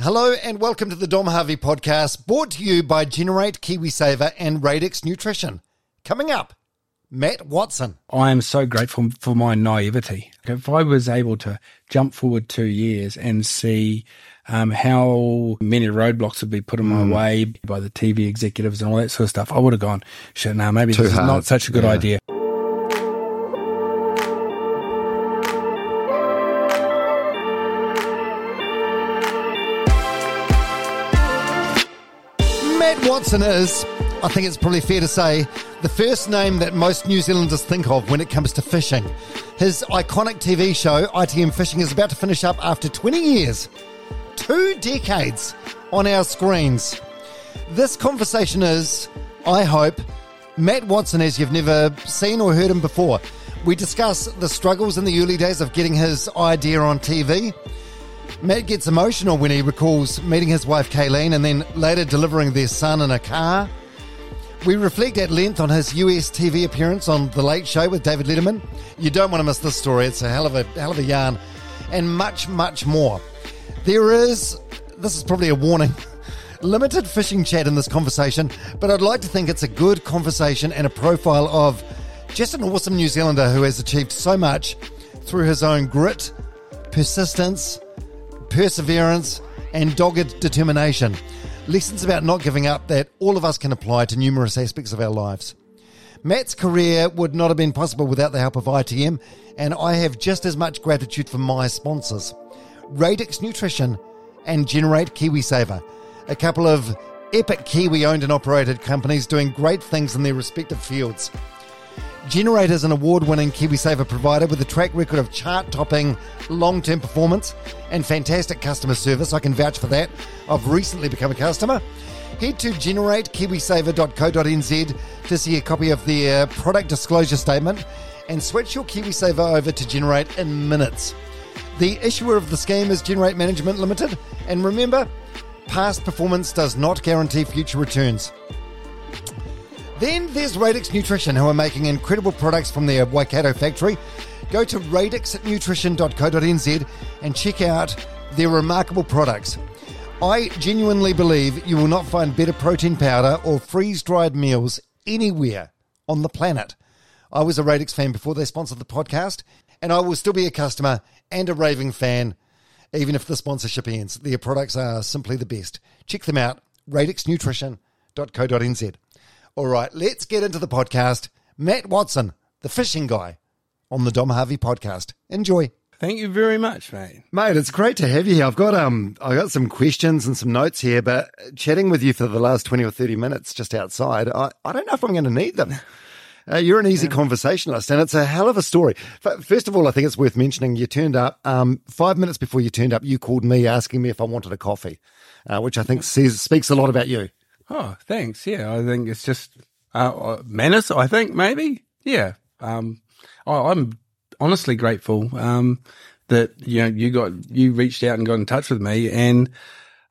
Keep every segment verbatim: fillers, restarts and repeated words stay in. Hello and welcome to the Dom Harvey podcast, brought to you by Generate, KiwiSaver and Radix Nutrition. Coming up, Matt Watson. I am so grateful for my naivety. If I was able to jump forward two years and see um, how many roadblocks would be put in my mm. way by the T V executives and all that sort of stuff, I would have gone, shit, no, maybe Too this hard. is not such a good yeah. idea. Watson is, I think it's probably fair to say, the first name that most New Zealanders think of when it comes to fishing. His iconic T V show, I T M Fishing, is about to finish up after twenty years. Two decades on our screens. This conversation is, I hope, Matt Watson as you've never seen or heard him before. We discuss the struggles in the early days of getting his idea on T V. Matt gets emotional when he recalls meeting his wife Kaylene and then later delivering their son in a car. We reflect at length on his U S T V appearance on The Late Show with David Letterman. You don't want to miss this story. It's a hell of a hell of a yarn. And much, much more. There is, this is probably a warning, limited fishing chat in this conversation, but I'd like to think it's a good conversation and a profile of just an awesome New Zealander who has achieved so much through his own grit, persistence, perseverance and dogged determination. Lessons about not giving up that all of us can apply to numerous aspects of our lives. Matt's career would not have been possible without the help of I T M, and I have just as much gratitude for my sponsors, Radix Nutrition and Generate KiwiSaver, a couple of epic Kiwi-owned and operated companies doing great things in their respective fields. Generate is an award-winning KiwiSaver provider with a track record of chart-topping long-term performance and fantastic customer service. I can vouch for that. I've recently become a customer. Head to generate kiwisaver dot co dot n z to see a copy of their product disclosure statement and switch your KiwiSaver over to Generate in minutes. The issuer of the scheme is Generate Management Limited, and remember, past performance does not guarantee future returns. Then there's Radix Nutrition, who are making incredible products from their Waikato factory. Go to radix nutrition dot co dot n z and check out their remarkable products. I genuinely believe you will not find better protein powder or freeze-dried meals anywhere on the planet. I was a Radix fan before they sponsored the podcast, and I will still be a customer and a raving fan, even if the sponsorship ends. Their products are simply the best. Check them out, radix nutrition dot co dot n z. All right, let's get into the podcast. Matt Watson, the fishing guy, on the Dom Harvey podcast. Enjoy. Thank you very much, mate. Mate, it's great to have you here. I've got um, I got some questions and some notes here, but chatting with you for the last twenty or thirty minutes just outside, I, I don't know if I'm going to need them. Uh, you're an easy yeah. conversationalist, and it's a hell of a story. First of all, I think it's worth mentioning you turned up, um, five minutes before you turned up, you called me asking me if I wanted a coffee, uh, which I think says, speaks a lot about you. Oh, thanks. Yeah, I think it's just uh, manners, I think, maybe. Yeah. Um, I, I'm honestly grateful um, that, you know, you got you reached out and got in touch with me and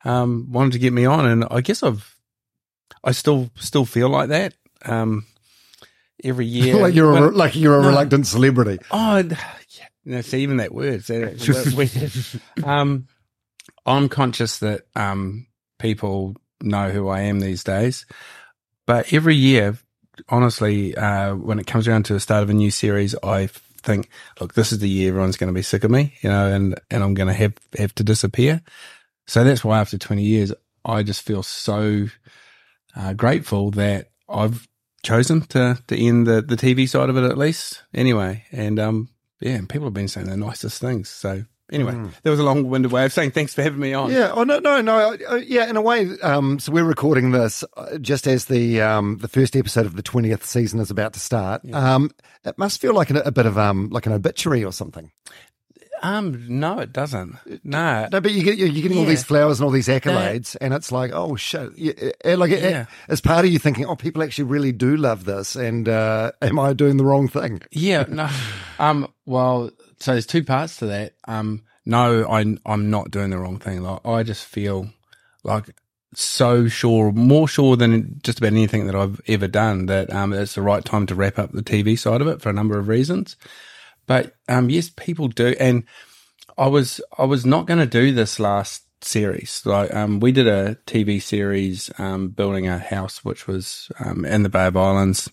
um, wanted to get me on. And I guess I've I still still feel like that um, every year. like you're a, like you're a no, reluctant celebrity. Oh, yeah. No, see, even that word. That, um, I'm conscious that um, people know who I am these days, but every year, honestly, uh when it comes down to the start of a new series, I think, look, this is the year everyone's going to be sick of me, you know, and and I'm going to have have to disappear. So that's why after twenty years I just feel so uh grateful that I've chosen to to end the the T V side of it, at least, anyway. And um yeah and people have been saying the nicest things, so anyway, mm. there was a long-winded way of saying thanks for having me on. Yeah, oh no, no, no. Uh, yeah, in a way. Um, so we're recording this just as the um, the first episode of the twentieth season is about to start. Yeah. Um, it must feel like an, a bit of um, like an obituary or something. Um, no, it doesn't. No, no, but you get, you're getting yeah. all these flowers and all these accolades, that, and it's like, oh shit! Yeah, like, it, yeah. as part of you thinking, oh, people actually really do love this, and uh, am I doing the wrong thing? Yeah, no. um, well, so there's two parts to that. Um, no, I, I'm not doing the wrong thing. Like, I just feel like so sure, more sure than just about anything that I've ever done, that um, it's the right time to wrap up the T V side of it for a number of reasons. But um, yes, people do, and I was I was not going to do this last series. Like um, we did a T V series, um, building a house, which was um, in the Bay of Islands.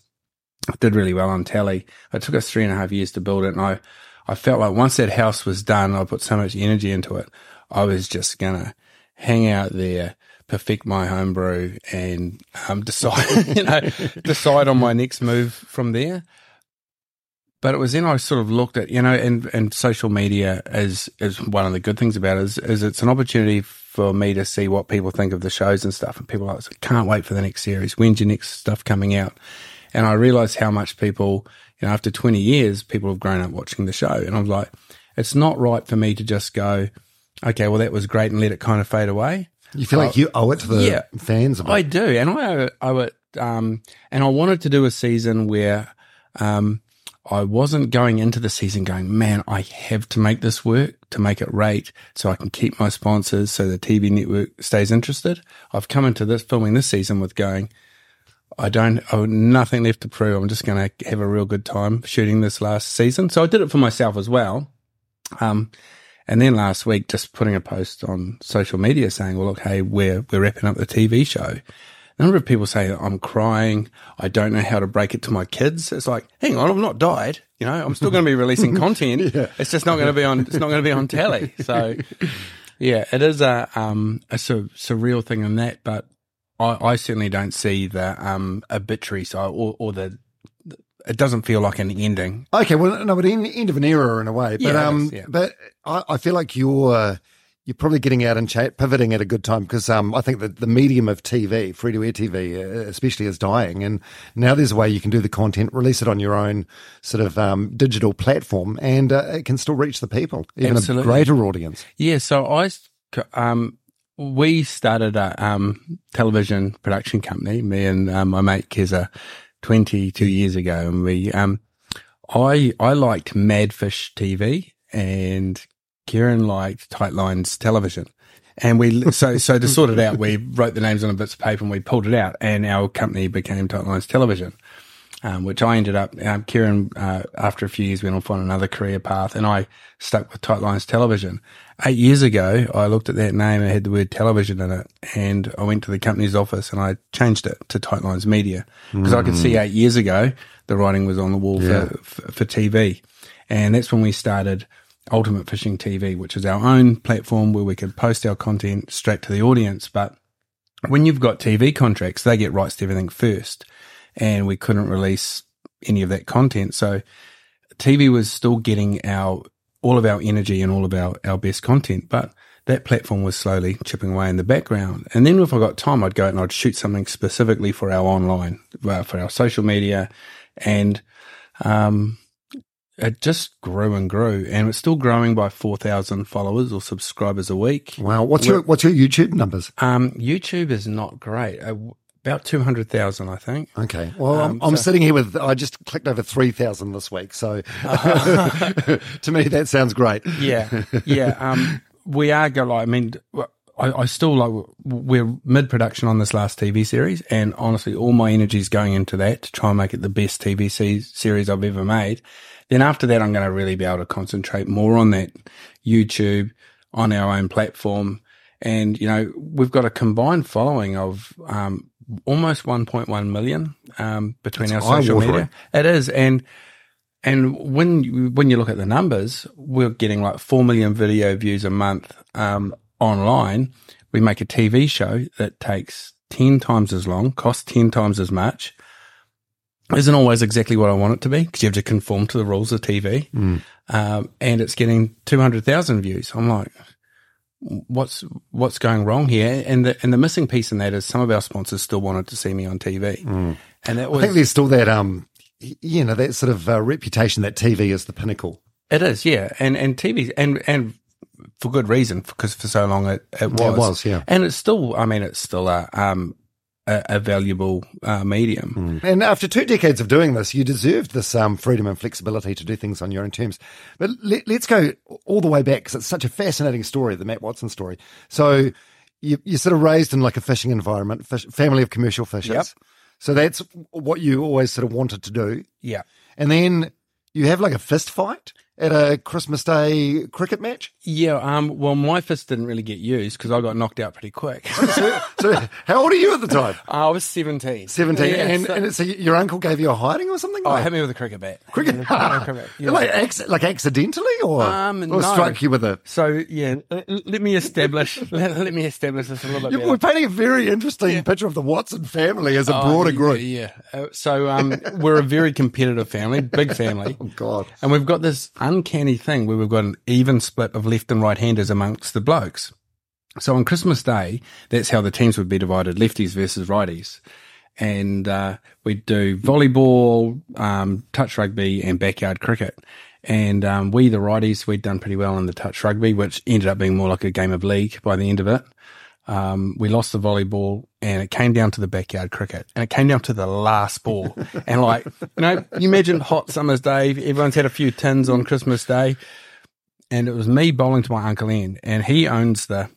It did really well on telly. It took us three and a half years to build it, and I I felt like once that house was done, I put so much energy into it. I was just gonna hang out there, perfect my homebrew, and um, decide you know decide on my next move from there. But it was then I sort of looked at, you know, and, and social media is, is one of the good things about it is, is it's an opportunity for me to see what people think of the shows and stuff. And people are like, I can't wait for the next series. When's your next stuff coming out? And I realized how much people, you know, after twenty years, people have grown up watching the show. And I'm like, it's not right for me to just go, okay, well, that was great, and let it kind of fade away. You feel well, like you owe it to the yeah, fans? I do. And I owe it. Um, and I wanted to do a season where, um, I wasn't going into the season going, man, I have to make this work to make it rate so I can keep my sponsors so the T V network stays interested. I've come into this filming this season with going, I don't, I have nothing left to prove. I'm just going to have a real good time shooting this last season. So I did it for myself as well. Um, and then last week, just putting a post on social media saying, well, look, hey, we're, we're wrapping up the T V show. A number of people say, I'm crying, I don't know how to break it to my kids. It's like, hang on, I've not died. You know, I'm still going to be releasing content. yeah. It's just not going to be on, it's not going to be on telly. So yeah, it is a, um, a sort of surreal thing in that, but I, I certainly don't see the, um, obituary side or, or the, the, it doesn't feel like an ending. Okay. Well, no, but end, end of an era in a way, but, yeah, um, is, yeah. but I, I feel like you're, You're probably getting out and chat, pivoting at a good time because um, I think that the medium of T V, free-to-air T V especially, is dying. And now there's a way you can do the content, release it on your own sort of um, digital platform, and uh, it can still reach the people, even Absolutely. a greater audience. Yeah, so I, um, we started a um, television production company, me and um, my mate Keza, twenty-two years ago. And we, um, I, I liked Madfish T V and Kieran liked Tight Lines Television, and we so so to sort it out, we wrote the names on a bits of paper and we pulled it out, and our company became Tight Lines Television, um, which I ended up. Um, Kieran, uh, after a few years, went off on another career path, and I stuck with Tight Lines Television. Eight years ago, I looked at that name and had the word television in it, and I went to the company's office and I changed it to Tight Lines Media because mm. I could see eight years ago the writing was on the wall yeah. for, for for T V, and that's when we started Ultimate Fishing T V, which is our own platform where we could post our content straight to the audience. But when you've got T V contracts, they get rights to everything first, and we couldn't release any of that content. So T V was still getting our all of our energy and all of our, our best content, but that platform was slowly chipping away in the background. And then if I got time, I'd go out and I'd shoot something specifically for our online, uh, for our social media, and um it just grew and grew, and it's still growing by four thousand followers or subscribers a week. Wow. What's We're, your what's your YouTube numbers? Um, YouTube is not great. Uh, about two hundred thousand, I think. Okay. Well, um, I'm, I'm so, sitting here with – I just clicked over three thousand this week, so to me that sounds great. Yeah. Yeah. Um, we are going like, – I mean – I, I still like, we're mid-production on this last T V series, and honestly, all my energy is going into that to try and make it the best T V series I've ever made. Then after that, I'm going to really be able to concentrate more on that YouTube, on our own platform. And, you know, we've got a combined following of um, almost one point one million um, between That's our social media. It is, and... And when you, when you look at the numbers, we're getting like four million video views a month um, online. We make a T V show that takes ten times as long, costs ten times as much. Isn't always exactly what I want it to be because you have to conform to the rules of T V. Mm. Um, and it's getting two hundred thousand views. I'm like, what's what's going wrong here? And the and the missing piece in that is some of our sponsors still wanted to see me on T V. Mm. And that was, I think there's still that um. you know, that sort of uh, reputation that T V is the pinnacle It is, yeah, and and T V and and for good reason, because for so long it it was, it was yeah, and it's still. I mean, it's still a um a, a valuable uh, medium. Mm. And after two decades of doing this, you deserved this um freedom and flexibility to do things on your own terms. But let, let's go all the way back, because it's such a fascinating story, the Matt Watson story. So you you sort of raised in like a fishing environment, fish, family of commercial fishers. Yep. So that's what you always sort of wanted to do. Yeah, and then you have like a fist fight at a Christmas Day cricket match? Yeah, um, well, my fist didn't really get used because I got knocked out pretty quick. so, so how old are you at the time? I was seventeen. seventeen. Yeah, and, so, and so your uncle gave you a hiding or something? Oh, like? Hit me with a cricket bat. Cricket bat? Ah, yeah. like, ac- like accidentally or, um, or no. Strike you with a... So, yeah, let me establish let, let me establish this a little bit. You're, we're painting a very interesting yeah. picture of the Watson family as a oh, broader group. Yeah, yeah. Uh, so um, we're a very competitive family, big family. Oh, God. And we've got this... uncanny thing where we've got an even split of left and right-handers amongst the blokes. So on Christmas Day, that's how the teams would be divided, lefties versus righties. And uh, we'd do volleyball, um, touch rugby and backyard cricket. And um, we, the righties, we'd done pretty well in the touch rugby, which ended up being more like a game of league by the end of it. Um, we lost the volleyball and it came down to the backyard cricket and it came down to the last ball. And like, you know, you imagine hot summer's day, everyone's had a few tins on Christmas Day, and it was me bowling to my uncle Ian, and he owns the,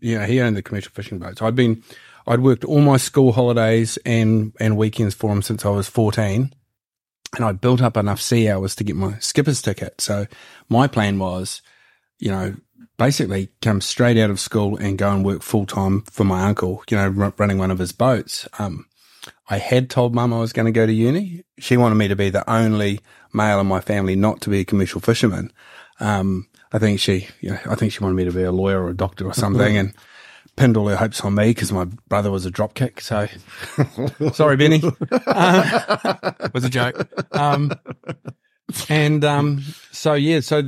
you know, he owned the commercial fishing boats. I'd been, I'd worked all my school holidays and, and weekends for him since I was fourteen, and I'd built up enough sea hours to get my skipper's ticket. So my plan was, you know, basically come straight out of school and go and work full-time for my uncle, you know, r- running one of his boats. Um, I had told Mum I was going to go to uni. She wanted me to be the only male in my family not to be a commercial fisherman. Um, I think she, you know, I think she wanted me to be a lawyer or a doctor or something, and pinned all her hopes on me because my brother was a dropkick. So, sorry, Benny. Uh, it was a joke. Um, and um, so, yeah, so...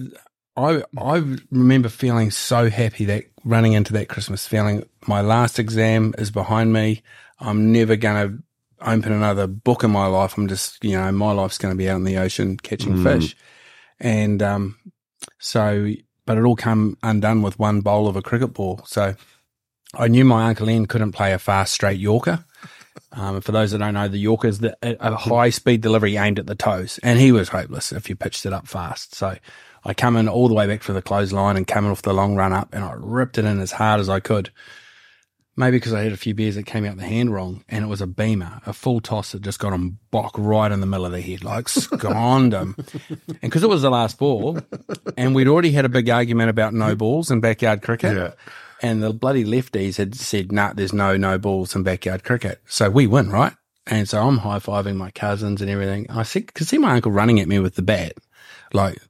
I I remember feeling so happy that running into that Christmas, feeling my last exam is behind me. I'm never going to open another book in my life. I'm just, you know, my life's going to be out in the ocean catching mm. fish. And um, so, but it all come undone with one bowl of a cricket ball. So I knew my Uncle Ian couldn't play a fast, straight Yorker. Um, for those that don't know, the Yorker is the, a high-speed delivery aimed at the toes. And he was hopeless if you pitched it up fast. So I come in all the way back for the clothesline and coming off the long run up, and I ripped it in as hard as I could. Maybe because I had a few beers that came out the hand wrong, and it was a beamer, a full toss that just got him bock right in the middle of the head, like sconed him. And because it was the last ball, and we'd already had a big argument about no balls in backyard cricket, yeah. and the bloody lefties had said, nah, there's no no balls in backyard cricket. So we win, right? And so I'm high-fiving my cousins and everything. I see, could see my uncle running at me with the bat, like –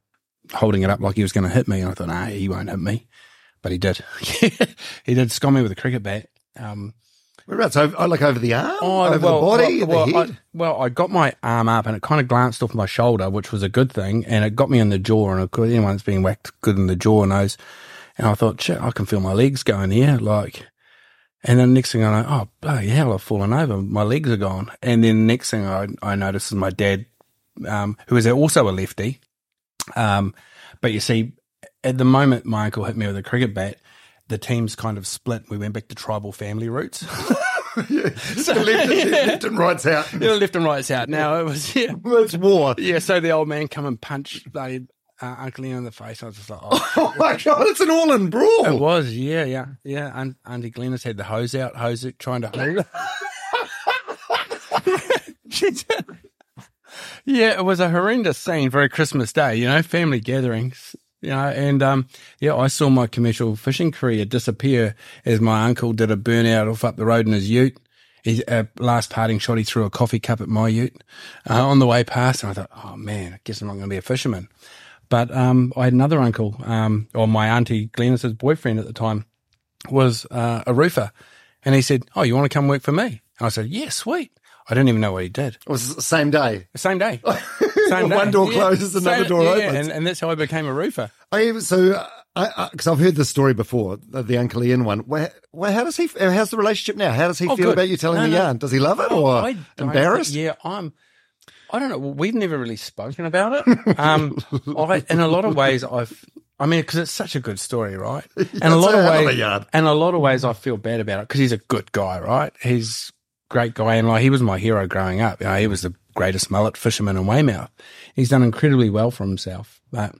holding it up like he was going to hit me, and I thought, nah, he won't hit me, but he did. He did scone me with a cricket bat. Um, Whereabouts? Over, like over the arm, oh, over well, the body, well, the well, head? I, well, I got my arm up, and it kind of glanced off my shoulder, which was a good thing, and it got me in the jaw, and of course anyone that's been whacked good in the jaw knows, and I thought, shit, I can feel my legs going here, like... And then next thing I know, oh, bloody hell, I've fallen over, my legs are gone. And then next thing I, I noticed is my dad, um, who is also a lefty. Um, but you see, at the moment my uncle hit me with a cricket bat, the teams kind of split. We went back to tribal family roots. yeah. So left, yeah. left and right's out. Yeah, left and right's out. Now it was yeah, it's war. Yeah. So the old man come and punch bloody uh, Uncle Ian in the face. I was just like, oh, oh my God, it's an all-in brawl. It was, yeah, yeah, yeah. Aunt, Auntie Glennis had the hose out, hose it, trying to hold it. Yeah, it was a horrendous scene for a Christmas Day, you know, family gatherings, you know, and um, yeah, I saw my commercial fishing career disappear as my uncle did a burnout off up the road in his ute. His uh, last parting shot, he threw a coffee cup at my ute uh, on the way past, and I thought, oh man, I guess I'm not going to be a fisherman. But um, I had another uncle, um, or my auntie Glennis's boyfriend at the time was uh, a roofer, and he said, oh, you want to come work for me? And I said, yeah, sweet. I didn't even know what he did. It was the same day. Same day. Same day. One door closes, yeah. another same, door yeah, opens. And, and that's how I became a roofer. I, so, because I've heard this story before, the, the Uncle Ian one. Where, where, how does he? How's the relationship now? How does he oh, feel good. about you telling no, the no. yarn? Does he love it oh, or I, embarrassed? I, yeah, I'm. I don't know. We've never really spoken about it. Um, I, in a lot of ways, I've. I mean, because it's such a good story, right? And a lot of ways, and a lot of ways, I feel bad about it because he's a good guy, right? He's a great guy, and like he was my hero growing up. You know, he was the greatest mullet fisherman in Weymouth. He's done incredibly well for himself, but.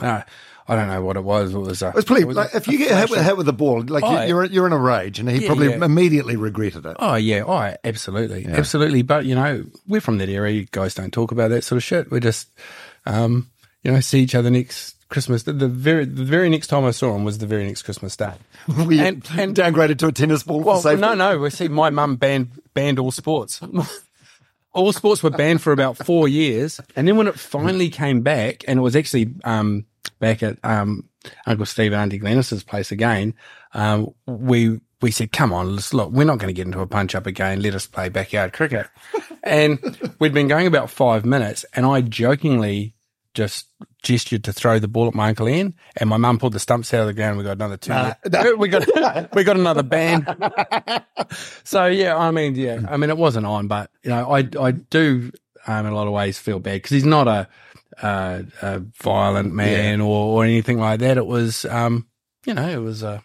Uh, I don't know what it was. It was, a, it was probably, it was like, a, if you get hit with, hit with the ball, like oh, you're you're in a rage, and he yeah, probably yeah. immediately regretted it. Oh yeah, oh absolutely, yeah. absolutely. But you know, we're from that area. You guys don't talk about that sort of shit. We just, um, you know, see each other next Christmas. The, the very the very next time I saw him was the very next Christmas day. we and, and downgraded to a tennis ball. Well, for no, no. We see, my mum banned banned all sports. All sports were banned for about four years, and then when it finally came back, and it was actually um. back at um, Uncle Steve and Auntie Glennis's place again, um, we we said, come on, let's look, we're not going to get into a punch-up again. Let us play backyard cricket. And we'd been going about five minutes, and I jokingly just gestured to throw the ball at my Uncle Ian, and my mum pulled the stumps out of the ground. We got another two. Nah, nah. We got we got another ban. So, yeah, I mean, yeah, I mean, it wasn't on, but, you know, I, I do um, in a lot of ways feel bad because he's not a – Uh, a violent man yeah. or, or anything like that. It was, um, you know, it was a,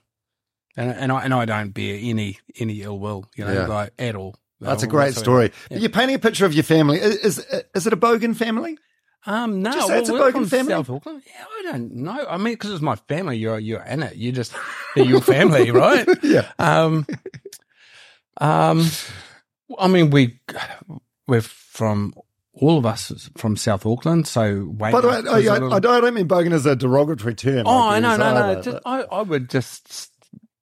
and, and I and I don't bear any any ill will, you know, yeah. like at all. That's a great story. Yeah. You're painting a picture of your family. Is is, is it a Bogan family? Um, no, well, it's a Bogan from family. South Auckland. Yeah, I don't know. I mean, because it's my family. You're you're in it. You just they're your family, right? Yeah. Um. Um. I mean, we we're from. All of us from South Auckland, so wait. By the way, I, I, little... I don't mean Bogan as a derogatory term. Oh, I no, no, either, no. Just, I, I would just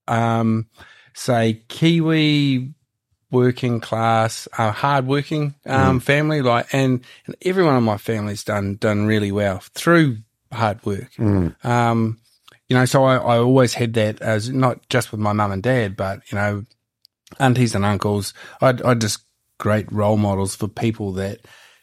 um, say Kiwi, working class, uh, hardworking um, mm. family, like, and, and everyone in my family's done done really well through hard work. Mm. Um, you know, so I, I always had that as not just with my mum and dad, but you know, aunties and uncles. I I just great role models for people that.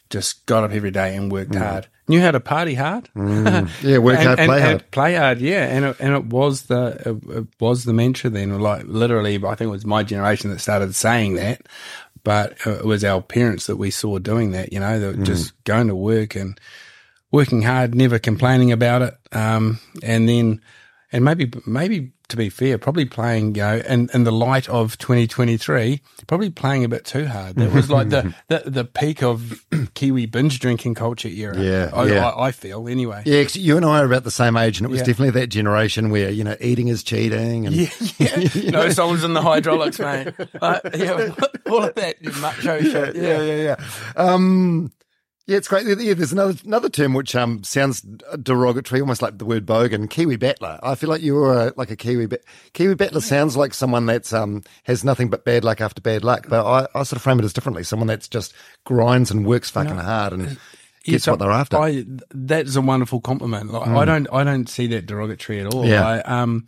Just got up every day and worked mm. hard. Knew how to party hard. Mm. Yeah, work and, hard, play and, hard. And play hard, yeah. And it, and it was the it, it was the mantra then. Like literally, I think it was my generation that started saying that, but it was our parents that we saw doing that. You know, that mm. just going to work and working hard, never complaining about it. Um, and then, and maybe maybe to be fair, probably playing, you know, in in the light of twenty twenty-three, probably playing a bit too hard. That was like the, the, the peak of Kiwi binge drinking culture era. Yeah, I, yeah. I, I feel anyway. Yeah, cause you and I are about the same age, and it was yeah. definitely that generation where you know eating is cheating. And, yeah, yeah. You know? No someone's in the hydraulics, mate. Uh, yeah, all of that macho shit. Yeah, yeah, yeah. yeah. Um, Yeah, it's great. Yeah, there's another another term which um sounds derogatory, almost like the word bogan, Kiwi battler. I feel like you're a, like a Kiwi ba- Kiwi battler sounds like someone that's um has nothing but bad luck after bad luck, but I, I sort of frame it as differently. Someone that's just grinds and works fucking no, hard and gets so what they're after. I, that's a wonderful compliment. Like, mm. I don't I don't see that derogatory at all. Yeah. I um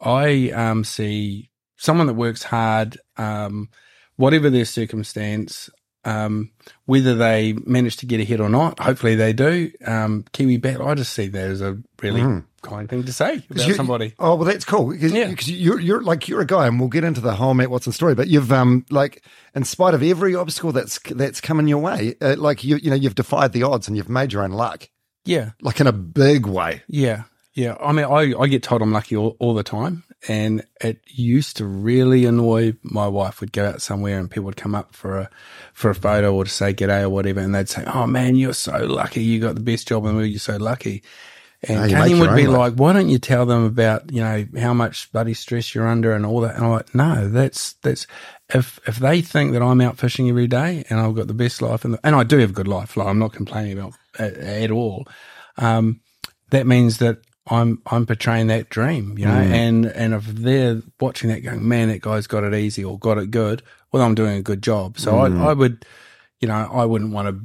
I um see someone that works hard, um whatever their circumstance. Um, whether they manage to get ahead or not, hopefully they do. Um, Kiwi battler, I just see that as a really mm. kind thing to say about you, somebody. Oh, well, that's cool. Cause, yeah. Cause you're, you're like, you're a guy, and we'll get into the whole Matt Watson story, but you've, um, like, in spite of every obstacle that's, that's coming your way, uh, like, you, you know, you've defied the odds and you've made your own luck. Yeah. Like in a big way. Yeah. Yeah. I mean, I, I get told I'm lucky all, all the time. And it used to really annoy my wife. We'd go out somewhere and people would come up for a for a photo or to say g'day or whatever, and they'd say, "Oh man, you're so lucky. You got the best job in the world. You're so lucky." And no, Kaylene would be life. like, "Why don't you tell them about you know how much bloody stress you're under and all that?" And I'm like, "No, that's that's if if they think that I'm out fishing every day and I've got the best life in the, and I do have a good life, like I'm not complaining about at, at all. Um, that means that." I'm I'm portraying that dream, you know, mm. and and if they're watching that going, man, that guy's got it easy or got it good, well, I'm doing a good job. So mm. I, I would, you know, I wouldn't want to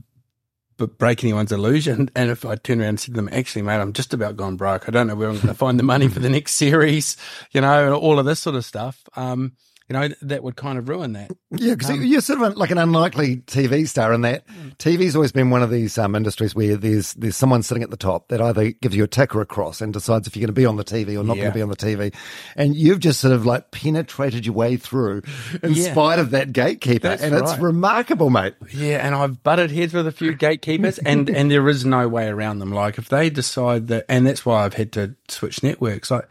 b- break anyone's illusion. And if I turn around and said to them, actually, mate, I'm just about gone broke. I don't know where I'm going to find the money for the next series, you know, and all of this sort of stuff. Um, you know, that would kind of ruin that. Yeah, because um, you're sort of like an unlikely T V star in that. T V's always been one of these um, industries where there's there's someone sitting at the top that either gives you a tick or a cross and decides if you're going to be on the T V or not yeah. going to be on the T V. And you've just sort of like penetrated your way through in yeah. spite of that gatekeeper. That's and right. It's remarkable, mate. Yeah, and I've butted heads with a few gatekeepers and, and there is no way around them. Like if they decide that, and that's why I've had to switch networks, like,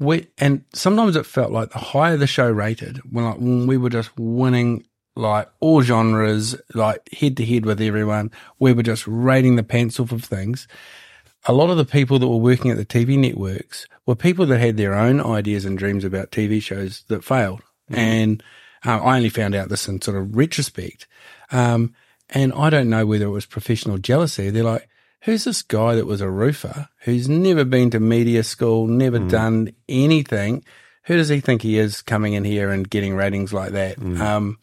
We and sometimes it felt like the higher the show rated, when like when we were just winning like all genres, like head to head with everyone, we were just rating the pants off of things. A lot of the people that were working at the T V networks were people that had their own ideas and dreams about T V shows that failed. Mm. And uh, I only found out this in sort of retrospect. Um, and I don't know whether it was professional jealousy. They're like, who's this guy that was a roofer who's never been to media school, never mm. done anything? Who does he think he is coming in here and getting ratings like that? Mm. Um,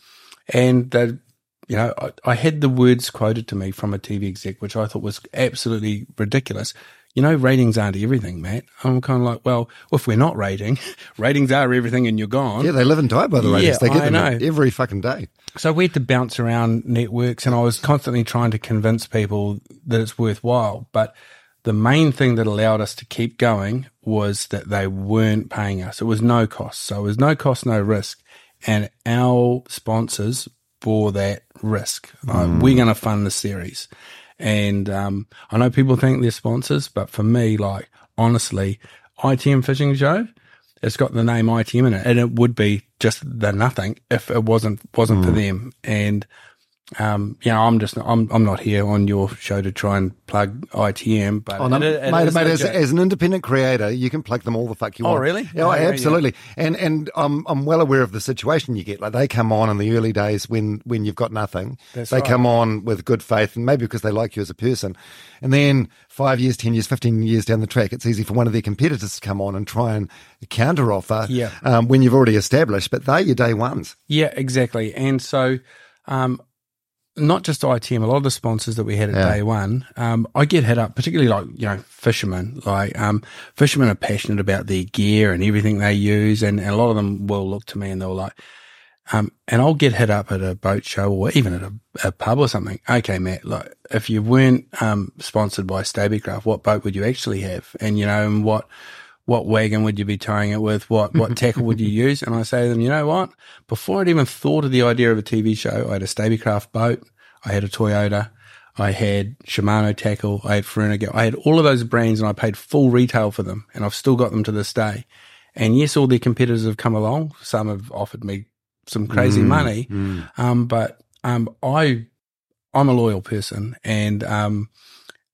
and, the, you know, I, I had the words quoted to me from a T V exec, which I thought was absolutely ridiculous. You know, ratings aren't everything, Matt. I'm kind of like, well, if we're not rating, ratings are everything and you're gone. Yeah, they live and die by the ratings. Yeah, they get I them know. every fucking day. So we had to bounce around networks and I was constantly trying to convince people that it's worthwhile. But the main thing that allowed us to keep going was that they weren't paying us. It was no cost. So it was no cost, no risk. And our sponsors bore that risk. Mm. Like, we're going to fund the series. And um, I know people think they're sponsors, but for me, like, honestly, I T M Fishing Show, it's got the name I T M in it, and it would be just the nothing if it wasn't wasn't mm. for them. And um, you know, I'm just I'm I'm not here on your show to try and plug I T M, but oh, no, it, it, it mate, is mate, as, as an independent creator, you can plug them all the fuck you want. Oh, really? Yeah, no, absolutely. Yeah. And and I'm I'm well aware of the situation you get. Like they come on in the early days when when you've got nothing. That's they right. come on with good faith, and maybe because they like you as a person, and then five years, ten years, fifteen years down the track, it's easy for one of their competitors to come on and try and counter offer. Yeah. Um, when you've already established, but they're your day ones. Yeah, exactly. And so, um. Not just I T M, a lot of the sponsors that we had at yeah. day one, um, I get hit up, particularly like, you know, fishermen. Like, um, fishermen are passionate about their gear and everything they use. And, and a lot of them will look to me and they'll like, um, and I'll get hit up at a boat show or even at a, a pub or something. Okay, Matt, like, if you weren't, um, sponsored by Stabicraft, what boat would you actually have? And, you know, and what, what wagon would you be towing it with? What, what tackle would you use? And I say to them, you know what? Before I'd even thought of the idea of a T V show, I had a Stabicraft boat. I had a Toyota. I had Shimano tackle. I had Furuno. I had all of those brands and I paid full retail for them and I've still got them to this day. And yes, all their competitors have come along. Some have offered me some crazy mm, money. Mm. Um, but, um, I, I'm a loyal person and, um,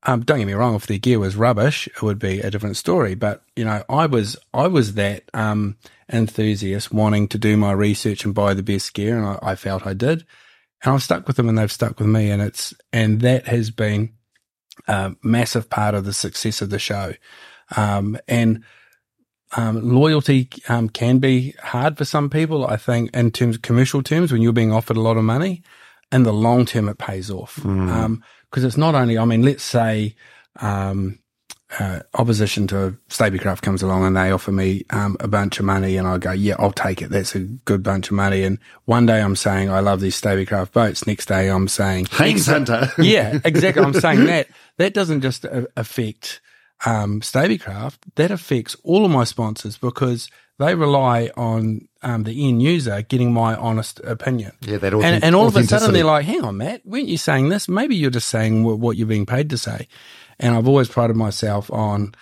Um, don't get me wrong, if their gear was rubbish, it would be a different story. But, you know, I was I was that um, enthusiast wanting to do my research and buy the best gear, and I, I felt I did. And I've stuck with them and they've stuck with me, and it's and that has been a massive part of the success of the show. Um, and um, loyalty um, can be hard for some people, I think, in terms of commercial terms, when you're being offered a lot of money. In the long term, it pays off. Mm. Um, Because it's not only, I mean, let's say um, uh, opposition to Stabicraft comes along and they offer me um, a bunch of money and I go, yeah, I'll take it. That's a good bunch of money. And one day I'm saying, I love these Stabicraft boats. Next day I'm saying, Hanks Hunter. Yeah, exactly. I'm saying that. That doesn't just affect um, Stabicraft. That affects all of my sponsors because they rely on um, the end user getting my honest opinion. Yeah, that authentic- and, and all of a sudden they're like, hang on, Matt, weren't you saying this? Maybe you're just saying what you're being paid to say. And I've always prided myself on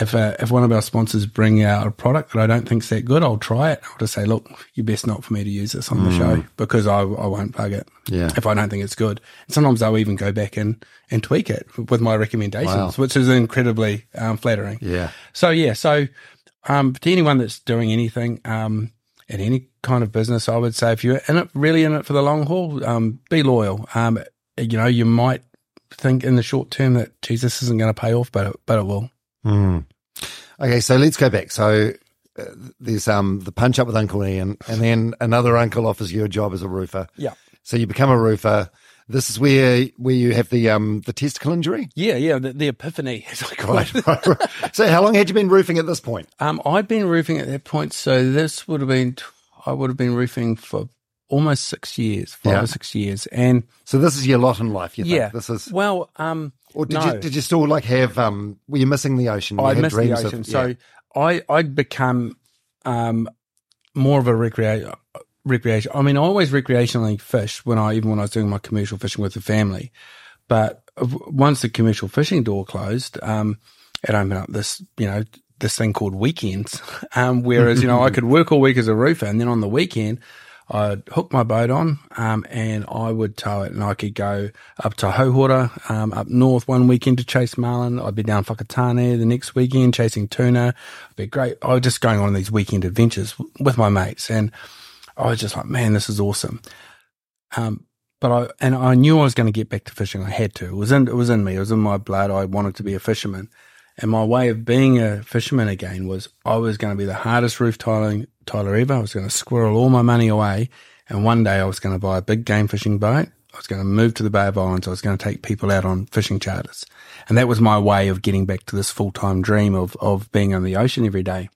if uh, if one of our sponsors bring out a product that I don't think's that good, I'll try it. I'll just say, look, you're best not for me to use this on mm. the show because I, I won't plug it yeah. if I don't think it's good. And sometimes I'll even go back and, and tweak it with my recommendations, wow. which is incredibly um, flattering. Yeah. So, yeah, so... Um, to anyone that's doing anything, um, in any kind of business, I would say if you're in it, really in it for the long haul, um, be loyal. Um, you know, you might think in the short term that, geez, this isn't going to pay off, but it, but it will. Mm. Okay. So let's go back. So uh, there's, um, the punch up with Uncle Ian and then another uncle offers you a job as a roofer. Yeah. So you become a roofer. This is where where you have the um the testicle injury? Yeah, yeah, the, the epiphany, as I call it. Right, right, right. So how long had you been roofing at this point? Um, I'd been roofing at that point, so this would have been, I would have been roofing for almost six years, five yeah. or six years. And so this is your lot in life, you think? Yeah. This is, well, um, or did no. you did you still like have? Um, were you missing the ocean? You I had missed dreams the ocean. Of, yeah. So I I'd become um more of a recreator. Recreation. I mean, I always recreationally fished when I, even when I was doing my commercial fishing with the family. But once the commercial fishing door closed, um, it opened up this, you know, this thing called weekends. Um, whereas, you know, I could work all week as a roofer, and then on the weekend, I'd hook my boat on, um, and I would tow it, and I could go up to Hauhora, um, up north one weekend to chase marlin. I'd be down Whakatane the next weekend chasing tuna. It'd be great. I was just going on these weekend adventures with my mates, and I was just like, man, this is awesome. Um, but I, and I knew I was going to get back to fishing. I had to. It was in, it was in me. It was in my blood. I wanted to be a fisherman. And my way of being a fisherman again was I was going to be the hardest roof tiling, tiler ever. I was going to squirrel all my money away. And one day I was going to buy a big game fishing boat. I was going to move to the Bay of Islands. I was going to take people out on fishing charters. And that was my way of getting back to this full-time dream of, of being on the ocean every day.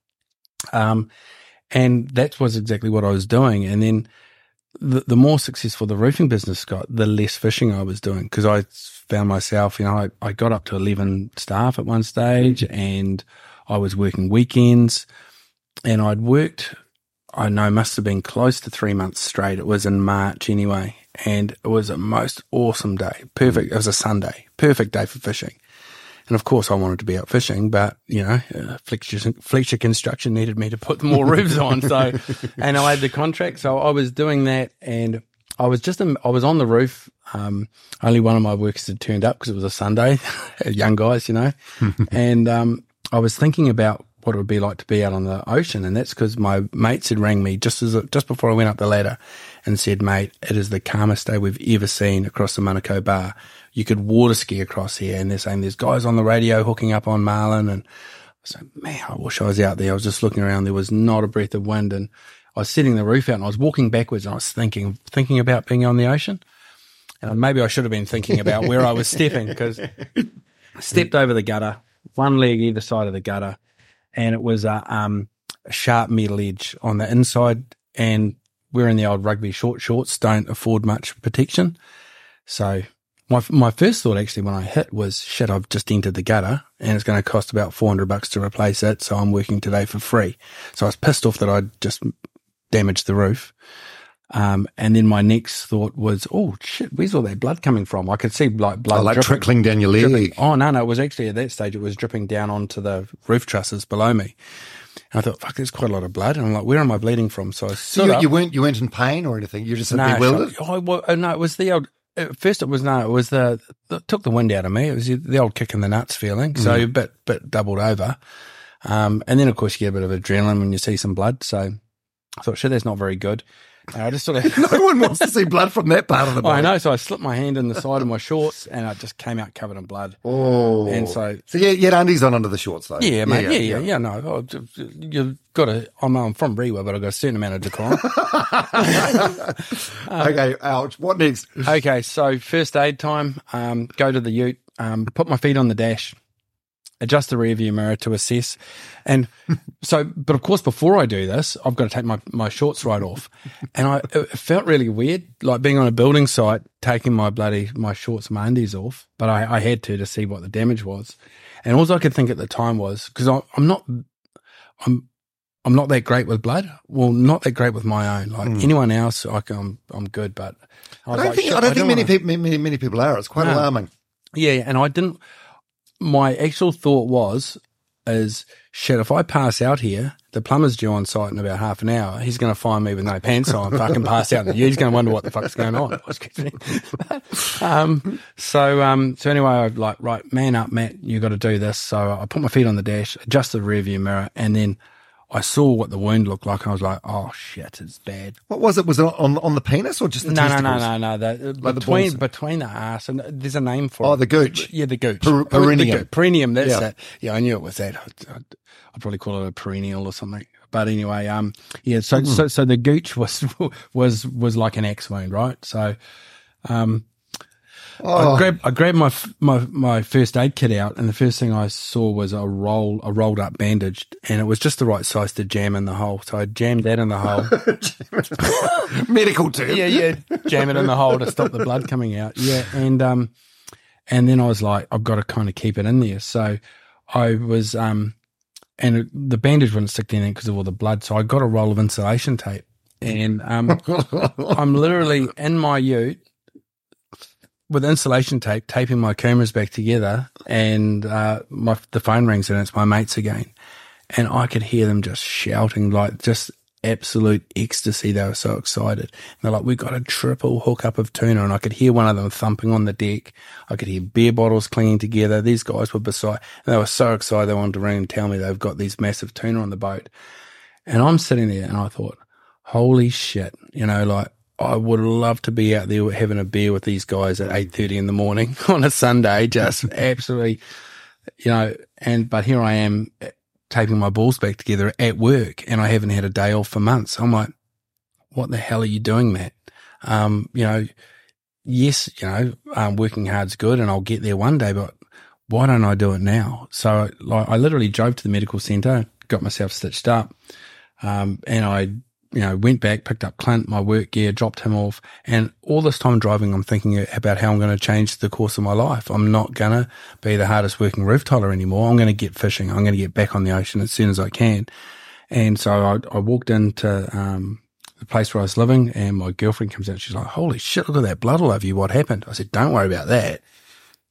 Um, And that was exactly what I was doing. And then the, the more successful the roofing business got, the less fishing I was doing, because I found myself, you know, I, I got up to eleven staff at one stage, and I was working weekends, and I'd worked, I know, must have been close to three months straight. It was in March anyway, and it was a most awesome day. Perfect. It was a Sunday. Perfect day for fishing. And of course, I wanted to be out fishing, but, you know, uh, Fletcher, Fletcher Construction needed me to put more roofs on. So, and I had the contract. So I was doing that, and I was just, in, I was on the roof. Um, only one of my workers had turned up because it was a Sunday, young guys, you know. And um, I was thinking about what it would be like to be out on the ocean. And that's because my mates had rang me just as a, just before I went up the ladder and said, mate, it is the calmest day we've ever seen across the Manukau Bar. You could water ski across here, and they're saying there's guys on the radio hooking up on marlin. And I said, man, I wish I was out there. I was just looking around. There was not a breath of wind, and I was setting the roof out, and I was walking backwards, and I was thinking, thinking about being on the ocean. And maybe I should have been thinking about where I was stepping, because I stepped over the gutter, one leg either side of the gutter, and it was a, um, a sharp metal edge on the inside, and we're in the old rugby short shorts, don't afford much protection. So my my first thought actually when I hit was, shit, I've just entered the gutter, and it's going to cost about four hundred bucks to replace it, so I'm working today for free. So I was pissed off that I'd just damaged the roof. Um, and then my next thought was, oh, shit, where's all that blood coming from? I could see like blood oh, like dripping, trickling down your leg. Dripping. Oh, no, no, it was actually at that stage, it was dripping down onto the roof trusses below me. And I thought, fuck, there's quite a lot of blood. And I'm like, where am I bleeding from? So I so you, you weren't you weren't in pain or anything? You just had no, bewildered? I, I, well, no, it was the old, at first it was, no, it was the, it took the wind out of me. It was the old kick in the nuts feeling. So mm. a bit, bit doubled over. Um, and then, of course, you get a bit of adrenaline when you see some blood. So I thought, shit, that's not very good. And I just sort of no one wants to see blood from that part of the body. I know, so I slipped my hand in the side of my shorts, and I just came out covered in blood. Oh, and so so you, you had undies on under the shorts though. Yeah, mate. Yeah, yeah, yeah. yeah. yeah no, you've got a. I'm, I'm from Rewa, but I've got a certain amount of decorum. um, okay, ouch. What next? Okay, so first aid time. Um, go to the ute. Um, put my feet on the dash. Adjust the rear view mirror to assess. And so, but of course, before I do this, I've got to take my, my shorts right off. And I it felt really weird, like being on a building site, taking my bloody, my shorts, my undies off. But I, I had to, to see what the damage was. And all I could think at the time was, because I'm not, I'm, I'm not that great with blood. Well, not that great with my own. Like mm. anyone else, I can, I'm, I'm good, but I, I don't like, think, I don't I think don't many wanna... people, many, many people are. It's quite no. alarming. Yeah. And I didn't, my actual thought was, is, shit, if I pass out here, the plumber's due on site in about half an hour. He's going to find me with no pants on, fucking pass out. And he's going to wonder what the fuck's going on. but, um, so, um, so anyway, I'm like, right, man up, Matt, you got to do this. So I put my feet on the dash, adjusted the rearview mirror, and then I saw what the wound looked like, and I was like, oh, shit, it's bad. What was it? Was it on on the penis or just the no, testicles? No, no, no, no. The, like between, the between the arse, and there's a name for oh, it. Oh, the gooch. Yeah, the gooch. Per- perineum. The, perineum, that's yeah. it. Yeah, I knew it was that. I'd, I'd, I'd probably call it a perennial or something. But anyway, um, yeah, so mm. so, so the gooch was was was like an axe wound, right? So um, Oh. I grabbed, I grabbed my, my my first aid kit out, and the first thing I saw was a roll, a rolled up bandage, and it was just the right size to jam in the hole. So I jammed that in the hole. Jam it in the hole. Medical term. Yeah, yeah. Jam it in the hole to stop the blood coming out. Yeah, and um, and then I was like, I've got to kind of keep it in there. So I was um, and it, the bandage wouldn't stick to anything because of all the blood. So I got a roll of insulation tape, and um, I'm literally in my ute with insulation tape, taping my cameras back together, and uh, my, the phone rings and it's my mates again. And I could hear them just shouting, like just absolute ecstasy. They were so excited. And they're like, we got a triple hookup of tuna. And I could hear one of them thumping on the deck. I could hear beer bottles clinging together. These guys were beside, and they were so excited they wanted to ring and tell me they've got these massive tuna on the boat. And I'm sitting there and I thought, holy shit, you know, like, I would love to be out there having a beer with these guys at eight thirty in the morning on a Sunday, just absolutely, you know, and, but here I am taping my balls back together at work, and I haven't had a day off for months. I'm like, what the hell are you doing, Matt? Um, you know, yes, you know, um, working hard's good and I'll get there one day, but why don't I do it now? So like, I literally drove to the medical centre, got myself stitched up, um, and I, you know, went back, picked up Clint, my work gear, dropped him off. And all this time driving, I'm thinking about how I'm going to change the course of my life. I'm not going to be the hardest working roof tiler anymore. I'm going to get fishing. I'm going to get back on the ocean as soon as I can. And so I, I walked into um, the place where I was living, and my girlfriend comes out. She's like, holy shit, look at that blood all over you. What happened? I said, don't worry about that.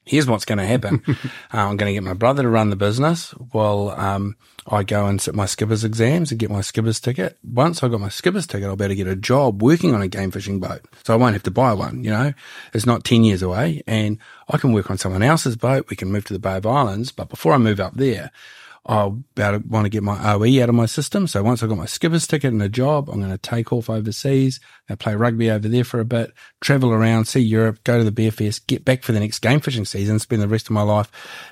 Here's what's going to happen. uh, I'm going to get my brother to run the business while um, I go and sit my skipper's exams and get my skipper's ticket. Once I've got my skipper's ticket, I'll better get a job working on a game fishing boat, so I won't have to buy one, you know. It's not ten years away, and I can work on someone else's boat. We can move to the Bay of Islands, but before I move up there, I'll better want to get my O E out of my system. So once I've got my skipper's ticket and a job, I'm going to take off overseas and play rugby over there for a bit, travel around, see Europe, go to the Bear Fest, get back for the next game fishing season, spend the rest of my life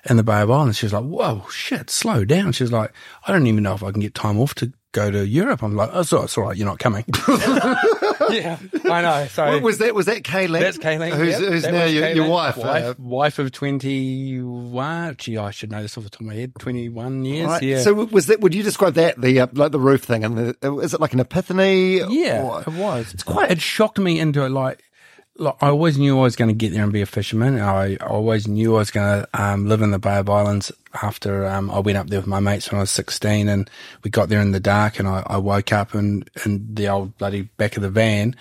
in the Bay of Islands. She's like, whoa, shit, slow down. She's like, I don't even know if I can get time off to go to Europe. I'm like, oh, it's all right, it's all right, you're not coming. Yeah, I know. So what was that? Was that Kaylene? That's Kaylene. Who's, yep, who's that now your, your wife? Wife, uh, wife of twenty-one. Gee, I should know this off the top of my head. Twenty-one years. Right. Yeah. So was that? Would you describe that the uh, like the roof thing? And the, is it like an epiphany? Yeah, or? It was. It's quite. It shocked me into it. Like, like I always knew I was going to get there and be a fisherman. I always knew I was going to um, live in the Bay of Islands. After um, I went up there with my mates when I was sixteen, and we got there in the dark, and I, I woke up in, in the old bloody back of the van,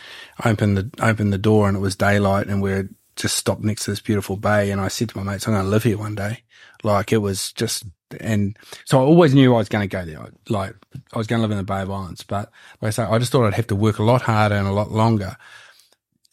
opened the opened the door, and it was daylight, and we were just stopped next to this beautiful bay. And I said to my mates, I'm going to live here one day. Like, it was just, and so I always knew I was going to go there. Like, I was going to live in the Bay of Islands, but like I say, I just thought I'd have to work a lot harder and a lot longer.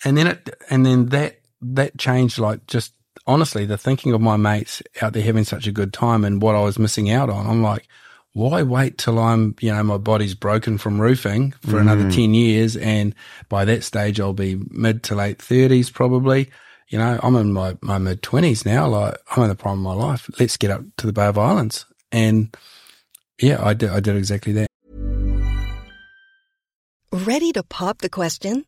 And then it, and then that that changed, like, just. Honestly, the thinking of my mates out there having such a good time and what I was missing out on, I'm like, why wait till I'm, you know, my body's broken from roofing for mm. another ten years, and by that stage I'll be mid to late thirties probably. You know, I'm in my, my mid-twenties now, like, I'm in the prime of my life. Let's get up to the Bay of Islands. And, yeah, I did, I did exactly that. Ready to pop the question?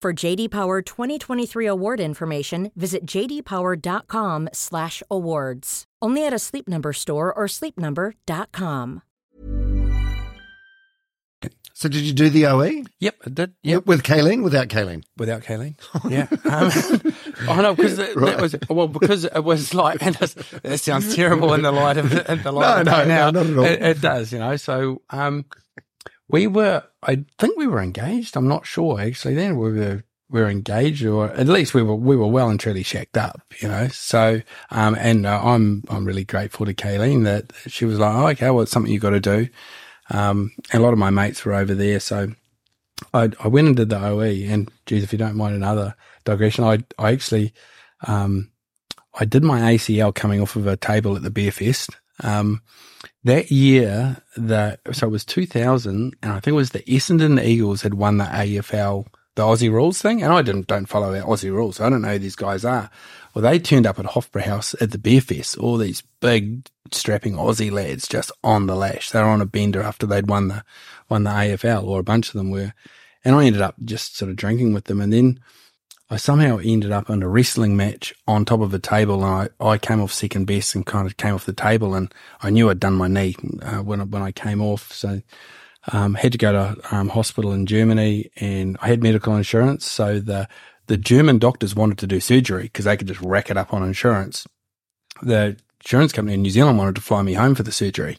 For J D Power twenty twenty-three award information, visit j d power dot com slash awards. Only at a Sleep Number store or sleep number dot com. So did you do the O E? Yep, I did. Yep. With Kaylene? Without Kaylene? Without Kaylene, yeah. Um, oh, no, because that, right. that was, well, because it was like, and that sounds terrible in the light of the, in the light no, of the no, now. No, not at all. It, it does, you know. So um, we were, I think we were engaged. I'm not sure, actually, then. We were we were engaged, or at least we were we were well and truly shacked up, you know. So, um, and uh, I'm I'm really grateful to Kaylene that she was like, oh, okay, well, it's something you got to do. Um, and a lot of my mates were over there, so I, I went and did the O E. And geez, if you don't mind another digression, I I actually um, I did my A C L coming off of a table at the Bear Fest um, that year. The so it was two thousand, and I think it was the Essendon Eagles had won the A F L, the Aussie Rules thing. And I didn't don't follow our Aussie Rules, so I don't know who these guys are. Well, they turned up at Hofbra House at the Bear Fest, all these big strapping Aussie lads just on the lash. They were on a bender after they'd won the won the A F L, or a bunch of them were. And I ended up just sort of drinking with them. And then I somehow ended up in a wrestling match on top of a table, and I, I came off second best and kind of came off the table, and I knew I'd done my knee uh, when, when I came off. So um had to go to um, hospital in Germany, and I had medical insurance. So the The German doctors wanted to do surgery because they could just rack it up on insurance. The insurance company in New Zealand wanted to fly me home for the surgery.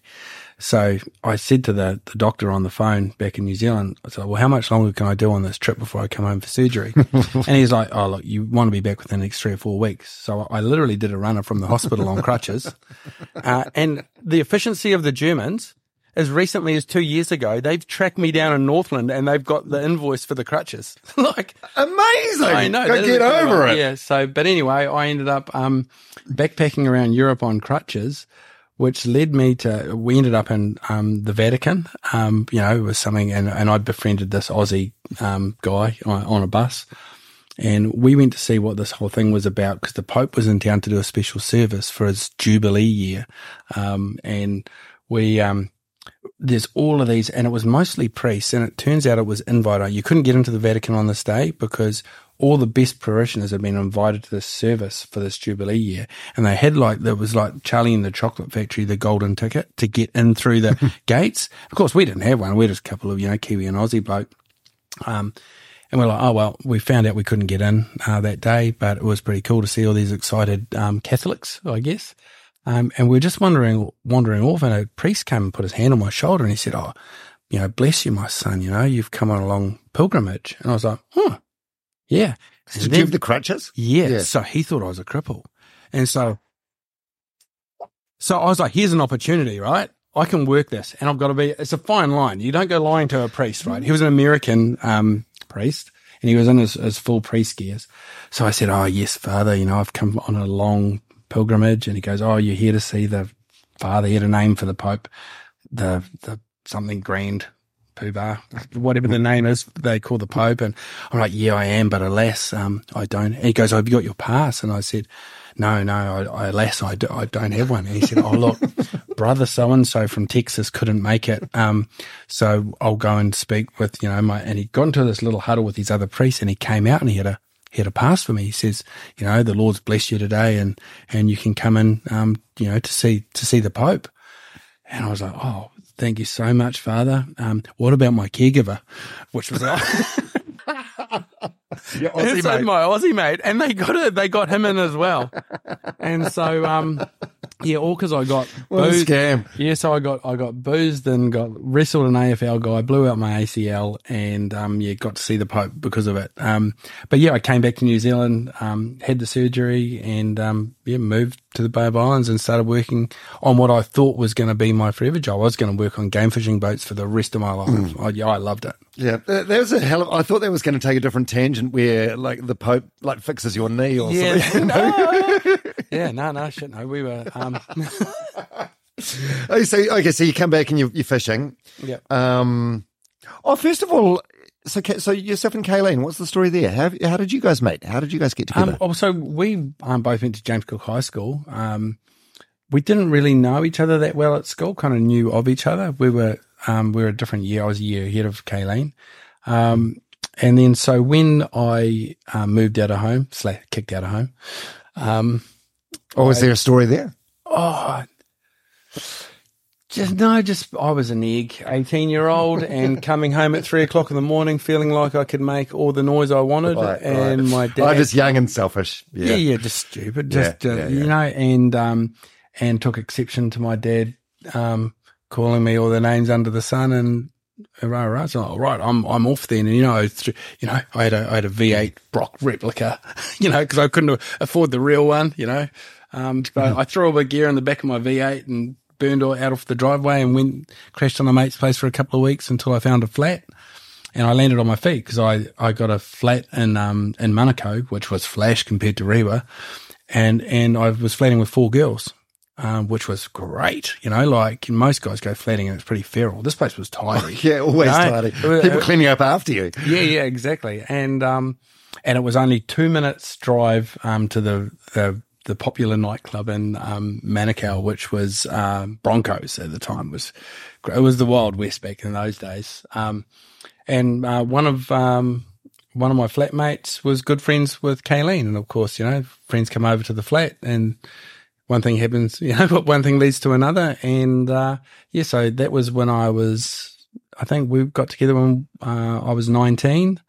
So I said to the, the doctor on the phone back in New Zealand, I said, well, how much longer can I do on this trip before I come home for surgery? And he's like, oh, look, you want to be back within the next three or four weeks. So I literally did a runner from the hospital on crutches. Uh, and the efficiency of the Germans, as recently as two years ago, they've tracked me down in Northland, and they've got the invoice for the crutches. Like, amazing! I know. Go get over it. Yeah. So, but anyway, I ended up um, backpacking around Europe on crutches, which led me to. We ended up in um, the Vatican. Um, you know, it was something, and and I befriended this Aussie um, guy on, on a bus, and we went to see what this whole thing was about because the Pope was in town to do a special service for his Jubilee year, um, and we. Um, There's all of these, and it was mostly priests, and it turns out it was invite. You couldn't get into the Vatican on this day because all the best parishioners had been invited to this service for this Jubilee year, and they had like, there was like Charlie and the Chocolate Factory, the golden ticket to get in through the gates. Of course, we didn't have one. We're just a couple of, you know, Kiwi and Aussie bloke. Um, and we're like, oh, well, we found out we couldn't get in uh, that day, but it was pretty cool to see all these excited um, Catholics, I guess. Um, and we were just wandering, wandering off, and a priest came and put his hand on my shoulder, and he said, oh, you know, bless you, my son, you know, you've come on a long pilgrimage. And I was like, huh, yeah. Did you give the crutches? Yeah, yeah. So he thought I was a cripple. And so, so I was like, here's an opportunity, right? I can work this, and I've got to be, it's a fine line. You don't go lying to a priest, right? He was an American um, priest. And he was in his, his full priest gears. So I said, oh, yes, Father, you know, I've come on a long pilgrimage. And he goes, oh, you're here to see the Father, he had a name for the Pope, the the something grand, Poobah, whatever the name is they call the Pope. And I'm like, yeah, I am, but alas, um, I don't. And he goes, oh, have you got your pass? And I said, no, no, I, I, alas, I, do, I don't have one. And he said, oh, look, brother so-and-so from Texas couldn't make it, um, so I'll go and speak with, you know, my, and he got into this little huddle with these other priests, and he came out and he had a He had a pass for me. He says, you know, the Lord's blessed you today, and, and you can come in, um, you know, to see to see the Pope. And I was like, oh, thank you so much, Father. Um, what about my caregiver? Which was like, your Aussie mate. My Aussie mate, and they got it. They got him in as well. And so, um, yeah, all because I got what boozed. A scam. Yeah, so I got I got boozed and got wrestled an A F L guy, blew out my A C L, and um, yeah, got to see the Pope because of it. Um, but yeah, I came back to New Zealand, um, had the surgery, and um, yeah, moved to the Bay of Islands and started working on what I thought was going to be my forever job. I was going to work on game fishing boats for the rest of my life. Mm. I, yeah, I loved it. Yeah, that was a hell of. I thought that was going to take a different tangent where like the Pope like fixes your knee or yeah, something. No. Yeah, no, no, shit, no. We were. Um... so, okay, so you come back and you're, you're fishing. Yeah. Um, oh, first of all, so so yourself and Kaylene, what's the story there? How how did you guys meet? How did you guys get together? Um, oh, so we um, both went to James Cook High School. Um, we didn't really know each other that well at school. Kind of knew of each other. We were um, we were a different year. I was a year ahead of Kaylene. Um, and then so when I uh, moved out of home, slash kicked out of home. Um, Or was I, there a story there? Oh, Just no, just I was an egg, eighteen-year-old, and coming home at three o'clock in the morning, feeling like I could make all the noise I wanted, right, and right. my dad. I'm just young and selfish. Yeah, yeah, yeah just stupid, just yeah, uh, yeah, yeah. you know, and um, and took exception to my dad um calling me all the names under the sun and. Right, right. So, all right, I'm I'm off then, and you know, you know, I had a I had a V eight Brock replica, you know, because I couldn't afford the real one, you know. Um, but mm. I threw all my gear in the back of my V eight and burned all out off the driveway and went crashed on a mate's place for a couple of weeks until I found a flat, and I landed on my feet because I, I got a flat in um in Manukau, which was flash compared to Rewa, and and I was flatting with four girls. Um, which was great, you know, like most guys go flatting and it's pretty feral. This place was tidy. yeah, always you know? tidy. People cleaning up after you. Yeah, yeah, exactly. And um, and it was only two minutes drive um, to the, the the popular nightclub in um, Manukau, which was um, Broncos at the time. It was It was the Wild West back in those days. Um, and uh, one of um, one of my flatmates was good friends with Kaylene, and of course, you know, friends come over to the flat and. One thing happens, you know, but one thing leads to another. And, uh, yeah, so that was when I was, I think we got together when, uh, I was nineteen.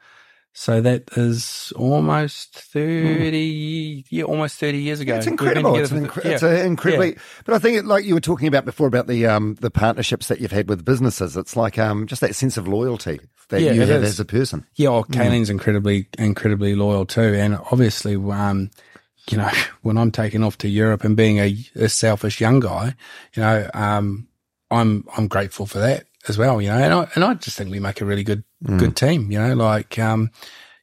So that is almost thirty, mm. yeah, almost thirty years ago. It's incredible. It's, an incre- yeah. it's incredibly, yeah. But I think it, like you were talking about before about the, um, the partnerships that you've had with businesses, it's like, um, just that sense of loyalty that yeah, you have is. as a person. Yeah. Oh, Kaylene's mm. incredibly, incredibly loyal too. And obviously, um, you know, when I'm taking off to Europe and being a, a selfish young guy, you know, um, I'm I'm grateful for that as well. You know, and I and I just think we make a really good mm. good team. You know, like um,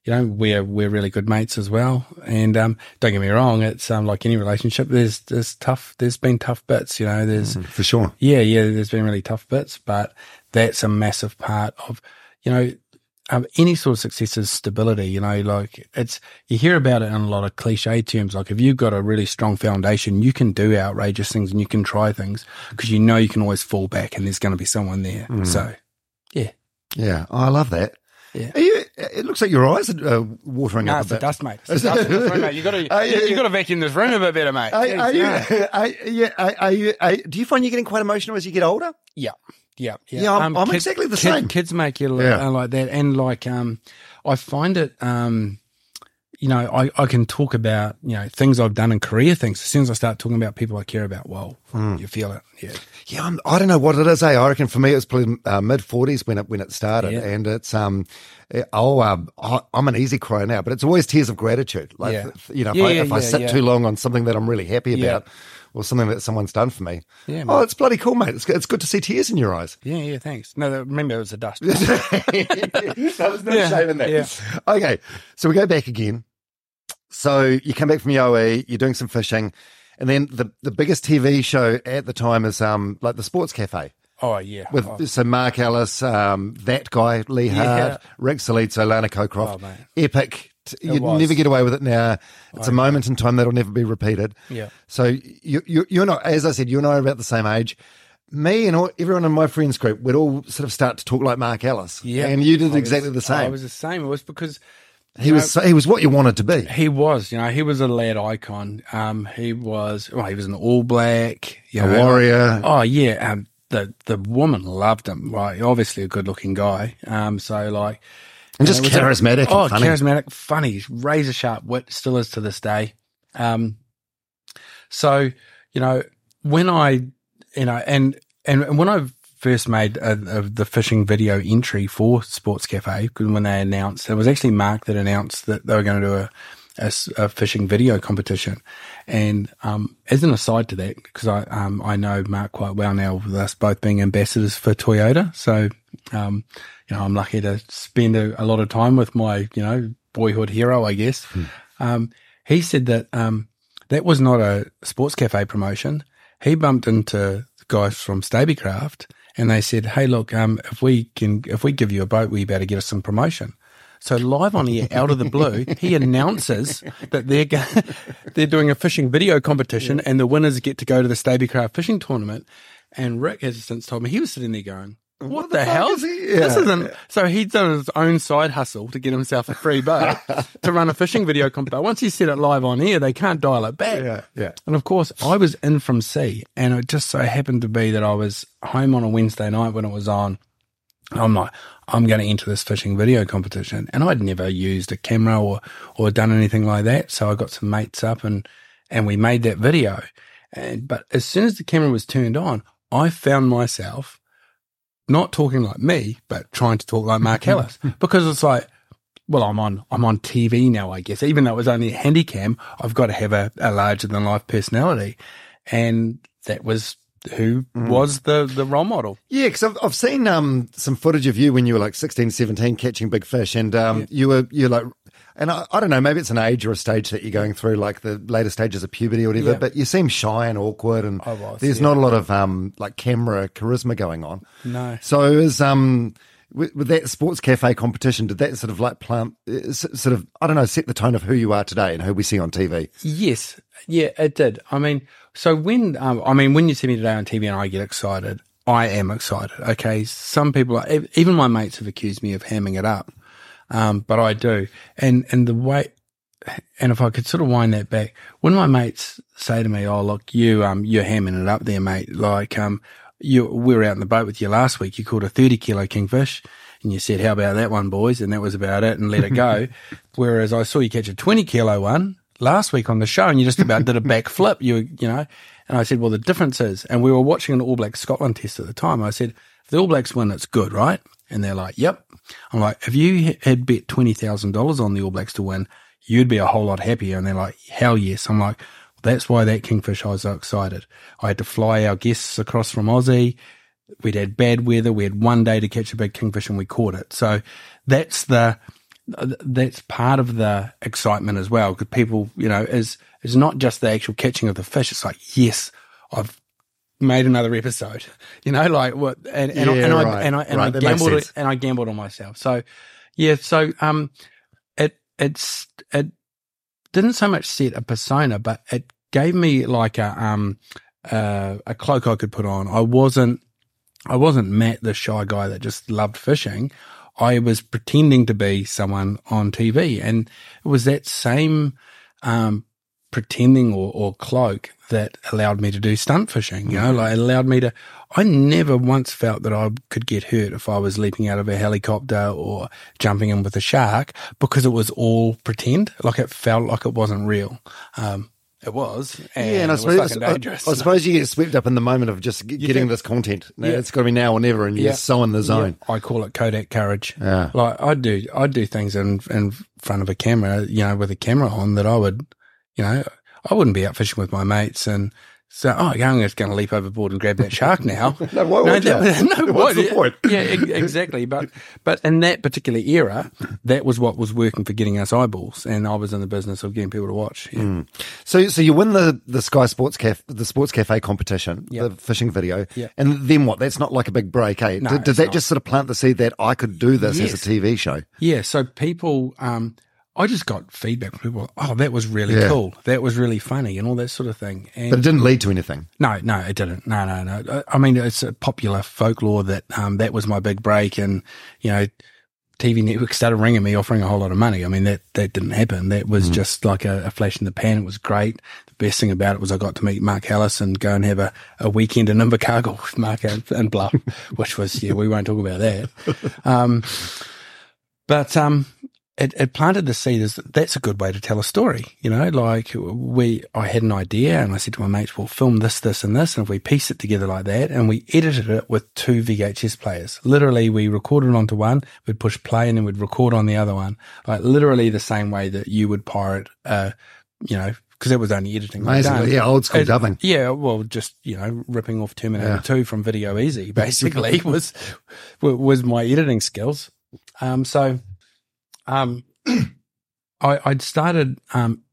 you know, we're we're really good mates as well. And um, don't get me wrong, it's um like any relationship. There's there's tough. There's been tough bits. You know, there's mm, for sure. Yeah, yeah. There's been really tough bits, but that's a massive part of you know. Um, any sort of success is stability, you know, like it's, you hear about it in a lot of cliche terms. Like if you've got a really strong foundation, you can do outrageous things and you can try things because you know you can always fall back and there's going to be someone there. Mm. So, yeah. Yeah. Oh, I love that. Yeah. Are you, it looks like your eyes are uh, watering no, up a bit. No, it's the dust, mate. It's the dust in this room, mate. You've got to, uh, you, yeah, you got to vacuum this room a bit better, mate. Are, are you, are, yeah, are, are you, are, do you find you're getting quite emotional as you get older? Yeah. Yeah, yeah, yeah. I'm, um, I'm kid, exactly the kid, same. Kids make you look, yeah. uh, like that, and like um, I find it. Um, you know, I, I can talk about you know things I've done in career things. As soon as I start talking about people I care about, well, mm. you feel it. Yeah, yeah. I'm, I don't know what it is. Eh? I reckon for me it was probably uh, mid forties when it when it started, yeah. and it's um. Oh, um, I'm an easy crier now, but it's always tears of gratitude. Like yeah. you know, if yeah, I, if yeah, I sit yeah. too long on something that I'm really happy about. Yeah. Or something that someone's done for me. Yeah, oh, it's bloody cool, mate. It's good, it's good to see tears in your eyes. Yeah, yeah, thanks. No, remember it was the dust. That was no yeah, shame in that. Yeah. Okay, so we go back again. So you come back from your O E, you're doing some fishing, and then the, the biggest T V show at the time is um like the Sports Cafe. Oh, yeah. With oh. So Mark Ellis, um, that guy, Lee Hard, yeah. Rick Salito, Lana Cockcroft. Oh, epic. You'd never get away with it now. It's oh, a moment in time that'll never be repeated. Yeah. So you, you, you're not, as I said, you and I are about the same age. Me and all, everyone in my friends group would all sort of start to talk like Mark Ellis. Yeah. And you did was, exactly the same. I was the same. It was because he was so, he was what you wanted to be. He was, you know, he was a lad icon. Um, he was. Well, he was an All Black, you know, a warrior. Oh yeah. Um, the the woman loved him. Right. Obviously a good looking guy. Um. So like. And just charismatic, oh, and funny. charismatic, funny, razor sharp wit, still is to this day. Um, so you know when I, you know, and and when I first made a, a, the fishing video entry for Sports Cafe, when they announced, it was actually Mark that announced that they were going to do a, a, a fishing video competition. And um, as an aside to that, because I um, I know Mark quite well now, with us both being ambassadors for Toyota, so. Um, you know, I'm lucky to spend a, a lot of time with my, you know, boyhood hero, I guess. Hmm. Um, he said that um, that was not a Sports Cafe promotion. He bumped into guys from Stabicraft and they said, hey, look, um, if we can, if we give you a boat, we better get us some promotion. So live on here, out of the blue, he announces that they're go- they're doing a fishing video competition yeah. and the winners get to go to the Stabicraft fishing tournament. And Rick has since told me he was sitting there going, What, what the, the hell? Is he? Yeah. This isn't. So he'd done his own side hustle to get himself a free boat to run a fishing video comp. But once he said it live on air, they can't dial it back. Yeah, yeah. And of course, I was in from sea, and it just so happened to be that I was home on a Wednesday night when it was on. I'm like, I'm going to enter this fishing video competition, and I'd never used a camera or or done anything like that. So I got some mates up, and and we made that video. And but as soon as the camera was turned on, I found myself not talking like me, but trying to talk like Mark Ellis, because it's like, well, I'm on I'm on T V now, I guess. Even though it was only a handy cam, I've got to have a, a larger than life personality, and that was. Who was the, the role model? Yeah, because I've, I've seen um, some footage of you when you were like sixteen, seventeen, catching big fish, and um, yeah. you were you're like, and I, I don't know, maybe it's an age or a stage that you're going through, like the later stages of puberty or whatever. Yeah. But you seem shy and awkward, and I was, there's yeah. not a lot of um, like camera charisma going on. No. So it was um with, with that Sports Cafe competition, did that sort of like plant uh, sort of I don't know set the tone of who you are today and who we see on T V? Yes, yeah, it did. I mean. So when, um, I mean, when you see me today on T V and I get excited, I am excited, okay? Some people, are, even my mates have accused me of hamming it up, um, but I do. And and the way, and if I could sort of wind that back, when my mates say to me, oh, look, you, um, you're hamming it up there, mate, like um, you, we were out in the boat with you last week, you caught a thirty kilo kingfish, and you said, how about that one, boys? And that was about it, and let it go. Whereas I saw you catch a twenty kilo one last week on the show, and you just about did a backflip, you you know. And I said, well, the difference is, and we were watching an All Blacks Scotland test at the time. I said, if the All Blacks win, it's good, right? And they're like, yep. I'm like, if you had bet twenty thousand dollars on the All Blacks to win, you'd be a whole lot happier. And they're like, hell yes. I'm like, well, that's why that kingfish, I was so excited. I had to fly our guests across from Aussie. We'd had bad weather. We had one day to catch a big kingfish, and we caught it. So that's the... that's part of the excitement as well, because people, you know, is it's not just the actual catching of the fish. It's like, yes, I've made another episode, you know, like what, and and yeah, and, I, right. and I and right, I gambled and I gambled on myself. So yeah, so um, it it's it didn't so much set a persona, but it gave me like a um uh, a cloak I could put on. I wasn't I wasn't Matt, the shy guy that just loved fishing. I was pretending to be someone on T V, and it was that same um, pretending or, or cloak that allowed me to do stunt fishing, you know, like it allowed me to – I never once felt that I could get hurt if I was leaping out of a helicopter or jumping in with a shark, because it was all pretend, like it felt like it wasn't real. Um It was, and yeah, and I suppose, it was fucking dangerous. I, I suppose you get swept up in the moment of just g- getting this content. No, yeah. It's got to be now or never, and you're yeah. so in the zone. Yeah. I call it Kodak courage. Yeah. Like I do, I do things in in front of a camera, you know, with a camera on that I would, you know, I wouldn't be out fishing with my mates and. So, oh, I'm just going to leap overboard and grab that shark now. no, why would no, that, you? No, What's why? the point? Yeah, exactly. But but in that particular era, that was what was working for getting us eyeballs, and I was in the business of getting people to watch. Yeah. Mm. So so you win the, the Sky Sports Cafe, the Sports Cafe competition, yep. the fishing video, yep. and then what? That's not like a big break, eh? No, did did that not. just sort of plant the seed that I could do this yes. as a T V show? Yeah, so people... Um, I just got feedback from people, oh, that was really yeah. cool, that was really funny, and all that sort of thing. And but it didn't lead to anything? No, no, it didn't. No, no, no. I mean, it's a popular folklore that um, that was my big break, and, you know, T V networks started ringing me, offering a whole lot of money. I mean, that, that didn't happen. That was mm. just like a, a flash in the pan. It was great. The best thing about it was I got to meet Mark Ellis and go and have a, a weekend in Invercargill with Mark and Bluff, which was, yeah, we won't talk about that. Um, but... um. It, it planted the seed as that's a good way to tell a story, you know, like we, I had an idea and I said to my mates, well, film this, this and this. And if we piece it together like that, and we edited it with two V H S players, literally we recorded onto one, we'd push play and then we'd record on the other one, like literally the same way that you would pirate, uh, you know, because it was only editing. Amazing. Yeah, old school it, dubbing. Yeah, well, just, you know, ripping off Terminator yeah. two from Video Easy basically was, was my editing skills. Um, so... Um, I, I'd started um,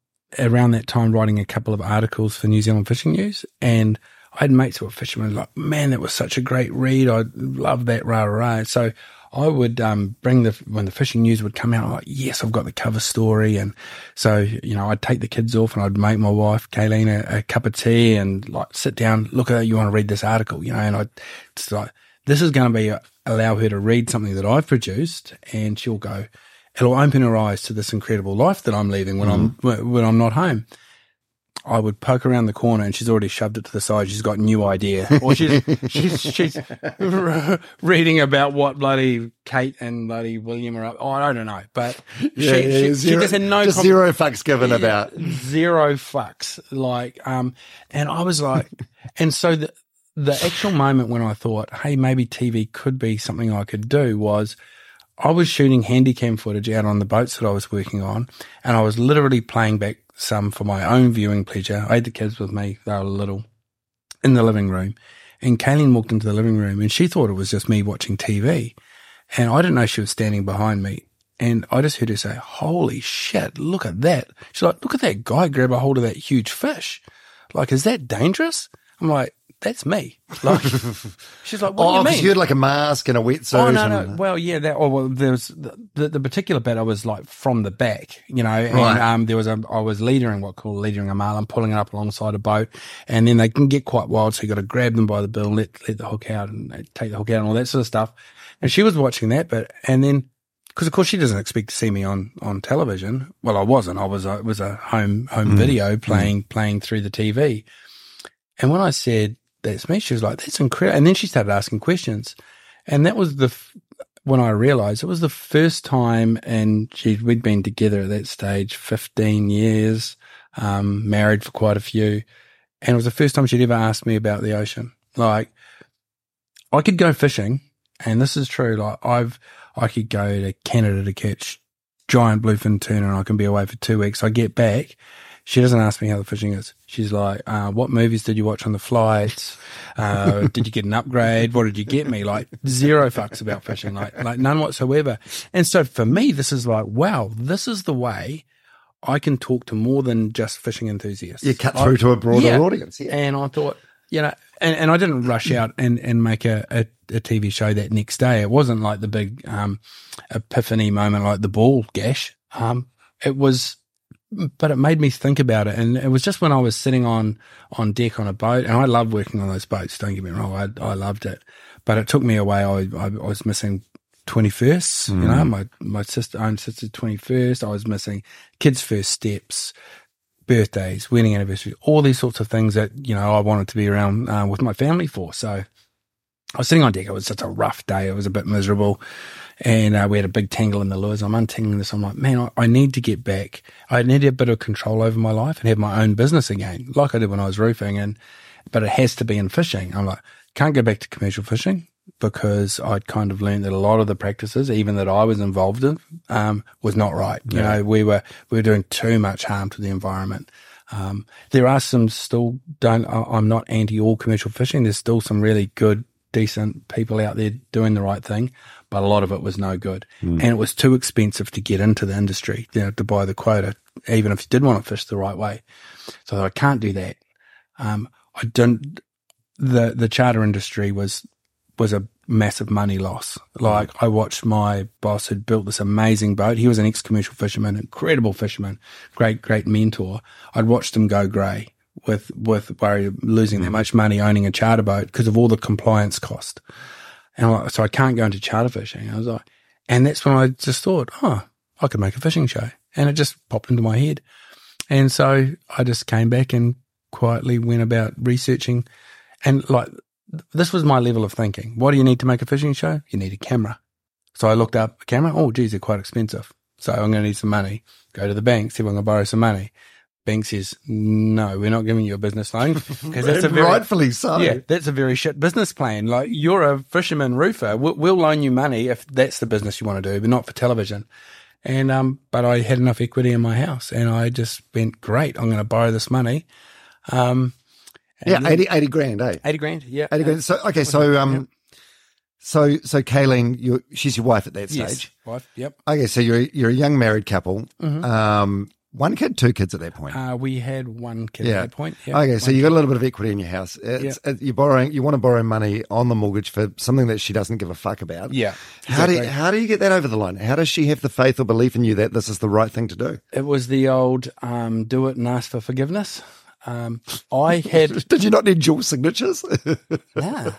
around that time writing a couple of articles for New Zealand Fishing News, and I had mates who were fishermen like, man, that was such a great read. I love that, rah, rah, rah. So I would um, bring the, when the fishing news would come out, I'm like, yes, I've got the cover story. And so, you know, I'd take the kids off and I'd make my wife, Kaylene, a, a cup of tea and like sit down, look at that, you want to read this article, you know, and I'd just like, This is going to be allow her to read something that I've produced, and she'll go, it'll open her eyes to this incredible life that I'm leaving when mm-hmm. I'm when I'm not home. I would poke around the corner, and she's already shoved it to the side. She's got a new idea, or she's she's she's reading about what bloody Kate and bloody William are up. Oh, I don't know, but yeah, she, yeah, she, zero, she just had no just com- zero fucks given yeah, about zero fucks. Like, um, and I was like, and so the the actual moment when I thought, hey, maybe T V could be something I could do was. I was shooting handycam footage out on the boats that I was working on, and I was literally playing back some for my own viewing pleasure. I had the kids with me, they were little, in the living room. And Kaylene walked into the living room, and she thought it was just me watching T V. And I didn't know she was standing behind me. And I just heard her say, holy shit, look at that. She's like, look at that guy grab a hold of that huge fish. Like, is that dangerous? I'm like, that's me. Like, she's like, what oh, do you mean? Oh, because you had like a mask and a wetsuit. Oh, no, no. And, uh, well, yeah. That, oh, well, there was the, the, the particular bit I was like from the back, you know, and right. um, there was a, I was leadering what called leadering a marlin, pulling it up alongside a boat, and then they can get quite wild, so you got to grab them by the bill, let, let the hook out and take the hook out and all that sort of stuff. And she was watching that, but, and then, because of course she doesn't expect to see me on, on television. Well, I wasn't. I was, it was a home, home mm. video playing, mm. playing through the T V. And when I said, that's me, she was like, that's incredible. And then she started asking questions. And that was the, f- when I realized it was the first time, and she, we'd been together at that stage, fifteen years, um, married for quite a few. And it was the first time she'd ever asked me about the ocean. Like, I could go fishing, and this is true. Like, I've, I could go to Canada to catch giant bluefin tuna, and I can be away for two weeks. I get back. She doesn't ask me how the fishing is. She's like, uh, what movies did you watch on the flights? Uh, did you get an upgrade? What did you get me? Like, zero fucks about fishing, like, like none whatsoever. And so for me, this is like, wow, this is the way I can talk to more than just fishing enthusiasts. You cut through I, to a broader yeah. audience. Yeah. And I thought, you know, and, and I didn't rush out and, and make a, a, a T V show that next day. It wasn't like the big um, epiphany moment like the ball gash. Um, it was... But it made me think about it, and it was just when I was sitting on, on deck on a boat, and I love working on those boats, don't get me wrong, I I loved it. But it took me away, I I, I was missing twenty-firsts, mm. you know, my, my sister, own sister's twenty-first, I was missing kids' first steps, birthdays, wedding anniversaries, all these sorts of things that, you know, I wanted to be around uh, with my family for. So I was sitting on deck, it was such a rough day, it was a bit miserable. And uh, we had a big tangle in the lures. I'm untangling this. I'm like, man, I, I need to get back. I need a bit of control over my life and have my own business again, like I did when I was roofing. And but it has to be in fishing. I'm like, can't go back to commercial fishing because I'd kind of learned that a lot of the practices, even that I was involved in, um, was not right. You yeah. know, we were we were doing too much harm to the environment. Um, there are some still don't. I'm not anti all commercial fishing. There's still some really good, decent people out there doing the right thing. But a lot of it was no good. Mm. And it was too expensive to get into the industry, you know, to buy the quota, even if you did want to fish the right way. So I can't do that. Um, I didn't, the, the charter industry was, was a massive money loss. Like I watched my boss who'd built this amazing boat. He was an ex-commercial fisherman, incredible fisherman, great, great mentor. I'd watched him go grey with, with worry of losing that much money owning a charter boat because of all the compliance cost. And I, so I can't go into charter fishing. I was like, and that's when I just thought, oh, I could make a fishing show. And it just popped into my head. And so I just came back and quietly went about researching. And like, this was my level of thinking. What do you need to make a fishing show? You need a camera. So I looked up a camera. Oh, geez, they're quite expensive. So I'm going to need some money. Go to the bank, see if I'm going to borrow some money. Bank says, no, we're not giving you a business loan. Because that's a very, rightfully so. Yeah, that's a very shit business plan. Like, you're a fisherman roofer. We'll, we'll loan you money if that's the business you want to do, but not for television. And um, But I had enough equity in my house, and I just went, great, I'm going to borrow this money. Um, yeah, then, eighty grand, eh? eighty grand, yeah. eighty grand. So, okay, so... um. So, so Kaylene, you're, she's your wife at that stage? Yes, wife, yep. Okay, so you're, you're a young married couple. Mm-hmm. Um. One kid, two kids at that point? Uh, we had one kid yeah. at that point. Yeah, okay, so you got a little bit of equity in your house. It's, yeah. it, you're borrowing, you want to borrow money on the mortgage for something that she doesn't give a fuck about. Yeah. How exactly. do you, how do you get that over the line? How does she have the faith or belief in you that this is the right thing to do? It was the old um, do it and ask for forgiveness. Um, I had. Did you not need dual signatures? No.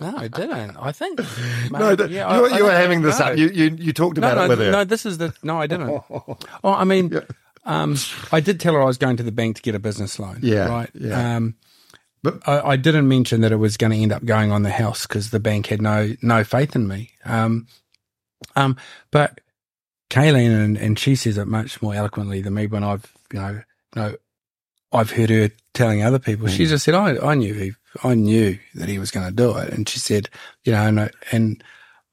No, I didn't. I think. Mate, no, the, yeah, you, I, you I were having this up. You, you, you talked about no, no, it with her. No, this is the. No, I didn't. Oh, I mean, yeah. um, I did tell her I was going to the bank to get a business loan. Yeah. Right. Yeah. Um, but I, I didn't mention that it was going to end up going on the house because the bank had no no faith in me. Um, um, but Kaylene, and, and she says it much more eloquently than me when I've, you know, no, I've heard her telling other people. Mm. She just said, I, I knew he, I knew that he was going to do it. And she said, you know, and I, and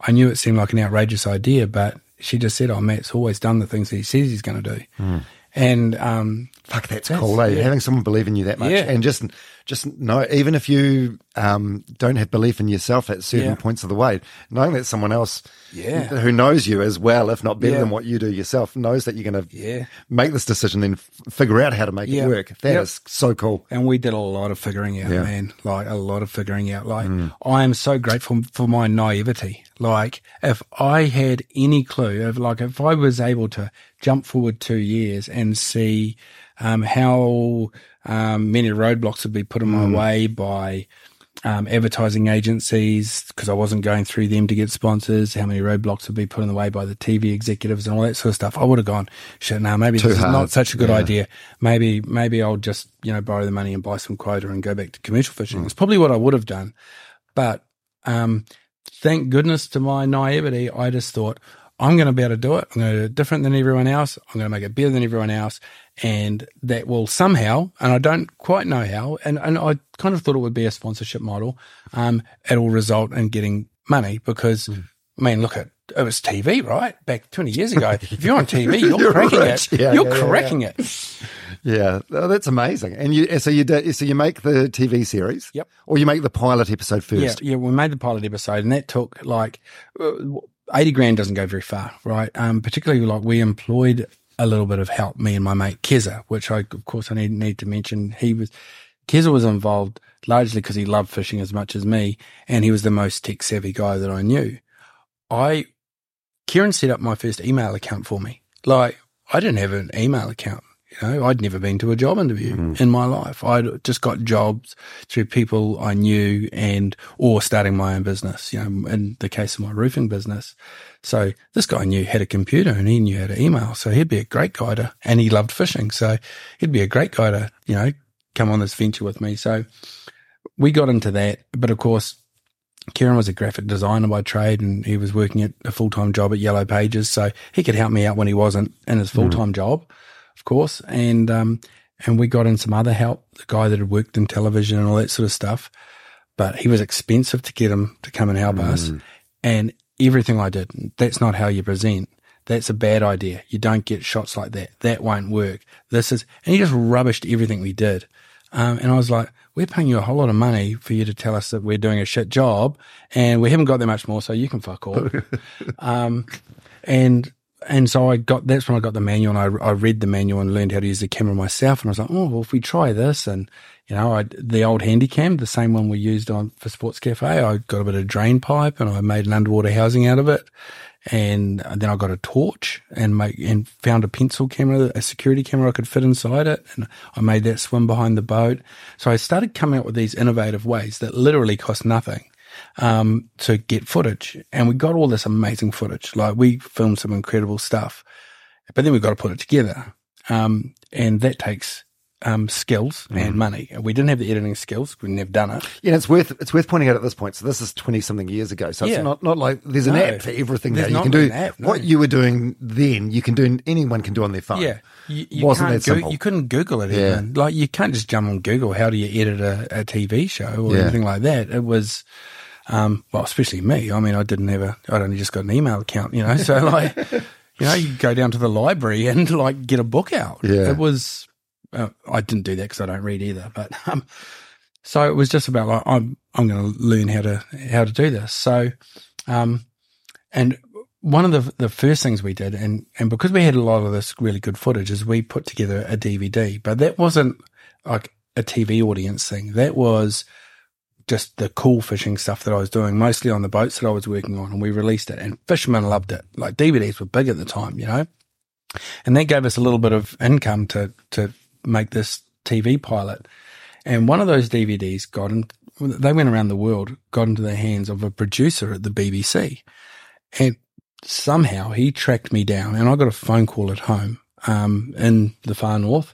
I knew it seemed like an outrageous idea, but she just said, oh, Matt's always done the things that he says he's going to do. Mm. And, um, fuck, that's, that's cool, eh? Yeah. Having someone believe in you that much. Yeah. And just, just know, even if you, um, don't have belief in yourself at certain yeah. points of the way, knowing that someone else yeah. who knows you as well, if not better yeah. than what you do yourself, knows that you're going to yeah. make this decision, then f- figure out how to make yeah. it work. That yep. is so cool. And we did a lot of figuring out, yeah. man, like a lot of figuring out. Like, mm. I am so grateful for my naivety. Like, if I had any clue, if, like, if I was able to jump forward two years and see um, how um, many roadblocks would be put in my mm. way by um, advertising agencies, because I wasn't going through them to get sponsors, how many roadblocks would be put in the way by the T V executives and all that sort of stuff, I would have gone, shit, no, nah, maybe Too this hard. is not such a good yeah. idea. Maybe maybe I'll just, you know, borrow the money and buy some quota and go back to commercial fishing. Mm. It's probably what I would have done. But um, thank goodness to my naivety, I just thought, I'm going to be able to do it. I'm going to do it different than everyone else. I'm going to make it better than everyone else. And that will somehow, and I don't quite know how, and, and I kind of thought it would be a sponsorship model, um, it'll result in getting money because, mm. I mean, look at, it was T V, right? Back twenty years ago. If you're on T V, you're, you're cracking rich. it. Yeah, you're yeah, cracking yeah. it. Yeah, oh, that's amazing. And you, so you do, so you make the T V series? Yep. Or you make the pilot episode first? Yeah, yeah, we made the pilot episode, and that took like... Uh, eighty grand doesn't go very far, right? Um, particularly like we employed a little bit of help, me and my mate Keza, which I, of course I need, need to mention. He was, Keza was involved largely because he loved fishing as much as me, and he was the most tech savvy guy that I knew. I, Kieran set up my first email account for me. Like, I didn't have an email account. You know, I'd never been to a job interview mm. in my life. I just got jobs through people I knew and, or starting my own business, you know, in the case of my roofing business. So this guy knew had a computer and he knew how to email. So he'd be a great guy to, and he loved fishing. So he'd be a great guy to, you know, come on this venture with me. So we got into that. But of course, Kieran was a graphic designer by trade, and he was working at a full-time job at Yellow Pages. So he could help me out when he wasn't in his full-time mm. job. Of course, and um, and we got in some other help, the guy that had worked in television and all that sort of stuff, but he was expensive to get him to come and help mm. us, and everything I did, that's not how you present, that's a bad idea, you don't get shots like that, that won't work, this is, and he just rubbished everything we did, um, and I was like, we're paying you a whole lot of money for you to tell us that we're doing a shit job, and we haven't got that much more, so you can fuck off, um, and... And so I got, that's when I got the manual, and I, I read the manual and learned how to use the camera myself. And I was like, oh, well, if we try this, and, you know, I, the old Handycam, the same one we used on for Sports Cafe, I got a bit of drain pipe and I made an underwater housing out of it. And then I got a torch and make, and found a pencil camera, a security camera I could fit inside it. And I made that swim behind the boat. So I started coming up with these innovative ways that literally cost nothing. Um, to get footage, and we got all this amazing footage. Like, we filmed some incredible stuff, but then we've got to put it together, um, and that takes um, skills mm. and money. We didn't have the editing skills; we'd never done it. Yeah, it's worth it's worth pointing out at this point. So this is twenty something years ago. So yeah. it's not, not like there's an no, app for everything now. You can do app, no. what you were doing then. You can do anyone can do on their phone. Yeah, you, you wasn't that simple. Go- you couldn't Google it. Yeah. Even. Like, you can't just jump on Google. How do you edit a, a T V show or yeah. anything like that? It was. Um, well, especially me. I mean, I didn't have a, I'd only just got an email account, you know, so like, you know, you go down to the library and like get a book out. Yeah. It was, uh, I didn't do that because I don't read either, but, um, so it was just about like, I'm, I'm going to learn how to, how to do this. So, um, and one of the, the first things we did, and, and because we had a lot of this really good footage, is we put together a D V D, but that wasn't like a T V audience thing. That was, just the cool fishing stuff that I was doing, mostly on the boats that I was working on, and we released it, and fishermen loved it. Like, D V Ds were big at the time, you know, and that gave us a little bit of income to to make this T V pilot. And one of those D V Ds got in, they went around the world, got into the hands of a producer at the B B C. And somehow he tracked me down, and I got a phone call at home um, in the far north.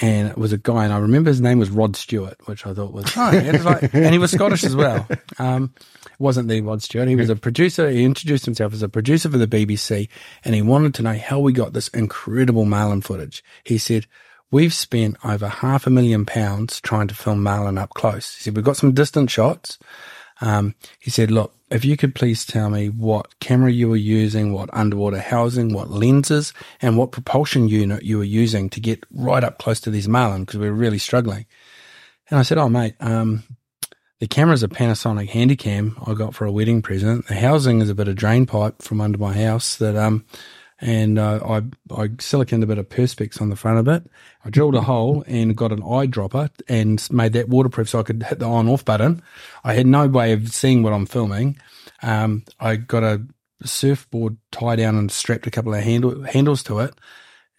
And it was a guy, and I remember his name was Rod Stewart, which I thought was, oh, and, like, and he was Scottish as well. Um, wasn't the Rod Stewart. He was a producer. He introduced himself as a producer for the B B C, and he wanted to know how we got this incredible marlin footage. He said, we've spent over half a million pounds trying to film marlin up close. He said, we've got some distant shots. Um, he said, look, if you could please tell me what camera you were using, what underwater housing, what lenses, and what propulsion unit you were using to get right up close to these marlin, because we were really struggling. And I said, oh, mate, um, the camera's a Panasonic Handycam I got for a wedding present. The housing is a bit of drain pipe from under my house that, um, and uh, I, I siliconed a bit of Perspex on the front of it. I drilled a hole and got an eyedropper and made that waterproof so I could hit the on-off button. I had no way of seeing what I'm filming. Um, I got a surfboard tie down and strapped a couple of handle, handles to it,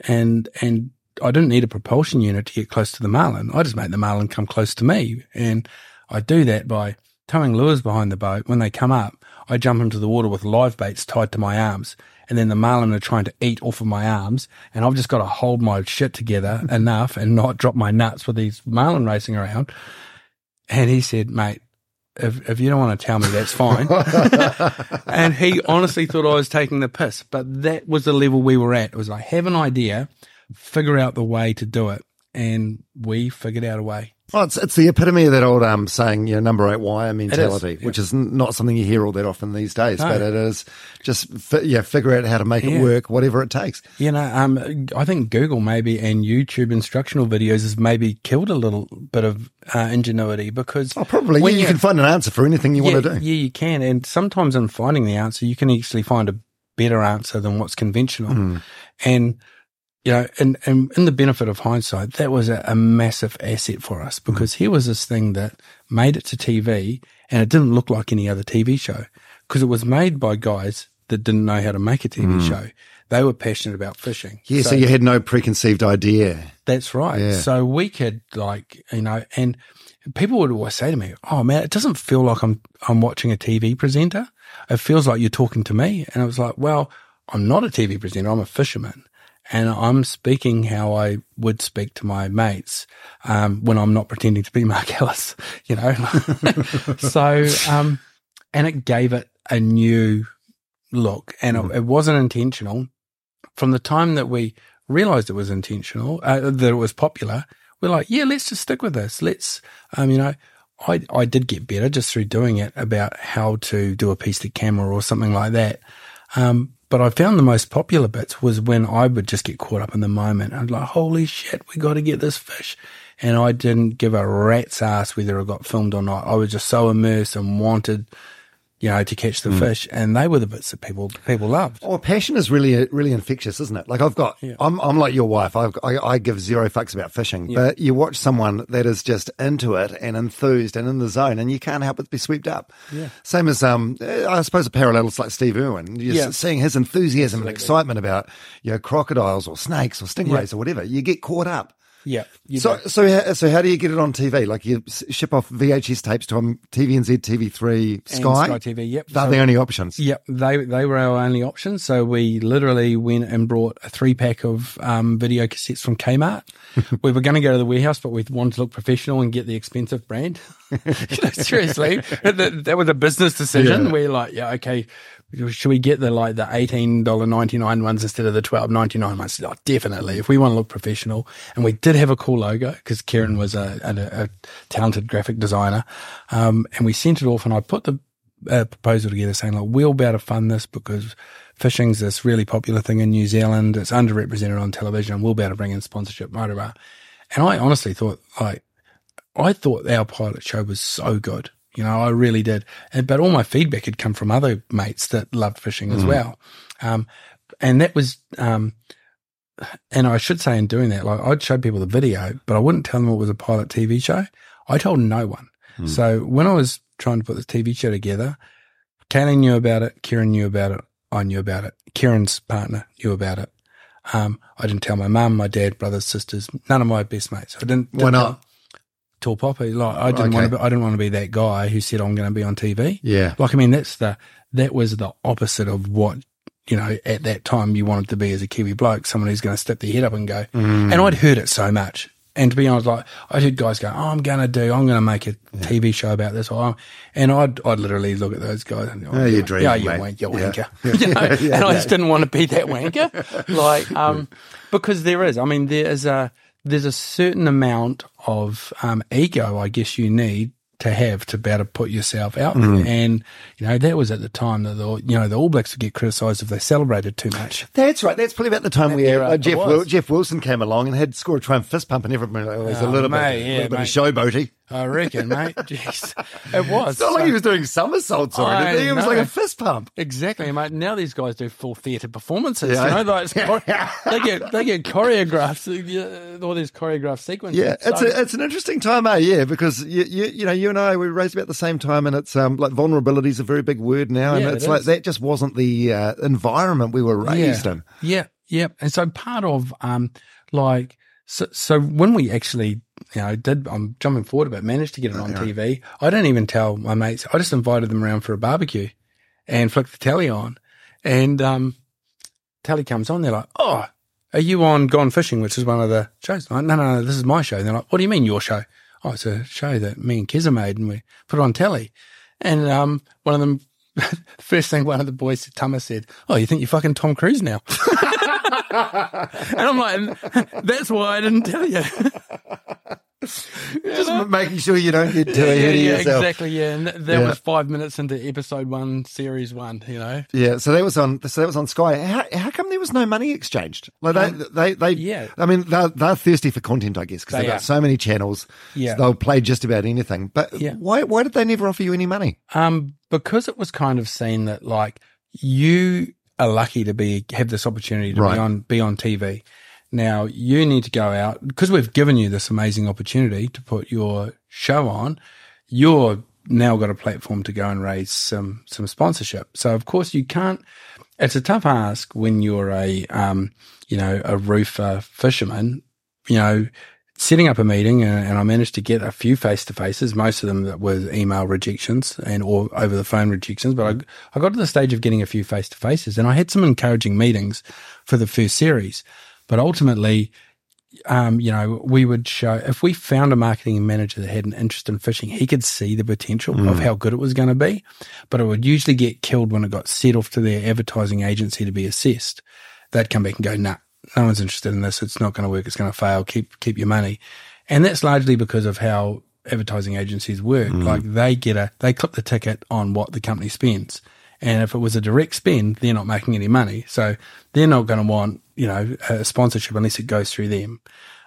and and I didn't need a propulsion unit to get close to the marlin. I just made the marlin come close to me, and I do that by towing lures behind the boat. When they come up, I jump into the water with live baits tied to my arms. And then the marlin are trying to eat off of my arms, and I've just got to hold my shit together enough and not drop my nuts with these marlin racing around. And he said, mate, if, if you don't want to tell me, that's fine. And he honestly thought I was taking the piss, but that was the level we were at. It was like, have an idea, figure out the way to do it. And we figured out a way. Well, it's it's the epitome of that old um saying, you know, number eight wire mentality, is, yeah. which is n- not something you hear all that often these days, no. but it is just fi- yeah, figure out how to make yeah. it work, whatever it takes. You know, um, I think Google maybe and YouTube instructional videos has maybe killed a little bit of uh, ingenuity because oh, probably when yeah, you, you can find an answer for anything you yeah, want to do. Yeah, you can, and sometimes in finding the answer, you can actually find a better answer than what's conventional, mm. and. You know, and, and in the benefit of hindsight, that was a, a massive asset for us because here was this thing that made it to T V and it didn't look like any other T V show because it was made by guys that didn't know how to make a T V mm. show. They were passionate about fishing. Yeah, so, so you had no preconceived idea. That's right. Yeah. So we could like, you know, and people would always say to me, oh, man, it doesn't feel like I'm I'm watching a T V presenter. It feels like you're talking to me. And I was like, well, I'm not a T V presenter. I'm a fisherman. And I'm speaking how I would speak to my mates um, when I'm not pretending to be Mark Ellis, you know. so, um, and it gave it a new look, and it, it wasn't intentional. From the time that we realised it was intentional, uh, that it was popular, we're like, yeah, let's just stick with this. Let's, um, you know, I I did get better just through doing it about how to do a piece to camera or something like that. Um, But I found the most popular bits was when I would just get caught up in the moment. I'd like, holy shit, we got to get this fish. And I didn't give a rat's ass whether it got filmed or not. I was just so immersed and wanted, you know, to catch the mm. fish. And they were the bits that people people loved. Oh, passion is really, really infectious, isn't it? Like I've got, yeah. I'm I'm like your wife. I've, I I give zero fucks about fishing. Yeah. But you watch someone that is just into it and enthused and in the zone, and you can't help but be swept up. Yeah. Same as, um, I suppose a parallel is like Steve Irwin. You're yeah. seeing his enthusiasm Absolutely. and excitement about, you know, crocodiles or snakes or stingrays yeah. or whatever. You get caught up. Yeah. So, do. so, so how do you get it on T V? Like you ship off V H S tapes to um, T V N Z, T V three, Sky? And Sky T V, yep. They're so, the only options. Yep. They, they were our only options. So we literally went and brought a three pack of, um, video cassettes from Kmart. We were going to go to the warehouse, but we wanted to look professional and get the expensive brand. You know, seriously, that, that was a business decision. Yeah. We're like, yeah, okay. Should we get the like the eighteen ninety-nine ones instead of the twelve ninety-nine ones? Oh, definitely. If we want to look professional, and we did have a cool logo because Karen was a, a, a talented graphic designer, um, and we sent it off. And I put the uh, proposal together saying, "Like, we'll be able to fund this because fishing's this really popular thing in New Zealand. It's underrepresented on television, and we'll be able to bring in sponsorship." Blah, blah, blah. And I honestly thought, like, I thought our pilot show was so good. You know, I really did. And, but all my feedback had come from other mates that loved fishing as mm. well. Um, and that was, um, and I should say in doing that, like I'd show people the video, but I wouldn't tell them it was a pilot T V show. I told no one. Mm. So when I was trying to put this T V show together, Kaylene knew about it. Kieran knew about it. I knew about it. Kieran's partner knew about it. Um, I didn't tell my mum, my dad, brothers, sisters, none of my best mates. I didn't. didn't Why not? tall poppy. Like I didn't okay. want to. Be, I didn't want to be that guy who said I'm going to be on T V. Yeah. Like I mean, that's the that was the opposite of what you know at that time you wanted to be as a Kiwi bloke, someone who's going to stick their head up and go. Mm. And I'd heard it so much. And to be honest, like I heard guys go, oh, I'm going to do, I'm going to make a yeah. T V show about this. Or, and I'd I'd literally look at those guys and go, oh, oh, you're dreaming, oh, you wank, you're yeah. wanker. Yeah. You know? yeah, yeah, and I just yeah. didn't want to be that wanker. like, um, because there is, I mean, there is a, there's a certain amount of um, ego, I guess you need to have to be able to put yourself out there. Mm. And, you know, that was at the time that, the you know, the All Blacks would get criticised if they celebrated too much. That's right. That's probably about the time that where uh, Jeff, Wil- Jeff Wilson came along and had scored a triumph fist pump and everyone was oh, a little mate, bit, yeah, little bit of showboaty. I reckon, mate. Jeez. It was. It's not so, like he was doing somersaults or anything. It was like a fist pump. Exactly, mate. Now these guys do full theatre performances. Yeah. You know, like they get they get choreographed, all these choreographed sequences. Yeah, it's so, a, it's an interesting time, eh? Yeah, because you, you you know you and I we were raised about the same time, and it's um like vulnerability is a very big word now, and yeah, it's it like that just wasn't the uh, environment we were raised yeah. in. Yeah, yeah, and so part of um like so so when we actually. You know, did I'm jumping forward a bit, managed to get it on yeah. T V. I didn't even tell my mates. I just invited them around for a barbecue and flicked the telly on. And um telly comes on, they're like, oh, are you on Gone Fishing, which is one of the shows? I'm like, no, no, no, this is my show. And they're like, what do you mean your show? Oh, it's a show that me and Keza made and we put it on telly. And um one of them, first thing one of the boys said, Thomas said, oh, you think you're fucking Tom Cruise now? And I'm like, that's why I didn't tell you. You know? Just making sure you don't get too ahead yeah, yeah, of yourself. Exactly, yeah. And that, that yeah. was five minutes into episode one, series one. You know. Yeah. So that was on. So that was on Sky. How, how come there was no money exchanged? Like they, um, they, they. Yeah. I mean, they're, they're thirsty for content, I guess, because they they've got so many channels. Yeah. So they'll play just about anything. But yeah. why? Why did they never offer you any money? Um, because it was kind of seen that like you are lucky to be have this opportunity to right. be on be on T V. Now, you need to go out, because we've given you this amazing opportunity to put your show on, you're now got a platform to go and raise some some sponsorship. So, of course, you can't – it's a tough ask when you're a, um, you know, a roofer fisherman, you know, setting up a meeting, and, and I managed to get a few face-to-faces, most of them that were email rejections and or over-the-phone rejections, but I, I got to the stage of getting a few face-to-faces, and I had some encouraging meetings for the first series. But ultimately, um, you know, we would show, if we found a marketing manager that had an interest in fishing, he could see the potential mm. of how good it was going to be, but it would usually get killed when it got set off to their advertising agency to be assessed. They'd come back and go, nah, no one's interested in this. It's not going to work. It's going to fail. Keep, keep your money. And that's largely because of how advertising agencies work. Mm. Like they get a, they clip the ticket on what the company spends. And if it was a direct spend, they're not making any money. So they're not going to want, you know, a sponsorship unless it goes through them.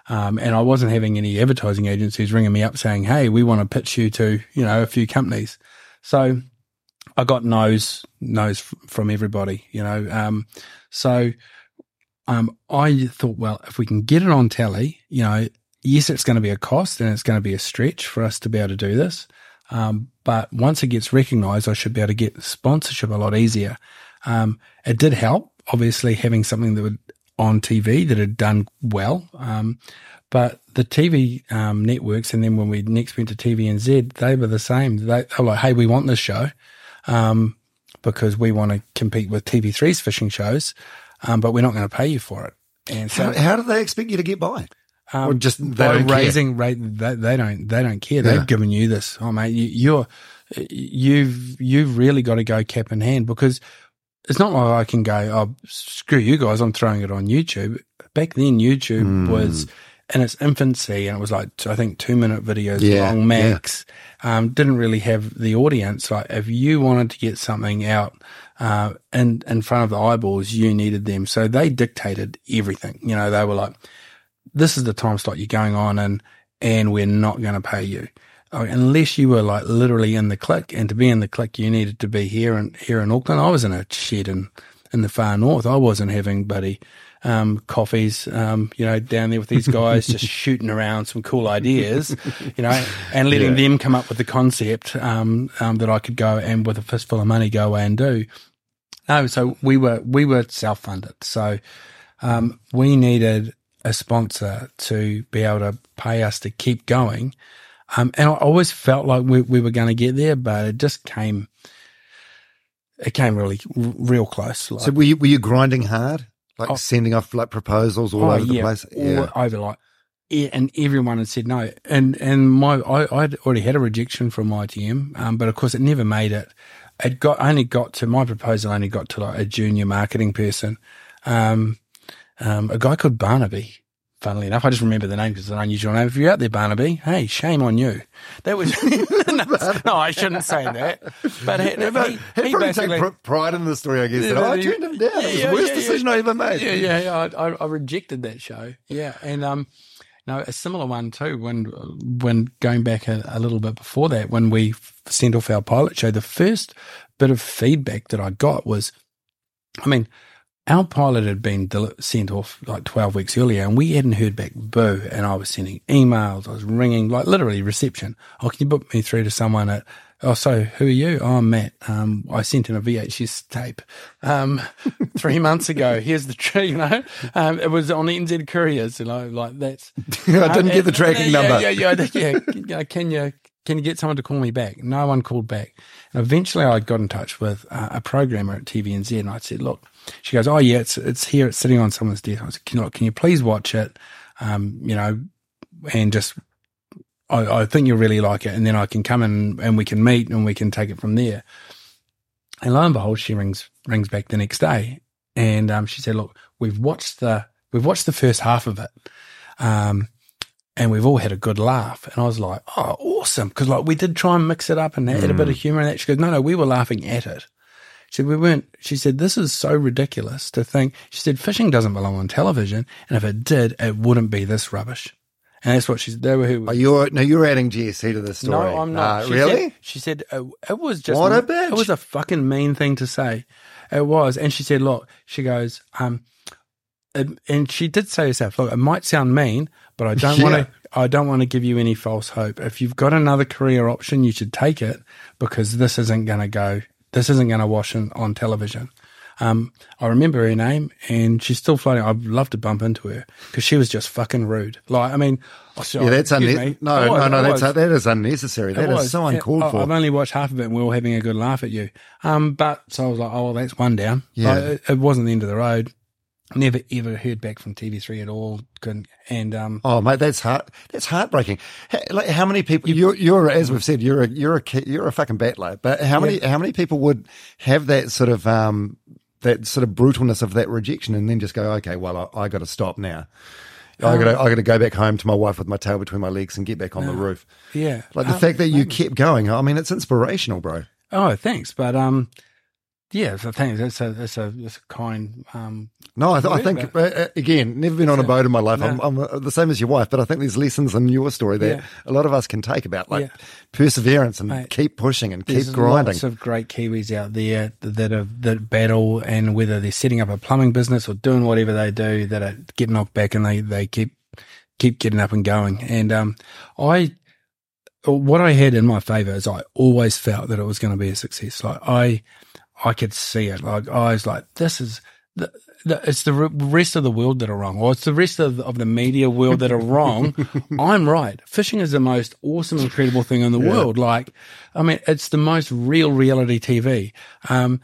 Um, and I wasn't having any advertising agencies ringing me up saying, hey, we want to pitch you to, you know, a few companies. So I got no's, no's from everybody, you know. Um, so um, I thought, well, if we can get it on telly, you know, yes, it's going to be a cost and it's going to be a stretch for us to be able to do this. Um, but once it gets recognised, I should be able to get sponsorship a lot easier. Um, it did help, obviously, having something that would on T V that had done well. Um, but the T V um, networks, and then when we next went to T V N Z, they were the same. They were like, hey, we want this show um, because we want to compete with T V three's fishing shows, um, but we're not going to pay you for it. And so, how, how do they expect you to get by? Um, or just they don't raising care. Rate, they, they don't they don't care. They've yeah. given you this. Oh mate, you, you're you've you've really got to go cap in hand, because it's not like I can go, oh screw you guys, I'm throwing it on YouTube. Back then, YouTube mm. was in its infancy, and it was like I think two minute videos yeah. long max. Yeah. Um, didn't really have the audience. Like if you wanted to get something out. Uh, in in front of the eyeballs, you needed them. So they dictated everything. You know, they were like, this is the time slot you're going on in, and we're not going to pay you. Uh, unless you were like literally in the click, and to be in the click, you needed to be here and here in Auckland. I was in a shed in, in the far north. I wasn't having buddy, um, coffees, um, you know, down there with these guys, just shooting around some cool ideas, you know, and letting yeah. them come up with the concept, um, um, that I could go and with a fistful of money go away and do. No, so we were, we were self-funded. So, um, we needed a sponsor to be able to pay us to keep going, Um, and I always felt like we, we were going to get there, but it just came, it came really r- real close. Like. So were you, were you grinding hard, like oh, sending off like proposals all oh, over yeah, the place? Yeah, all over like, yeah, and everyone had said no. And and my I I'd already had a rejection from I T M, um, but of course it never made it. It got only got to my proposal only got to like a junior marketing person, um, um, a guy called Barnaby. Funnily enough, I just remember the name because it's an unusual name. If you're out there, Barnaby, hey, shame on you. That was no, no, I shouldn't say that. But he, yeah, but he, he, he probably basically, take pride in the story, I guess. Yeah, that, oh, I turned him down. Yeah, it was yeah, the worst yeah, decision yeah. I ever made. Yeah, yeah, yeah. I, I rejected that show. Yeah, and um, no, a similar one too. When when going back a, a little bit before that, when we sent off our pilot show, the first bit of feedback that I got was, I mean. Our pilot had been sent off like twelve weeks earlier and we hadn't heard back boo, and I was sending emails, I was ringing, like literally reception. Oh, can you book me through to someone at, oh, so who are you? Oh, I'm Matt. Um, I sent in a V H S tape um, three months ago. Here's the tree, you know. Um, it was on N Z Couriers, you know, like that's. I didn't um, get the tracking uh, yeah, number. Yeah, yeah, yeah. Can you, can you get someone to call me back? No one called back. And eventually I got in touch with uh, a programmer at T V N Z and I said, look, she goes, oh, yeah, it's it's here. It's sitting on someone's desk. I said, can, can you please watch it, um, you know, and just I, I think you'll really like it. And then I can come in and we can meet and we can take it from there. And lo and behold, she rings rings back the next day. And um, she said, look, we've watched the we've watched the first half of it um, and we've all had a good laugh. And I was like, oh, awesome. Because, like, we did try and mix it up and add mm. a bit of humour in that. She goes, no, no, we were laughing at it. She said, we weren't, she said, this is so ridiculous to think. She said, fishing doesn't belong on television. And if it did, it wouldn't be this rubbish. And that's what she said. They were who. Are you, no, you're adding G S C to this story. No, I'm not. Uh, she really? Said, she said, it, it was just. What a bitch. It was a fucking mean thing to say. It was. And she said, look, she goes, um, it, and she did say herself, look, it might sound mean, but I don't yeah. want to, I don't want to give you any false hope. If you've got another career option, you should take it because this isn't going to go. This isn't going to wash in, on television. Um, I remember her name, and she's still floating. I'd love to bump into her because she was just fucking rude. Like, I mean, oh, sorry, yeah, that's unne- no, no, no, no, that's that is unnecessary. That is so uncalled for. I've only watched half of it, and we were having a good laugh at you. Um, but so I was like, oh, well, that's one down. Yeah, like, it, it wasn't the end of the road. Never ever heard back from T V three at all. Couldn't, and um, oh mate, that's heart that's heartbreaking. How, like, how many people? You're, you're as we've said, you're a you're a you're a fucking battler. But how many yeah. how many people would have that sort of um that sort of brutalness of that rejection, and then just go, okay, well, I, I got to stop now. I got I got to go back home to my wife with my tail between my legs and get back on uh, the roof. Yeah, like the um, fact that you kept going. I mean, it's inspirational, bro. Oh, thanks, but um. Yeah, so thanks. That's a that's a that's a kind. Um, no, I, th- I think uh, again, never been on a boat in my life. No. I'm, I'm the same as your wife, but I think there's lessons in your story that yeah. a lot of us can take about like yeah. perseverance and Mate, keep pushing and keep grinding. There's lots of great Kiwis out there that are, that battle, and whether they're setting up a plumbing business or doing whatever they do, that are getting knocked back and they, they keep keep getting up and going. And um, I what I had in my favour is I always felt that it was going to be a success. Like I. I could see it. Like I was like, this is the, the, it's the rest of the world that are wrong, or it's the rest of the, of the media world that are wrong. I'm right. Fishing is the most awesome, incredible thing in the yeah. world. Like, I mean, it's the most real reality T V. Um,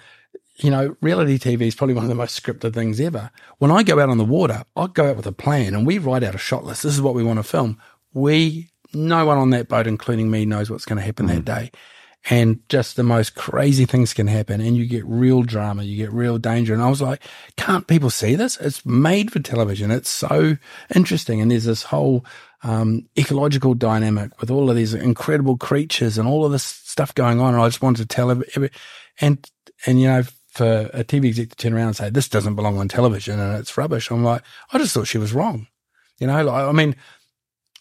you know, reality T V is probably one of the most scripted things ever. When I go out on the water, I go out with a plan, and we write out a shot list. This is what we want to film. We, no one on that boat, including me, knows what's going to happen mm. that day. And just the most crazy things can happen, and you get real drama, you get real danger. And I was like, can't people see this? It's made for television. It's so interesting. And there's this whole um, ecological dynamic with all of these incredible creatures and all of this stuff going on. And I just wanted to tell every, every and, and, you know, for a T V exec to turn around and say, this doesn't belong on television and it's rubbish. I'm like, I just thought she was wrong. You know, like, I mean,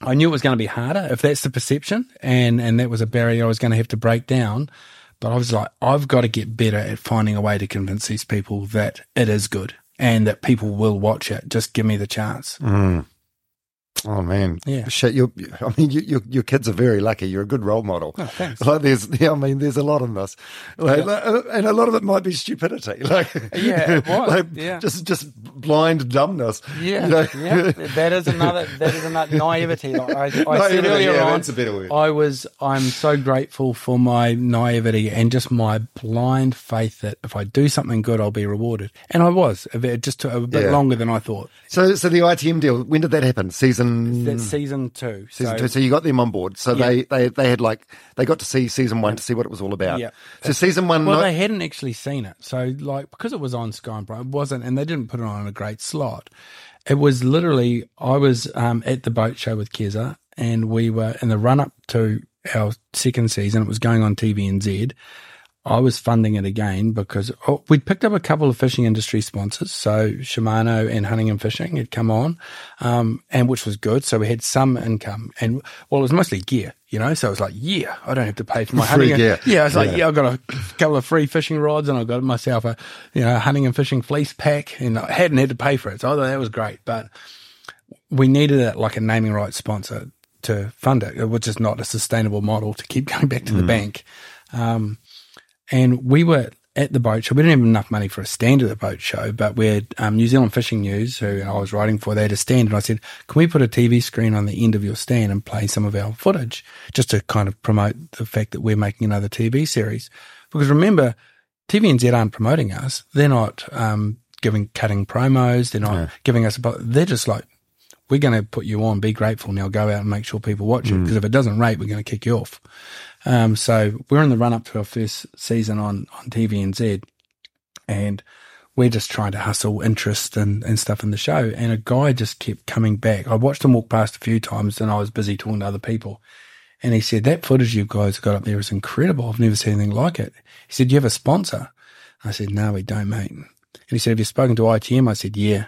I knew it was going to be harder, if that's the perception, and, and that was a barrier I was going to have to break down. But I was like, I've got to get better at finding a way to convince these people that it is good and that people will watch it. Just give me the chance. Mm. Oh man, yeah. Shit! You, I mean, you, you, your kids are very lucky. You're a good role model. Oh, thanks. Like there's, yeah, I mean, there's a lot in this, like, yeah. and a lot of it might be stupidity, like yeah, it was. like yeah. just just blind dumbness. Yeah, you know? yeah, that is another that is another naivety. Like I, I naivety, said earlier yeah, on, that's a better word. I was, I'm so grateful for my naivety and just my blind faith that if I do something good, I'll be rewarded. And I was. It just took a bit yeah. longer than I thought. So, so the I T M deal. When did that happen? Season. That's season two. Season so, two. So you got them on board. So yeah. they, they, they had like they got to see season one to see what it was all about. Yeah. So season one. Well, not- they hadn't actually seen it. So like because it was on Sky and Prime, it wasn't, and they didn't put it on a great slot. It was literally I was um, at the boat show with Keza, and we were in the run up to our second season. It was going on T V N Z. I was funding it again because oh, we'd picked up a couple of fishing industry sponsors. So Shimano and Hunting and Fishing had come on, um, and which was good. So we had some income and, well, it was mostly gear, you know? So it was like, yeah, I don't have to pay for my free hunting. Gear. Yeah. I was yeah. like, yeah, I've got a couple of free fishing rods and I got myself a, you know, hunting and fishing fleece pack and I hadn't had to pay for it. So I thought that was great, but we needed it like a naming rights sponsor to fund it, which is not a sustainable model to keep going back to mm. the bank. Um, And we were at the boat show. We didn't have enough money for a stand at the boat show, but we had um, New Zealand Fishing News, who I was writing for, they had a stand. And I said, can we put a T V screen on the end of your stand and play some of our footage just to kind of promote the fact that we're making another T V series? Because remember, T V N Z aren't promoting us. They're not um, giving cutting promos. They're not yeah. giving us a – they're just like, we're going to put you on, be grateful. Now go out and make sure people watch it because mm. if it doesn't rate, we're going to kick you off. Um, so we're in the run-up to our first season on, on T V N Z and we're just trying to hustle interest and, and stuff in the show. And a guy just kept coming back. I watched him walk past a few times and I was busy talking to other people. And he said, that footage you guys got up there is incredible. I've never seen anything like it. He said, do you have a sponsor? I said, no, we don't, mate. And he said, have you spoken to I T M? I said, yeah.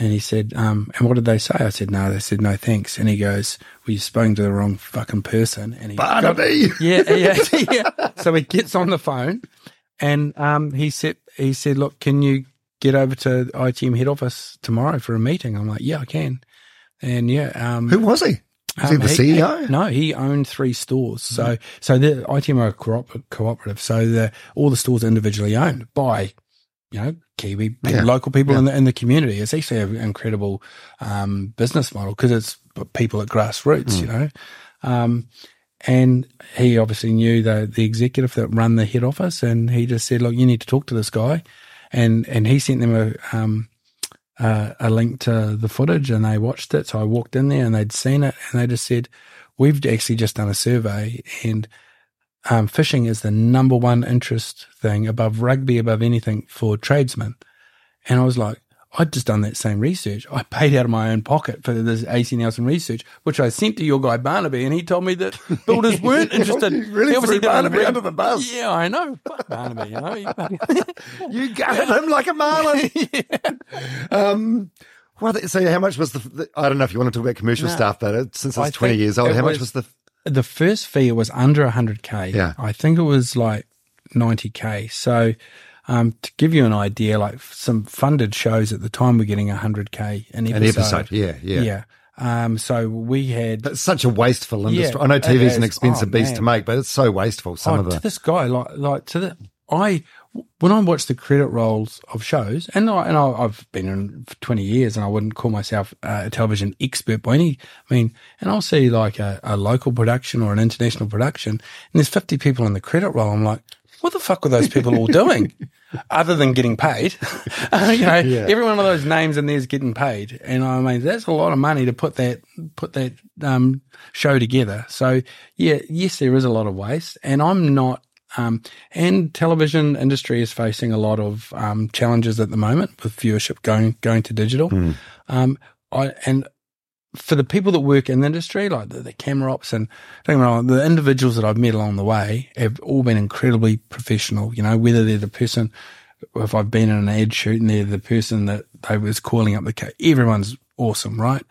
And he said, um, and what did they say? I said, no, they said, no, thanks. And he goes, well, you've spoken to the wrong fucking person. And he Barnaby! Got, yeah, yeah, yeah. So he gets on the phone and, um, he said, he said, look, can you get over to I T M head office tomorrow for a meeting? I'm like, yeah, I can. And yeah, um. Who was he? Was um, he the C E O? He, no, he owned three stores. So, mm-hmm. so the I T M are a cooperative. So the, all the stores are individually owned by, you know, Kiwi, people, yeah. local people yeah. in the in the community. It's actually an incredible um, business model because it's people at grassroots, mm. you know. Um, and he obviously knew the, the executive that run the head office and he just said, look, you need to talk to this guy. And and he sent them a, um, uh, a link to the footage and they watched it. So I walked in there and they'd seen it and they just said, we've actually just done a survey and Um, fishing is the number one interest thing above rugby, above anything for tradesmen. And I was like, I'd just done that same research. I paid out of my own pocket for this A C Nelson research, which I sent to your guy Barnaby, and he told me that builders weren't interested. really threw Barnaby under the bus. Yeah, I know. Fuck Barnaby, you know. You gutted him like a marlin. yeah. Um well, so how much was the, the – I don't know if you want to talk about commercial no, stuff, but it, since it's twenty years old, how was, much was the – the first fee was under one hundred K. Yeah. I think it was like ninety K. So um, to give you an idea, like some funded shows at the time were getting one hundred K an episode. An episode, yeah, yeah. Yeah. Um, so we had... But it's such a wasteful industry. Yeah, I know T V's an expensive oh, beast man. to make, but it's so wasteful, some oh, of it. To this guy, like, like to the... I... When I watch the credit rolls of shows, and, I, and I, I've been in for twenty years and I wouldn't call myself uh, a television expert by any, I mean, and I'll see like a, a local production or an international production and there's fifty people in the credit roll. I'm like, what the fuck were those people all doing other than getting paid? uh, you know, yeah. Every one of those names in there is getting paid. And I mean, that's a lot of money to put that, put that um, show together. So yeah, yes, there is a lot of waste and I'm not, Um, and television industry is facing a lot of um, challenges at the moment with viewership going going to digital. Mm. Um, I, and for the people that work in the industry, like the, the camera ops and don't get me wrong, the individuals that I've met along the way have all been incredibly professional. You know, whether they're the person, if I've been in an ad shoot and they're the person that they was calling up the car, everyone's awesome, right?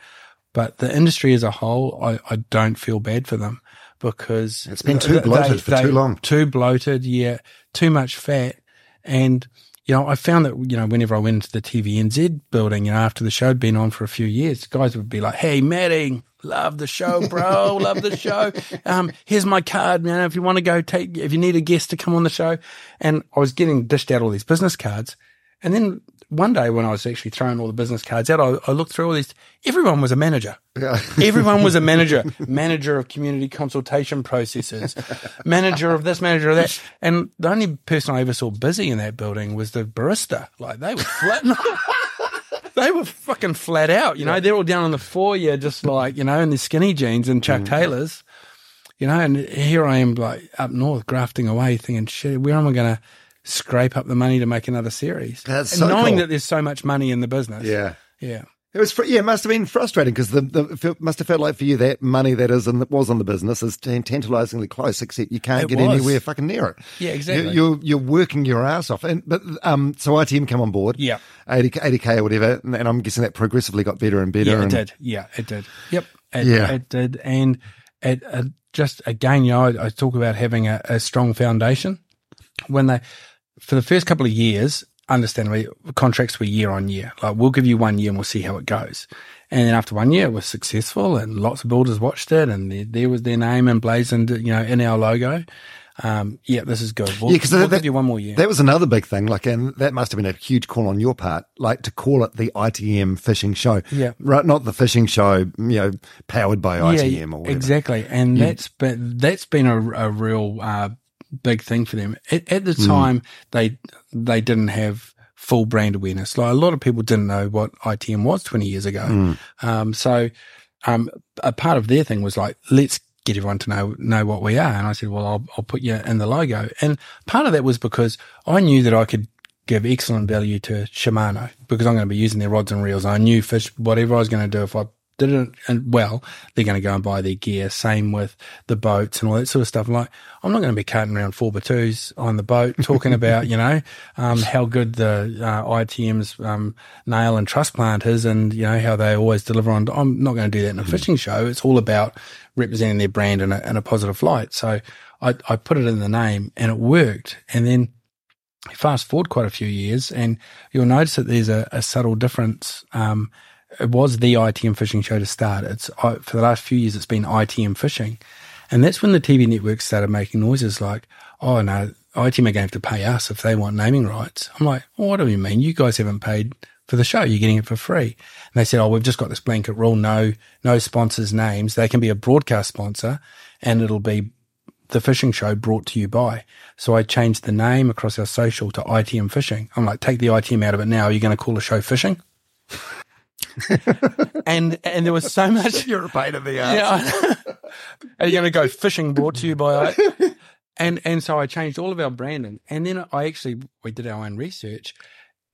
But the industry as a whole, I, I don't feel bad for them. Because it's been too bloated they, for they, too long. Too bloated, yeah. Too much fat. And you know, I found that, you know, whenever I went into the T V N Z building, you know, after the show had been on for a few years, guys would be like, hey, Matty, love the show, bro, love the show. Um, here's my card, man, if you want to go take, if you need a guest to come on the show. And I was getting dished out all these business cards. And then one day when I was actually throwing all the business cards out, I, I looked through all these. Everyone was a manager. Yeah. Everyone was a manager. Manager of community consultation processes, manager of this, manager of that. And the only person I ever saw busy in that building was the barista. Like, they were flat. They were fucking flat out, you know. Yeah. They're all down on the foyer just like, you know, in their skinny jeans and Chuck mm. Taylors, you know. And here I am like up north grafting away thinking, shit, where am I going to scrape up the money to make another series? That's and so knowing cool. that there's so much money in the business. Yeah. Yeah. It was, yeah, it must have been frustrating because the, the it must have felt like for you that money that is and that was in the business is t- tantalizingly close, except you can't it get was. anywhere fucking near it. Yeah, exactly. You, you're you're working your ass off, and but um, so I T M come on board, yeah, eighty k or whatever, and, and I'm guessing that progressively got better and better. Yeah, it and, did. Yeah, it did. Yep. It, yeah, it did, and it uh, just again, you know, I, I talk about having a, a strong foundation. When they, for the first couple of years. Understandably, contracts were year on year. Like, we'll give you one year and we'll see how it goes. And then after one year, it was successful and lots of builders watched it and there, there was their name emblazoned, you know, in our logo. Um, yeah, this is good. We'll, yeah, we'll that, give you one more year. That was another big thing. Like, and that must have been a huge call on your part, like to call it the I T M Fishing Show. Yeah. Right. Not the fishing show, you know, powered by I T M yeah, or whatever. Exactly. And yeah. that's, but that's been a, a real, uh, big thing for them. At, at the time, mm. they they didn't have full brand awareness. Like, a lot of people didn't know what I T M was twenty years ago. Mm. Um, so um, a part of their thing was like, let's get everyone to know know what we are. And I said, well, I'll, I'll put you in the logo. And part of that was because I knew that I could give excellent value to Shimano because I'm going to be using their rods and reels. I knew fish, whatever I was going to do, if I didn't, and well, they're going to go and buy their gear. Same with the boats and all that sort of stuff. I'm like, I'm not going to be carting around four by twos on the boat talking about, you know, um, how good the uh, I T M's um, nail and truss plant is and, you know, how they always deliver on. I'm not going to do that in a fishing show. It's all about representing their brand in a, in a positive light. So I, I put it in the name and it worked. And then fast forward quite a few years and you'll notice that there's a, a subtle difference. Um, It was the I T M Fishing Show to start. It's I, for the last few years, it's been I T M Fishing. And that's when the T V networks started making noises like, oh, no, I T M are going to have to pay us if they want naming rights. I'm like, well, what do you mean? You guys haven't paid for the show. You're getting it for free. And they said, oh, we've just got this blanket rule, no no sponsors' names. They can be a broadcast sponsor and it'll be the fishing show brought to you by. So I changed the name across our social to I T M Fishing. I'm like, take the I T M out of it now. Are you going to call the show fishing? and and there was so much. You're a pain in the ass. You know, are you going to go fishing? Brought to you by. I, and and so I changed all of our branding, and then I actually we did our own research,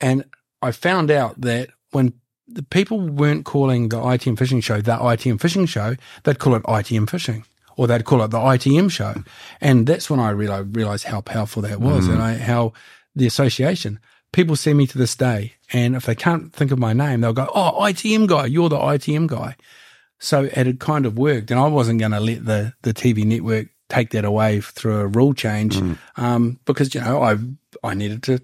and I found out that when the people weren't calling the I T M Fishing Show the I T M Fishing Show, they'd call it I T M Fishing, or they'd call it the I T M Show, and that's when I realized realized how powerful that was, mm. and I, how the association. People see me to this day, and if they can't think of my name, they'll go, oh, I T M guy, you're the I T M guy. So it had kind of worked, and I wasn't going to let the, the T V network take that away through a rule change mm. um, because, you know, I I needed to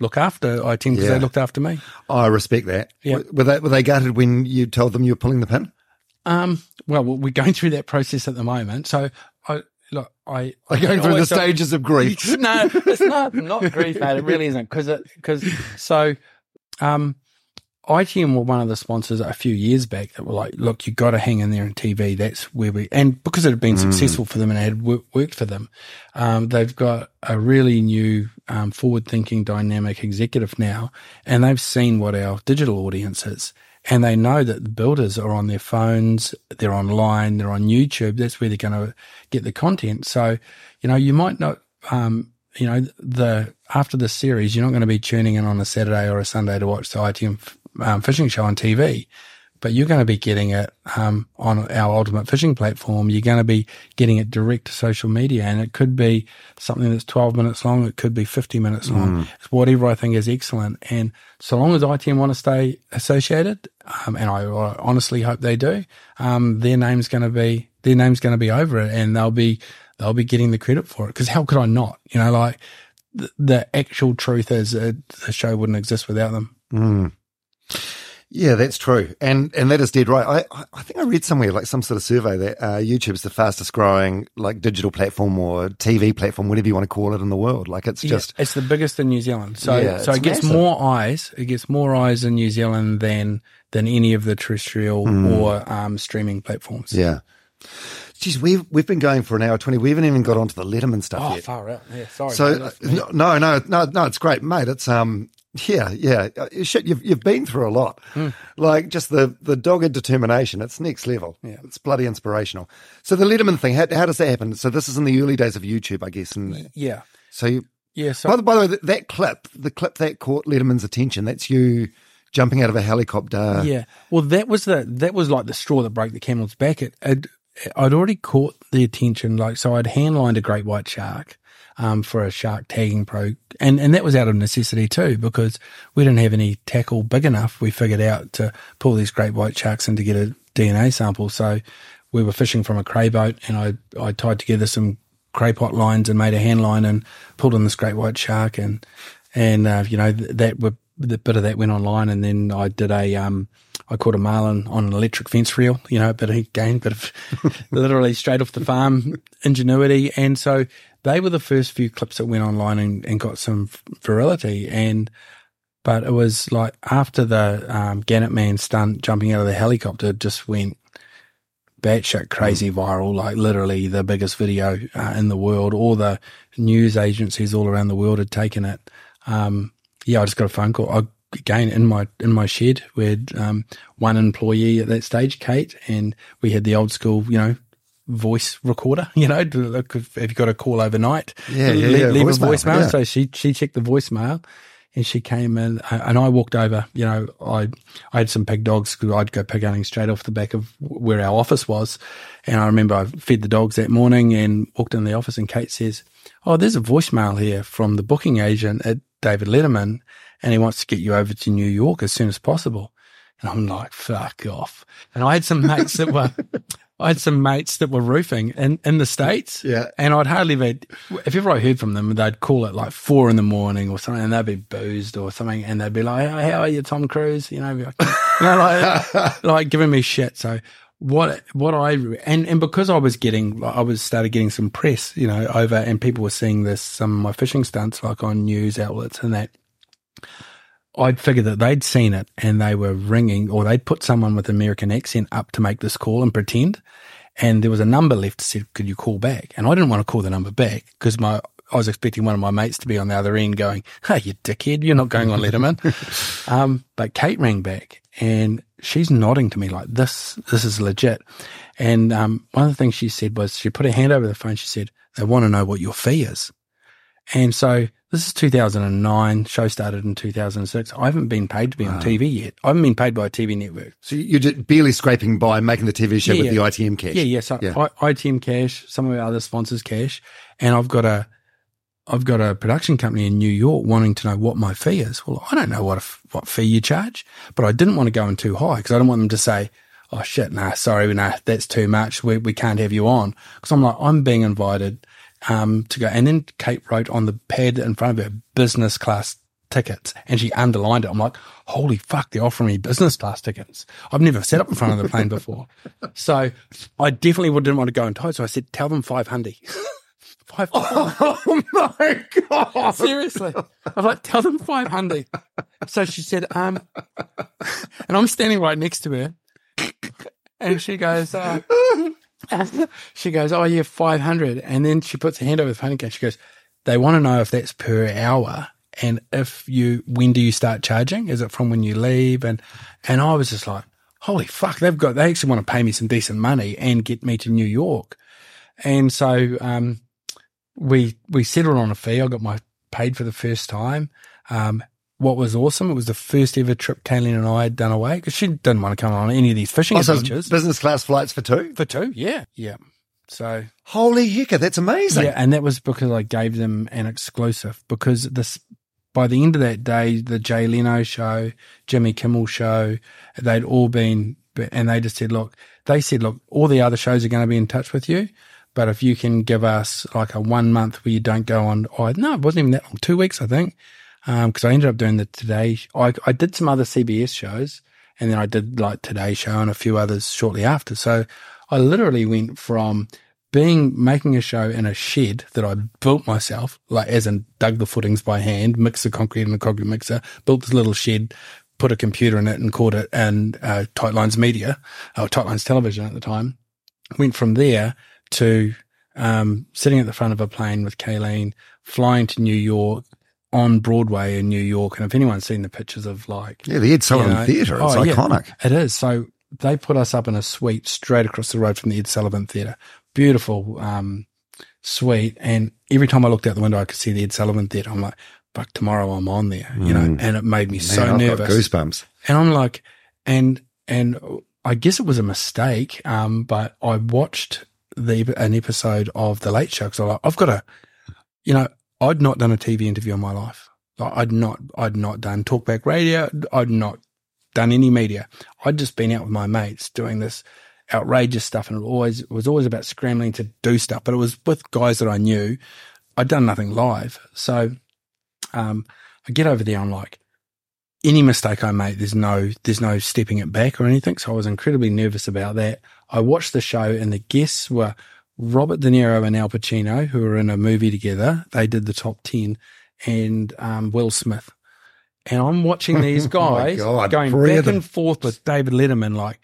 look after I T M because yeah. they looked after me. I respect that. Yeah. Were they, were they gutted when you told them you were pulling the pin? Um, well, we're going through that process at the moment, so I – Look, I, I like going through the stages of grief. No, it's not not grief, mate. It really isn't because it because so um, I T M were one of the sponsors a few years back that were like, look, you got to hang in there in T V. That's where we and because it had been mm. successful for them and it had w- worked for them, um, they've got a really new um, forward-thinking, dynamic executive now, and they've seen what our digital audience is. And they know that the builders are on their phones, they're online, they're on YouTube. That's where they're going to get the content. So, you know, you might not, um, you know, the after this series, you're not going to be tuning in on a Saturday or a Sunday to watch the I T M um, Fishing Show on T V, but you're going to be getting it um, on our Ultimate Fishing platform. You're going to be getting it direct to social media, and it could be something that's twelve minutes long. It could be fifty minutes long. Mm. It's whatever I think is excellent. And so long as I T M want to stay associated, um, and I, I honestly hope they do, um, their name's going to be their name's going to be over it, and they'll be they'll be getting the credit for it. Because how could I not? You know, like the, the actual truth is uh, the show wouldn't exist without them. Mm. Yeah, that's true. And and that is dead right. I, I think I read somewhere, like some sort of survey, that uh, YouTube is the fastest growing like digital platform or T V platform, whatever you want to call it, in the world. Like it's just... Yeah, it's the biggest in New Zealand. So yeah, so it gets massive. more eyes. It gets more eyes in New Zealand than than any of the terrestrial mm. or um, streaming platforms. Yeah. Jeez, we've, we've been going for an hour twenty. We haven't even got onto the Letterman stuff oh, yet. Oh, far out. Yeah, sorry. So, mate, no, no, no, no, it's great, mate. It's... um. Yeah, yeah. Shit, you've, you've been through a lot. Mm. Like, just the, the dogged determination. It's next level. Yeah. It's bloody inspirational. So the Letterman thing, how, how does that happen? So this is in the early days of YouTube, I guess. And yeah. So, you, yeah, so by, the, by the way, that, that clip, the clip that caught Letterman's attention, that's you jumping out of a helicopter. Yeah. Well, that was the that was like the straw that broke the camel's back. It, it I'd already caught the attention. Like, so I'd handlined a great white shark. Um, for a shark tagging pro, and, and that was out of necessity too, because we didn't have any tackle big enough, we figured out, to pull these great white sharks in to get a D N A sample. So we were fishing from a cray boat, and I, I tied together some cray pot lines and made a hand line and pulled in this great white shark, and and uh, you know th- that were, the bit of that went online, and then I did a um I caught a marlin on an electric fence reel, you know, but again, but of literally straight off the farm ingenuity. And so they were the first few clips that went online and, and got some virility. And, but it was like after the um, Gannet Man stunt, jumping out of the helicopter just went batshit crazy mm. viral, like literally the biggest video uh, in the world. All the news agencies all around the world had taken it. Um, yeah, I just got a phone call. I, Again, in my in my shed, we had um, one employee at that stage, Kate, and we had the old school, you know, voice recorder. You know, look, if you've got a call overnight, yeah, yeah, le- yeah, leave voicemail, a voicemail. Yeah. So she she checked the voicemail, and she came in, and I walked over. You know, I I had some pig dogs, because I'd go pig hunting straight off the back of where our office was, and I remember I fed the dogs that morning and walked in the office, and Kate says, "Oh, there's a voicemail here from the booking agent at David Letterman, and he wants to get you over to New York as soon as possible." And I'm like, fuck off. And I had some mates that were, I had some mates that were roofing in, in the States. Yeah. And I'd hardly be, if ever I heard from them, they'd call at like four in the morning or something, and they'd be boozed or something. And they'd be like, "Oh, how are you, Tom Cruise?" You know, like, you know, like, like giving me shit. So what, what I, and, and because I was getting, I was started getting some press, you know, over, and people were seeing this, some of my fishing stunts, like on news outlets and that. I'd figured that they'd seen it, and they were ringing, or they'd put someone with an American accent up to make this call and pretend. And there was a number left that said, "Could you call back?" And I didn't want to call the number back, because my I was expecting one of my mates to be on the other end going, "Hey, you dickhead, you're not going on Letterman." um, but Kate rang back, and she's nodding to me like, this, this is legit. And um, one of the things she said was, she put her hand over the phone, she said, "They want to know what your fee is." And so this is two thousand nine, show started in two thousand six. I haven't been paid to be wow. on T V yet. I haven't been paid by a T V network. So you're just barely scraping by, making the T V show yeah, with yeah. the I T M cash. Yeah, yeah. So yeah. I, ITM cash, some of our other sponsors cash, and I've got a I've got a production company in New York wanting to know what my fee is. Well, I don't know what a, what fee you charge, but I didn't want to go in too high, because I don't want them to say, "Oh, shit, nah, sorry, nah, that's too much. We we can't have you on." Because I'm like, I'm being invited Um, to go. And then Kate wrote on the pad in front of her, "business class tickets," and she underlined it. I'm like, holy fuck, they're offering me business class tickets. I've never sat up in front of the plane before. So I definitely didn't want to go in tight. So I said, "Tell them five hundred. five hundred. Oh my God. Seriously. I was like, "Tell them five hundred. So she said, um, and I'm standing right next to her, and she goes, uh, she goes, "Oh, yeah, five hundred. And then she puts her hand over the phone again. She goes, "They want to know if that's per hour, and if you, when do you start charging? Is it from when you leave?" And and I was just like, holy fuck, they've got, they actually want to pay me some decent money and get me to New York. And so um, we we settled on a fee. I got my paid for the first time. Um, What was awesome, it was the first ever trip Kaylene and I had done away, because she didn't want to come on any of these fishing oh, so adventures. Business class flights for two? For two, yeah. Yeah. So holy hecker, that's amazing. Yeah, and that was because I gave them an exclusive, because this, by the end of that day, the Jay Leno show, Jimmy Kimmel show, they'd all been, and they just said, look, they said, look, all the other shows are going to be in touch with you. But if you can give us like a one month where you don't go on, or no, it wasn't even that long, two weeks, I think, because um, I ended up doing the Today. I, I did some other C B S shows, and then I did like Today Show and a few others shortly after. So I literally went from being making a show in a shed that I built myself, like as in dug the footings by hand, mixed the concrete in the concrete mixer, built this little shed, put a computer in it and called it and uh, Tight Lines Media, or Tight Lines Television at the time. Went from there to um, sitting at the front of a plane with Kaylene, flying to New York, on Broadway in New York. And if anyone's seen the pictures of like... Yeah, the Ed Sullivan you know, Theater. It's oh, iconic. Yeah, it is. So they put us up in a suite straight across the road from the Ed Sullivan Theater. Beautiful um, suite. And every time I looked out the window, I could see the Ed Sullivan Theater. I'm like, fuck, tomorrow I'm on there, you know, mm. and it made me Man, so I've nervous. Got goosebumps. And I'm like, and, and I guess it was a mistake, um, but I watched the, an episode of The Late Show because I'm like, I've got a, you know, I'd not done a T V interview in my life. Like I'd not, I'd not done talkback radio. I'd not done any media. I'd just been out with my mates doing this outrageous stuff. And it always, it was always about scrambling to do stuff, but it was with guys that I knew. I'd done nothing live. So, Um, I get over there, I'm like, any mistake I make, there's no, there's no stepping it back or anything. So I was incredibly nervous about that. I watched the show and the guests were Robert De Niro and Al Pacino, who were in a movie together. They did the top ten, and um, Will Smith. And I'm watching these guys oh God, going back and forth with David Letterman, like,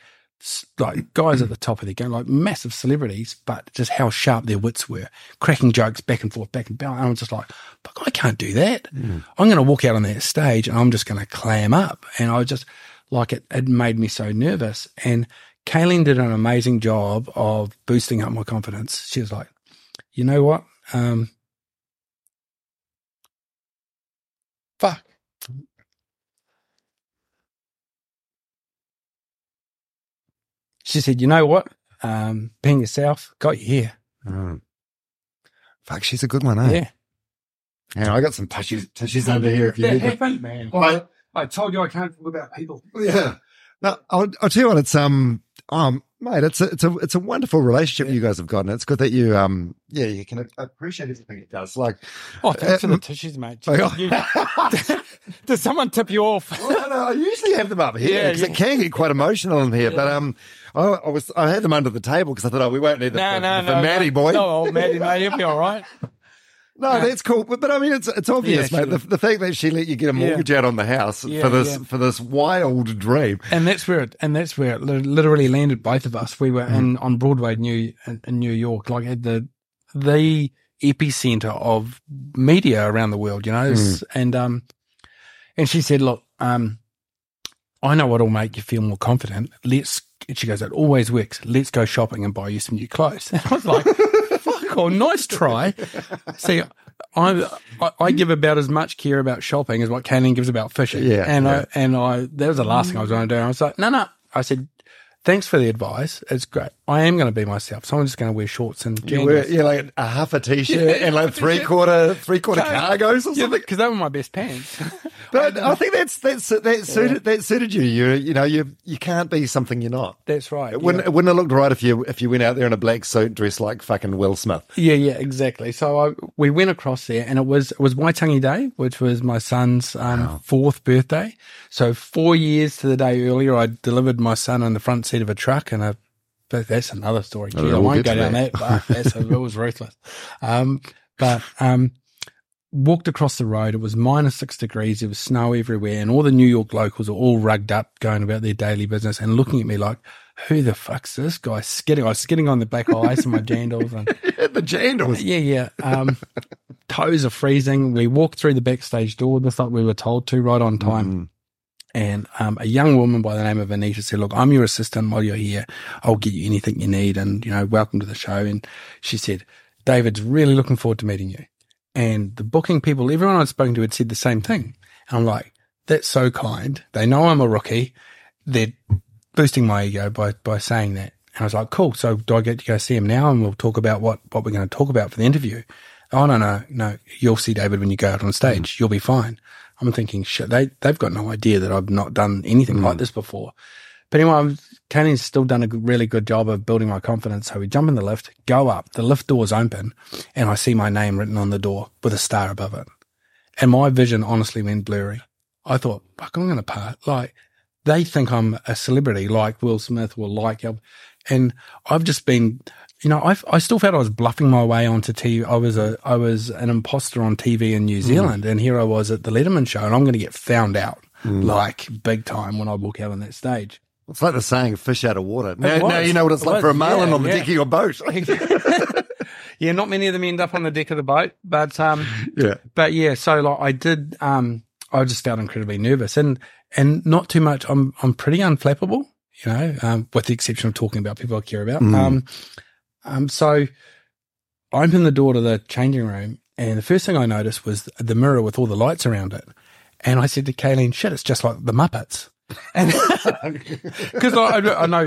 like guys at the top of their game, like massive celebrities, but just how sharp their wits were, cracking jokes back and forth, back and forth. And I'm just like, fuck, I can't do that. Mm. I'm going to walk out on that stage and I'm just going to clam up. And I just, like, it, it made me so nervous. And Kaylene did an amazing job of boosting up my confidence. She was like, you know what? Um, fuck. She said, you know what? Um, being yourself got you here. Mm. Fuck, she's a good one, eh? Yeah. Yeah, I got some tissues, tissues under here if you that need happened, them. Man. Well, I, I told you I can't talk about people. Yeah. No, I'll, I'll tell you what, it's, um, um, mate, it's a, it's a, it's a wonderful relationship yeah. you guys have got. And it's good that you, um, yeah, you can appreciate everything it does. Like, oh, thanks uh, for the tissues, mate. Oh, does someone tip you off? Well, no, I usually have them up here because yeah, yeah. it can get quite emotional in here, yeah. but, um, I, I was, I had them under the table because I thought, oh, we won't need them. No, the, no, the, no, the Maddie no, boy. No, old Maddie, mate, you'll be all right. No, uh, that's cool, but, but I mean, it's it's obvious, yeah, mate. The, the fact that she let you get a mortgage yeah. out on the house yeah, for this yeah. for this wild dream, and that's where it, and that's where it literally landed both of us. We were mm. in on Broadway, New in New York, like at the the epicenter of media around the world, you know. Mm. And um, and she said, "Look, um, I know what'll make you feel more confident. Let's." She goes, "It always works. Let's go shopping and buy you some new clothes." And I was like. Oh, nice try. See, I, I I give about as much care about shopping as what Kaylene gives about fishing. Yeah, and yeah. I and I that was the last thing I was going to do. I was like, no, no. I said, thanks for the advice. It's great. I am going to be myself. So I'm just going to wear shorts and jeans. Yeah, like a half a t-shirt yeah. and like three quarter three quarter cargos or yeah, something. Because they were my best pants. But I, I think that's that's that suited yeah. that suited you. You you know you you can't be something you're not. That's right. It wouldn't yeah. it wouldn't have looked right if you if you went out there in a black suit dressed like fucking Will Smith. Yeah, yeah, exactly. So I we went across there and it was it was Waitangi Day, which was my son's um, wow. fourth birthday. So four years to the day earlier, I delivered my son on the front seat of a truck and a. But that's another story. Gee, I won't go down that, but that's, it was ruthless. Um, but um, walked across the road. It was minus six degrees. There was snow everywhere. And all the New York locals were all rugged up, going about their daily business and looking at me like, who the fuck's this guy skidding? I was skidding on the black ice and my jandals. And, yeah, the jandals. Yeah, yeah. Um, toes are freezing. We walked through the backstage door, just like we were told to, right on time. Mm. And um, a young woman by the name of Anita said, look, I'm your assistant while you're here. I'll get you anything you need and, you know, welcome to the show. And she said, David's really looking forward to meeting you. And the booking people, everyone I'd spoken to had said the same thing. And I'm like, that's so kind. They know I'm a rookie. They're boosting my ego by, by saying that. And I was like, cool. So do I get to go see him now? And we'll talk about what, what we're going to talk about for the interview. Oh, no, no, no. You'll see David when you go out on stage. Mm. You'll be fine. I'm thinking, shit, they, they've got no idea that I've not done anything mm. like this before. But anyway, I Kaylene's still done a really good job of building my confidence. So we jump in the lift, go up, the lift door's open, and I see my name written on the door with a star above it. And my vision honestly went blurry. I thought, fuck, I'm going to part. Like, they think I'm a celebrity like Will Smith or like Al. And I've just been, you know, I've, I still felt I was bluffing my way onto T V. I was a, I was an imposter on T V in New Zealand, mm. and here I was at the Letterman show, and I'm going to get found out mm. like big time when I walk out on that stage. It's like the saying, fish out of water. Now, now you know what it's it like was. for a marlin yeah, on the yeah. deck of your boat. Yeah, not many of them end up on the deck of the boat, but, um, yeah. but yeah, so like I did, um, I just felt incredibly nervous and, and not too much. I'm, I'm pretty unflappable, you know, um, with the exception of talking about people I care about. Mm. Um, um, so I opened the door to the changing room, and the first thing I noticed was the mirror with all the lights around it. And I said to Kaylene, shit, it's just like the Muppets. And because I, I know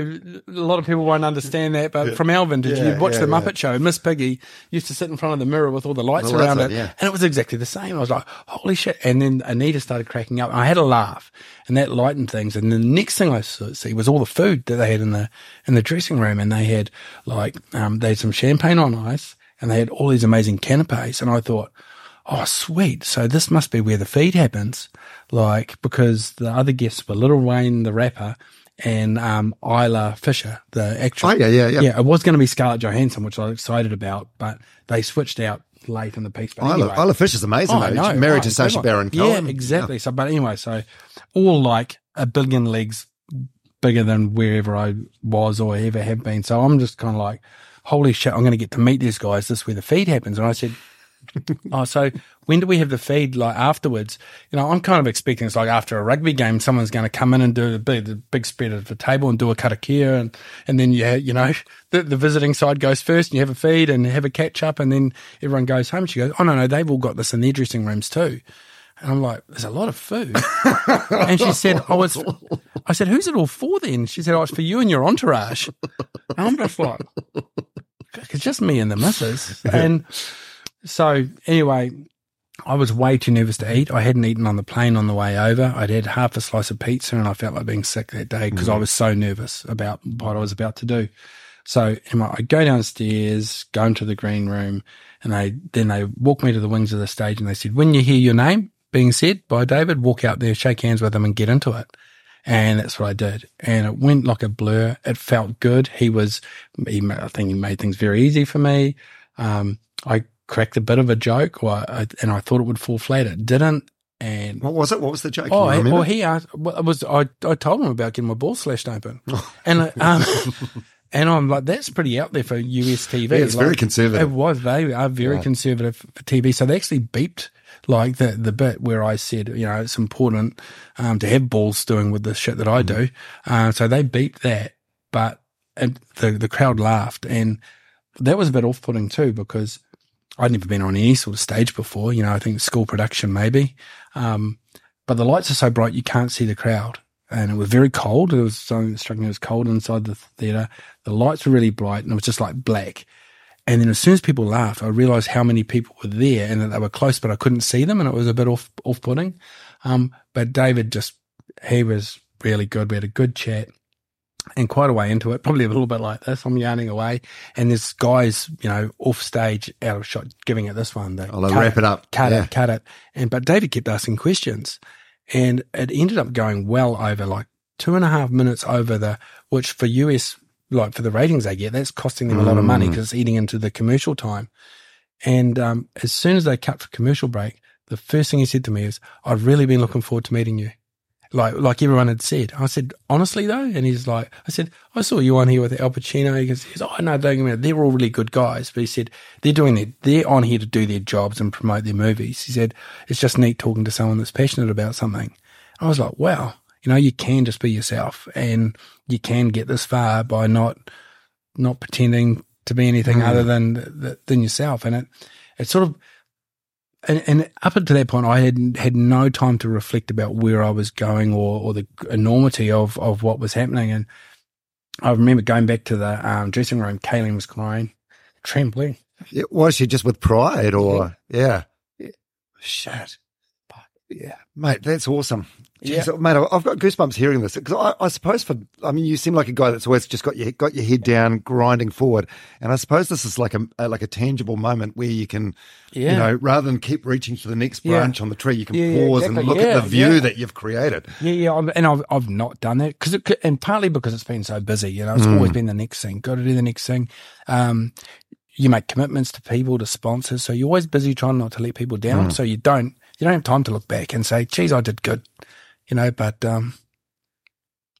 a lot of people won't understand that, but yeah. from our vintage, yeah, you'd watch yeah, the Muppet yeah. Show. Miss Piggy used to sit in front of the mirror with all the lights well, around it, it yeah. and it was exactly the same. I was like, holy shit. And then Anita started cracking up. I had a laugh, and that lightened things. And the next thing I see was all the food that they had in the in the dressing room, and they had like um, they had some champagne on ice, and they had all these amazing canapes. And I thought, oh, sweet. So this must be where the feed happens, like, because the other guests were Lil Wayne, the rapper, and um, Isla Fisher, the actress. Oh, yeah, yeah, yeah. Yeah, it was going to be Scarlett Johansson, which I was excited about, but they switched out late in the piece. But anyway, Isla, Isla Fisher's amazing, oh, though. She's married oh, to Sacha like, Baron Cohen. Yeah, exactly. Yeah. So, but anyway, so all like a billion legs bigger than wherever I was or ever have been. So I'm just kind of like, holy shit, I'm going to get to meet these guys. This is where the feed happens. And I said, oh, so when do we have the feed? Like afterwards, you know, I'm kind of expecting it's like after a rugby game, someone's going to come in and do the big, the big spread at the table and do a karakia, and and then you ha- you know the, the visiting side goes first, and you have a feed and have a catch up, and then everyone goes home. She goes, oh no, no, they've all got this in their dressing rooms too. And I'm like, there's a lot of food. And she said, oh, it's, I said, who's it all for then? She said, oh, it's for you and your entourage. And I'm just like, it's just me and the missus. And so anyway, I was way too nervous to eat. I hadn't eaten on the plane on the way over. I'd had half a slice of pizza, and I felt like being sick that day because mm. I was so nervous about what I was about to do. So anyway, I go downstairs, go into the green room, and they then they walk me to the wings of the stage, and they said, when you hear your name being said by David, walk out there, shake hands with him, and get into it. And that's what I did. And it went like a blur. It felt good. He was, he, I think he made things very easy for me. Um, I cracked a bit of a joke, or I, and I thought it would fall flat. It didn't. And what was it? What was the joke? Oh, well, he asked. Well, it was I? I told him about getting my balls slashed open, and um, and I'm like, that's pretty out there for U S T V. Yeah, it's like, very conservative. It was. They are very right. conservative for T V. So they actually beeped like the the bit where I said, you know, it's important um, to have balls doing with the shit that I mm-hmm. do. Uh, so they beeped that, but it, the the crowd laughed, and that was a bit off putting too because I'd never been on any sort of stage before, you know, I think school production maybe. Um, but the lights are so bright you can't see the crowd. And it was very cold. It was something that struck me. It was cold inside the theatre. The lights were really bright, and it was just like black. And then as soon as people laughed, I realised how many people were there and that they were close, but I couldn't see them, and it was a bit off, off-putting. Um, but David just, he was really good. We had a good chat. And quite a way into it, probably a little bit like this. I'm yarning away, and this guy's, you know, off stage, out of shot, giving it this one. I'll wrap it up, cut yeah. it, cut it. And but David kept asking questions, and it ended up going well over like two and a half minutes over the, which for U S, like for the ratings they get, that's costing them mm. a lot of money because it's eating into the commercial time. And um, as soon as they cut for commercial break, the first thing he said to me is, "I've really been looking forward to meeting you." Like, like everyone had said. I said, honestly though? And he's like, I said, I saw you on here with Al Pacino. He goes, oh no, don't get me wrong, they're all really good guys. But he said, they're doing their, they're on here to do their jobs and promote their movies. He said, it's just neat talking to someone that's passionate about something. And I was like, wow, you know, you can just be yourself and you can get this far by not, not pretending to be anything mm. other than, than yourself. And it, it sort of, And, and up until that point, I had had no time to reflect about where I was going or, or the enormity of, of what was happening. And I remember going back to the um, dressing room, Kaylene was crying, trembling. It was she just with pride or, yeah. yeah. Shit. Yeah, mate, that's awesome. Jeez, yeah. Mate, I've got goosebumps hearing this because I, I suppose for, I mean, you seem like a guy that's always just got your got your head down, grinding forward, and I suppose this is like a, a like a tangible moment where you can, yeah. you know, rather than keep reaching for the next branch yeah. on the tree, you can yeah, pause exactly. and look yeah, at the view yeah. that you've created. Yeah, yeah, and I've I've not done that because and partly because it's been so busy, you know, it's mm. always been the next thing, got to do the next thing. Um, you make commitments to people, to sponsors, so you're always busy trying not to let people down, mm. so you don't you don't have time to look back and say, "Geez, I did good." You know, but um,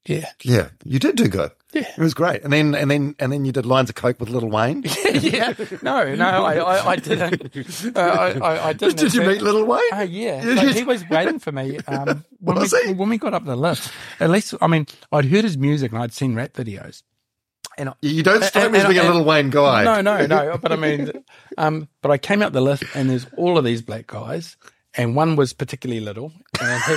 yeah, yeah, you did do good. Yeah, it was great. And then, and then, and then, you did Lines of Coke with Lil Wayne. yeah, no, no, I, I, I didn't. Uh, I, I, I didn't. Did you meet Lil Wayne? Oh uh, yeah, like, he was waiting for me. Um, when was we, he? When we got up the lift, at least I mean, I'd heard his music and I'd seen rap videos. And I, you don't strike me as being a Lil Wayne guy. No, no, no. But I mean, um, but I came up the lift and there's all of these black guys. And one was particularly little. And he,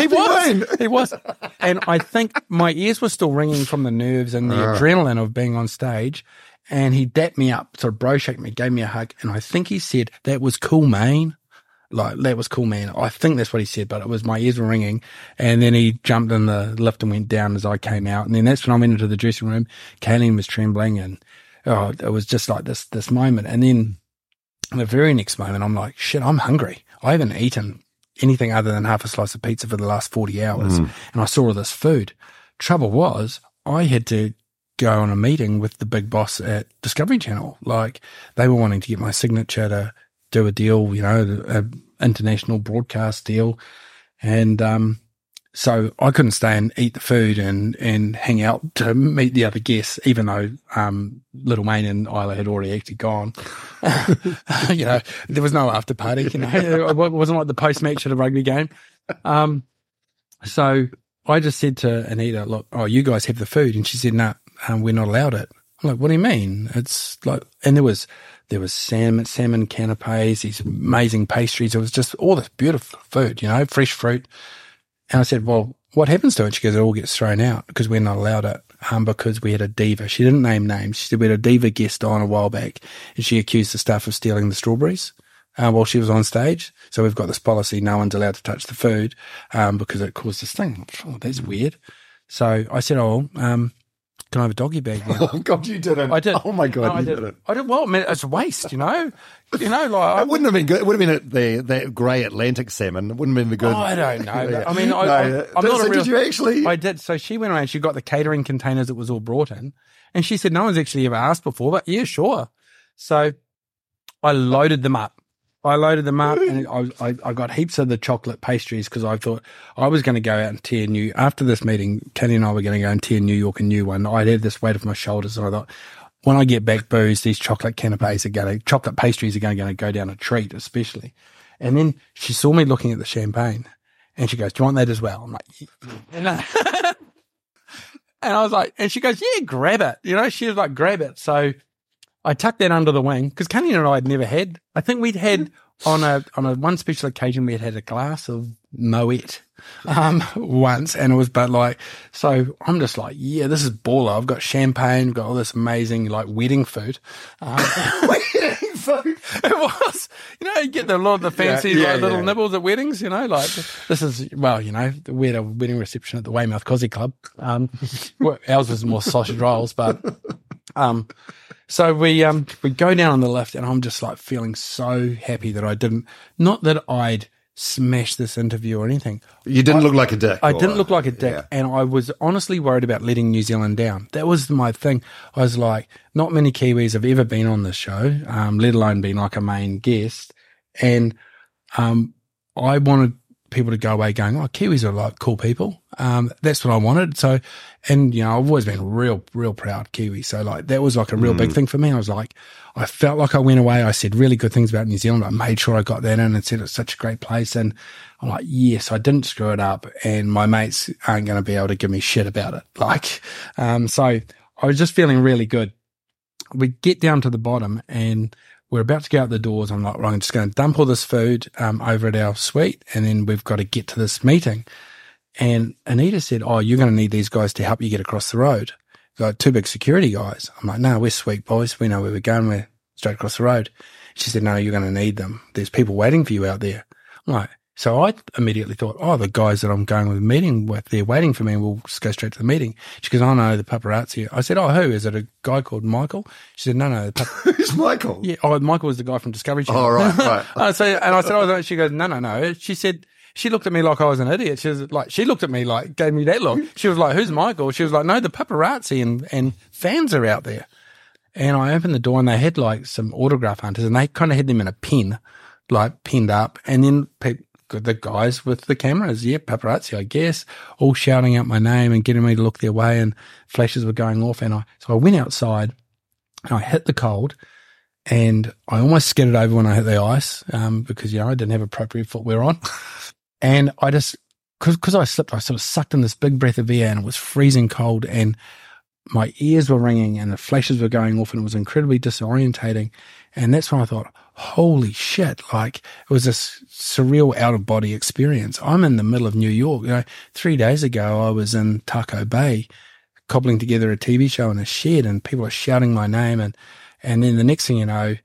he was. He was. And I think my ears were still ringing from the nerves and the uh. adrenaline of being on stage. And he dapped me up, sort of bro-shaked me, gave me a hug. And I think he said, "That was cool, man." Like, that was cool, man. I think that's what he said, but it was my ears were ringing. And then he jumped in the lift and went down as I came out. And then that's when I went into the dressing room. Kaylene was trembling and oh, it was just like this, this moment. And then the very next moment, I'm like, shit, I'm hungry. I haven't eaten anything other than half a slice of pizza for the last forty hours. Mm. And I saw all this food. Trouble was, I had to go on a meeting with the big boss at Discovery Channel. Like, they were wanting to get my signature to do a deal, you know, an international broadcast deal. And um, so I couldn't stay and eat the food and, and hang out to meet the other guests, even though um, Lil Wayne and Isla had already actually gone. You know, there was no after party, you know, it wasn't like the post match at a rugby game. Um, so I just said to Anita, "Look, oh, you guys have the food." And she said, "No, nah, um, we're not allowed it." I'm like, "What do you mean?" It's like, and there was, there was salmon, salmon canapes, these amazing pastries. It was just all this beautiful food, you know, fresh fruit. And I said, "Well, what happens to it?" She goes, "It all gets thrown out because we're not allowed it." Um, because we had a diva. She didn't name names. She said we had a diva guest on a while back and she accused the staff of stealing the strawberries uh, while she was on stage. So we've got this policy, no one's allowed to touch the food um, because it caused this thing. Oh, that's weird. So I said, "Oh, um, can I have a doggy bag now?" Oh, God, you didn't. I did. Oh, my God, no, you I did. didn't. I did. Well, I mean, it's a waste, you know. You know, like. It wouldn't have been good. It would have been a, the, that grey Atlantic salmon. It wouldn't have been the good. Oh, I don't know. yeah. I mean, I, no, I, I'm not so a real. Did you actually? I did. So she went around, she got the catering containers that was all brought in. And she said, "No one's actually ever asked before, but yeah, sure." So I loaded them up. I loaded them up and I, I, I got heaps of the chocolate pastries because I thought I was going to go out and tear New after this meeting, Kenny and I were going to go and tear New York a new one. I'd had this weight off my shoulders and I thought, when I get back booze, these chocolate canapes are going to, chocolate pastries are going to go down a treat especially. And then she saw me looking at the champagne and she goes, "Do you want that as well?" I'm like, yeah. And I was like, and she goes, "Yeah, grab it." You know, she was like, "Grab it." So I tucked that under the wing because Kenny and I had never had. I think we'd had on a on a one special occasion we had had a glass of Moet um, once, and it was but like so. I'm just like, yeah, this is baller. I've got champagne, I've got all this amazing like wedding food. Um, wedding food. It was, you know, you get the, a lot of the fancy yeah, yeah, like, little yeah. nibbles at weddings. You know, like this is well, you know, we had a wedding reception at the Weymouth Cosy Club. Um, ours was more sausage rolls, but. Um, so we, um, we go down on the lift and I'm just like feeling so happy that I didn't, not that I'd smashed this interview or anything. You didn't I, look like a dick. I or, didn't look like a dick. Yeah. And I was honestly worried about letting New Zealand down. That was my thing. I was like, not many Kiwis have ever been on this show, um, let alone been like a main guest. And, um, I wanted people to go away going, "Oh, Kiwis are like cool people." Um, that's what I wanted. So, and you know, I've always been real, real proud Kiwi. So like that was like a real mm. big thing for me. I was like, I felt like I went away. I said really good things about New Zealand. I made sure I got that in and said it's such a great place. And I'm like, yes, I didn't screw it up and my mates aren't going to be able to give me shit about it. Like, um, so I was just feeling really good. We get down to the bottom and we're about to go out the doors. I'm like, right, I'm just going to dump all this food um, over at our suite, and then we've got to get to this meeting. And Anita said, "Oh, you're going to need these guys to help you get across the road. Like two big security guys." I'm like, "No, we're sweet boys. We know where we're going. We're straight across the road." She said, "No, you're going to need them. There's people waiting for you out there." I'm like, So I immediately thought, oh, the guys that I'm going with meeting with, they're waiting for me and we'll go straight to the meeting. She goes, oh, no, the paparazzi. I said, oh, who? Is it a guy called Michael? She said, no, no. The Who's Michael? Yeah, oh, Michael was the guy from Discovery Channel. Oh, right, right. uh, so, and I said, oh, she goes, no, no, no. She said, she looked at me like I was an idiot. She was like, she looked at me like, gave me that look. She was like, who's Michael? She was like, no, the paparazzi and, and fans are out there. And I opened the door and they had like some autograph hunters and they kind of had them in a pen, like pinned up. And then people, the guys with the cameras, yeah, paparazzi, I guess, all shouting out my name and getting me to look their way, and flashes were going off. And I, so I went outside and I hit the cold, and I almost skidded over when I hit the ice, um, because, you know, I didn't have appropriate footwear on. And I just, cause, cause I slipped, I sort of sucked in this big breath of air, and it was freezing cold, and my ears were ringing and the flashes were going off, and it was incredibly disorientating. And that's when I thought, holy shit, like, it was this surreal out-of-body experience. I'm in the middle of New York. You know, three days ago I was in Taco Bay cobbling together a T V show in a shed, and people are shouting my name. And, and then the next thing you know,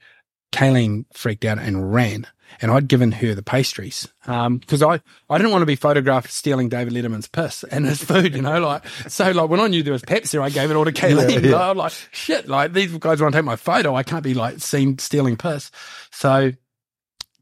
Kaylene freaked out and ran. And I'd given her the pastries because um, I, I didn't want to be photographed stealing David Letterman's piss and his food, you know. Like, so, like, when I knew there was Pepsi, I gave it all to Kaylene. Yeah, yeah. I was like, shit, like, these guys want to take my photo. I can't be, like, seen stealing piss. So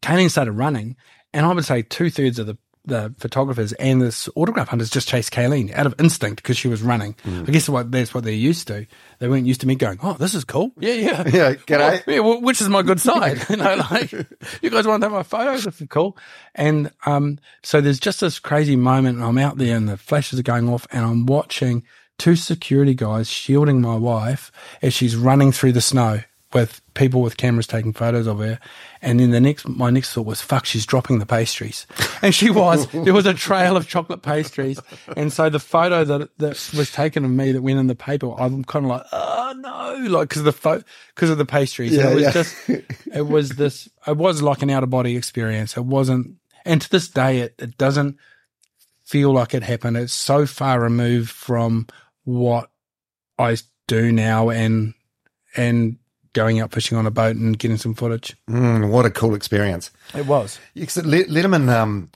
Kaylene started running, and I would say two-thirds of the, the photographers and the autograph hunters just chased Kaylene out of instinct because she was running. Mm. I guess what, that's what they're used to. They weren't used to me going, oh, this is cool. Yeah, yeah. Yeah, well, yeah, well, which is my good side. You know, like, you guys want to take my photos? This is cool. And um, so there's just this crazy moment, and I'm out there and the flashes are going off, and I'm watching two security guys shielding my wife as she's running through the snow with people with cameras taking photos of her. And then the next, my next thought was, fuck, she's dropping the pastries. And she was. There was a trail of chocolate pastries. And so the photo that, that was taken of me that went in the paper, I'm kind of like, oh, no, like, because of, fo- of the pastries. Yeah, and it was yeah. just, it was this, it was like an out-of-body experience. It wasn't, and to this day, it, it doesn't feel like it happened. It's so far removed from what I do now and, and, going out fishing on a boat and getting some footage. Mm, what a cool experience. It was. Yeah, 'cause Letterman, um,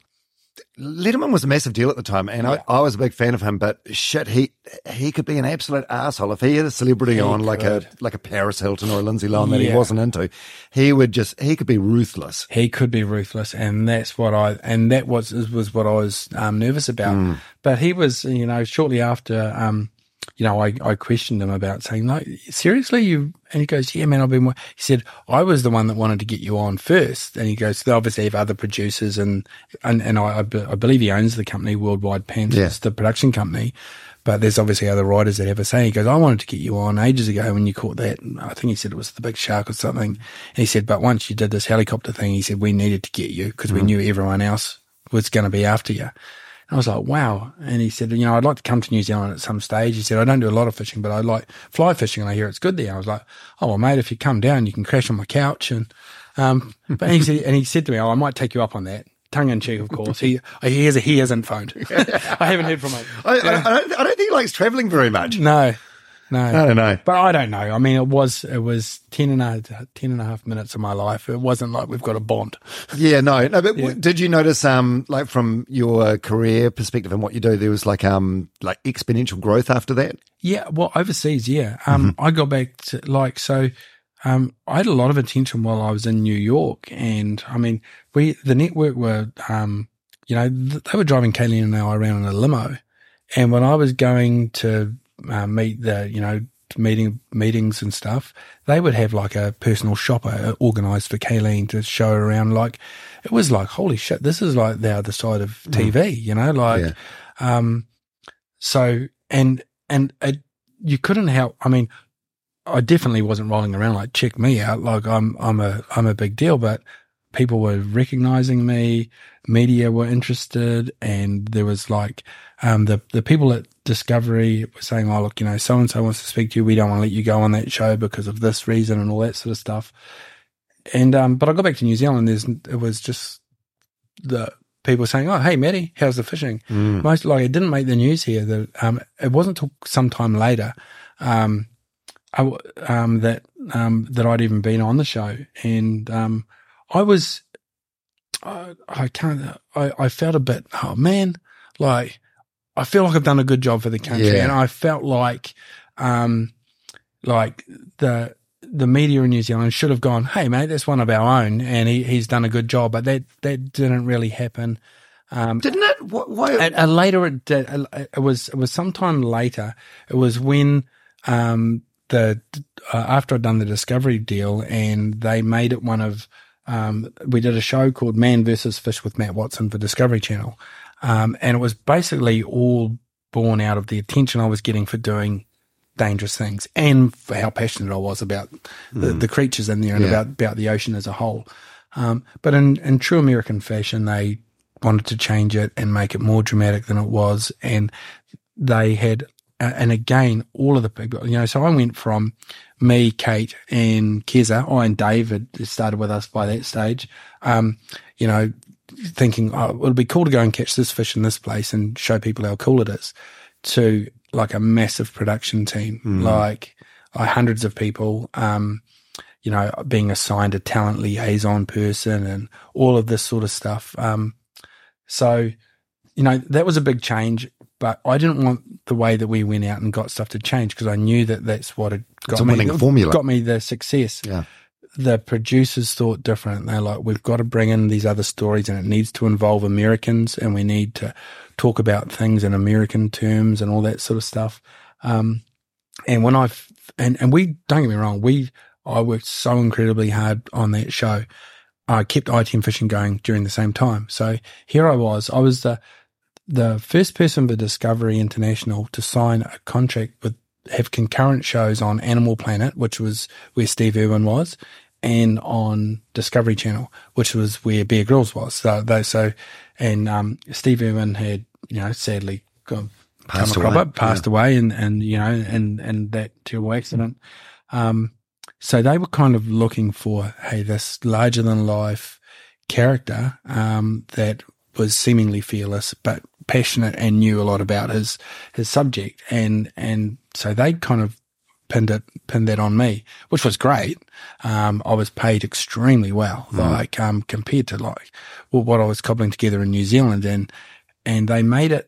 Letterman was a massive deal at the time, and yeah. I, I was a big fan of him, but shit, he he could be an absolute asshole. If he had a celebrity he on could. like a like a Paris Hilton or a Lindsay Lohan yeah. that he wasn't into, he would just, he could be ruthless. He could be ruthless, and that's what I, and that was was what I was um, nervous about. Mm. But he was, you know, shortly after, um, you know, I, I questioned him about saying, like, seriously, you, and he goes, yeah, man, I've been, he said, I was the one that wanted to get you on first. And he goes, they obviously have other producers, and, and, and I, I, be, I believe he owns the company, Worldwide Pants, yeah. It's the production company, but there's obviously other writers that have a say. He goes, I wanted to get you on ages ago when you caught that. And I think he said it was the big shark or something. And he said, but once you did this helicopter thing, he said, we needed to get you because mm-hmm. we knew everyone else was going to be after you. I was like, wow. And he said, you know, I'd like to come to New Zealand at some stage. He said, I don't do a lot of fishing, but I like fly fishing, and I hear it's good there. I was like, oh, well, mate, if you come down, you can crash on my couch. And um, but he said, and he said to me, oh, I might take you up on that. Tongue in cheek, of course. He he hasn't, he hasn't phoned. I haven't heard from him. I, I, I, don't, I don't think he likes travelling very much. No, no. I don't know. But I don't know. I mean, it was it was ten and a, ten and a half minutes of my life. It wasn't like we've got a bond. Yeah, no. no but yeah. Did you notice, um, like, from your career perspective and what you do, there was like um, like exponential growth after that? Yeah, well, overseas, yeah. Um, mm-hmm. I got back to, like, so um, I had a lot of attention while I was in New York. And, I mean, we the network were, um, you know, they were driving Kaylene and I around in a limo. And when I was going to Uh, meet the, you know, meeting meetings and stuff, they would have like a personal shopper organised for Kaylene to show around. Like, it was like, holy shit, this is like the other side of T V, mm. you know, like, yeah. um, so, and, and it, you couldn't help, I mean, I definitely wasn't rolling around like, check me out, like I'm, I'm a, I'm a big deal, but people were recognising me, media were interested, and there was like, um, the, the people at Discovery were saying, oh, look, you know, so-and-so wants to speak to you. We don't want to let you go on that show because of this reason and all that sort of stuff. And, um, but I got back to New Zealand. There's, it was just the people saying, oh, hey, Matty, how's the fishing? Mm. Most, like, it didn't make the news here. The, um, it wasn't until some time later, um, I, um, that, um, that I'd even been on the show. And, um, I was, I, I can't, I, I felt a bit, oh man, like I feel like I've done a good job for the country. Yeah. And I felt like, um, like the, the media in New Zealand should have gone, hey mate, that's one of our own. And he, he's done a good job, but that, that didn't really happen. Um, Didn't it? What, why? And, uh, later it did. Uh, it was, it was sometime later. It was when, um, the, uh, after I'd done the Discovery deal and they made it one of, um, we did a show called Man versus Fish with Matt Watson for Discovery Channel. Um, and it was basically all born out of the attention I was getting for doing dangerous things and for how passionate I was about the, mm. the creatures in there and yeah. about, about the ocean as a whole. Um, but in, in true American fashion, they wanted to change it and make it more dramatic than it was. And they had, uh, and again, all of the people, you know, so I went from me, Kate and Keza, I and David started with us by that stage, um, you know, thinking, oh, it'll be cool to go and catch this fish in this place and show people how cool it is, to like a massive production team, mm. like, like hundreds of people, um, you know, being assigned a talent liaison person and all of this sort of stuff. Um, So, you know, that was a big change, but I didn't want the way that we went out and got stuff to change because I knew that that's what had got me, got me the success. Yeah. The producers thought different. They're like, we've got to bring in these other stories and it needs to involve Americans and we need to talk about things in American terms and all that sort of stuff. Um, and when I've, and, and we, don't get me wrong, we, I worked so incredibly hard on that show. I kept I T M Fishing going during the same time. So here I was. I was the the first person for Discovery International to sign a contract with have concurrent shows on Animal Planet, which was where Steve Irwin was, and on Discovery Channel, which was where Bear Grylls was. So they so and um, Steve Irwin had, you know, sadly gone passed come away, up, passed yeah. away, and and you know, and and that terrible accident. Um, So they were kind of looking for, hey, this larger-than-life character um, that was seemingly fearless but passionate and knew a lot about his his subject. And and so they kind of pinned it pinned that on me, which was great. Um, I was paid extremely well, mm. like um, compared to like well, what I was cobbling together in New Zealand. And and they made it.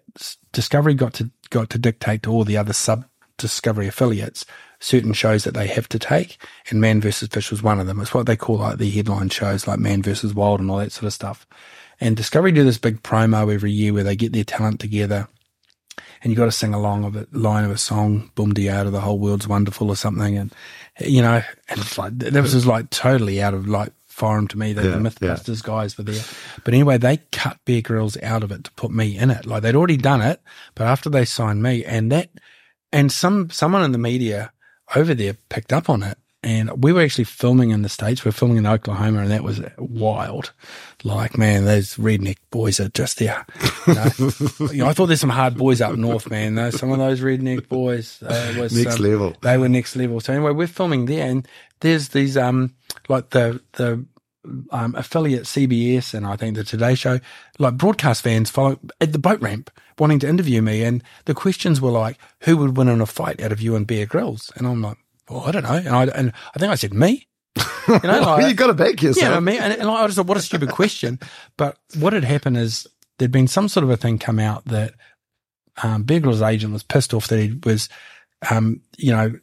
Discovery got to got to dictate to all the other sub Discovery affiliates certain shows that they have to take, and Man versus Fish was one of them. It's what they call like the headline shows, like Man versus Wild and all that sort of stuff. And Discovery do this big promo every year where they get their talent together, and you got to sing along of a line of a song, "Boom de out of the whole world's wonderful" or something. And you know, and it's like that was just like totally out of like foreign to me. That yeah, the MythBusters yeah. guys were there, but anyway, they cut Bear Grylls out of it to put me in it. Like they'd already done it, but after they signed me, and that, and some someone in the media over there picked up on it, and we were actually filming in the States. We were filming in Oklahoma, and that was wild. Like, man, those redneck boys are just there. You know, you know, I thought there's some hard boys up north, man. Though some of those redneck boys uh, was next um, level. They were next level. So anyway, we're filming there, and there's these um like the the um affiliate C B S and I think the Today Show, like broadcast vans follow at the boat ramp, wanting to interview me, and the questions were like, who would win in a fight out of you and Bear Grylls? And I'm like, well, I don't know. And I and I think I said me. You know, well, like, you got to back yourself. Yeah, you know, me. And, and I just thought, what a stupid question. But what had happened is there'd been some sort of a thing come out that um, Bear Grylls' agent was pissed off that he was, um, you know,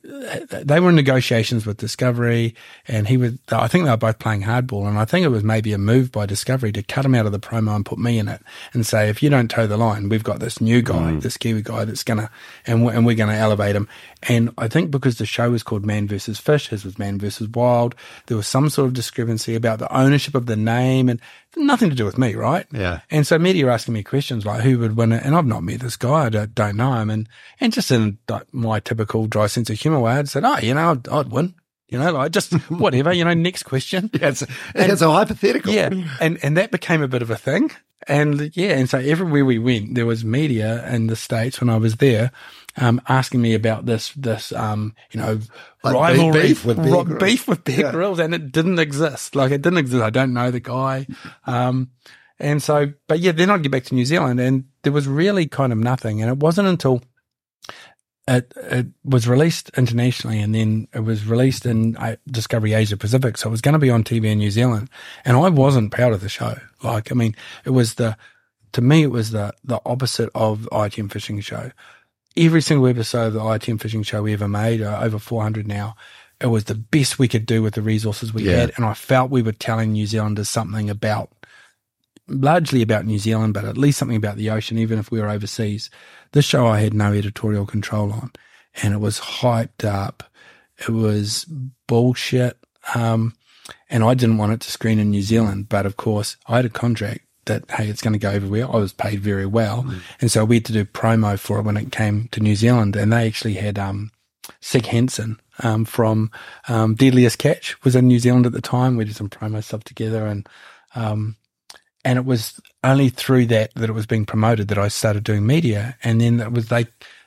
they were in negotiations with Discovery, and he was. I think they were both playing hardball, and I think it was maybe a move by Discovery to cut him out of the promo and put me in it, and say, if you don't toe the line, we've got this new guy, mm. this Kiwi guy that's gonna, and we're, and we're gonna elevate him. And I think because the show was called Man versus Fish, his was Man versus Wild, there was some sort of discrepancy about the ownership of the name, and nothing to do with me, right? Yeah. And so media are asking me questions like, who would win it? And I've not met this guy, I don't, don't know him, and and just in my typical dry sense of humor way, I'd said, oh, you know, I'd, I'd win, you know, like just whatever, you know, next question. Yeah, it's, and, it's a hypothetical. Yeah, and, and that became a bit of a thing. And, yeah, and so everywhere we went, there was media in the States when I was there um, asking me about this, this um, you know, like rivalry, beef with Bear Grylls. Beef with Bear Grylls, yeah. And it didn't exist. Like, it didn't exist. I don't know the guy. Um, and so, but, yeah, then I'd get back to New Zealand, and there was really kind of nothing. And it wasn't until it it was released internationally, and then it was released in uh, Discovery Asia Pacific, so it was going to be on T V in New Zealand. And I wasn't proud of the show. Like, I mean, it was the, to me, it was the, the opposite of the I T M Fishing show. Every single episode of the I T M Fishing show we ever made, uh, over four hundred now, it was the best we could do with the resources we yeah. had, and I felt we were telling New Zealanders something about, largely about New Zealand, but at least something about the ocean, even if we were overseas. This show I had no editorial control on, and it was hyped up. It was bullshit, um, and I didn't want it to screen in New Zealand, but of course I had a contract that, hey, it's going to go everywhere. I was paid very well, mm. and so we had to do promo for it when it came to New Zealand, and they actually had um, Sig Henson, Um, from um, Deadliest Catch was in New Zealand at the time. We did some promo stuff together, and um, and it was only through that that it was being promoted that I started doing media. And then that was like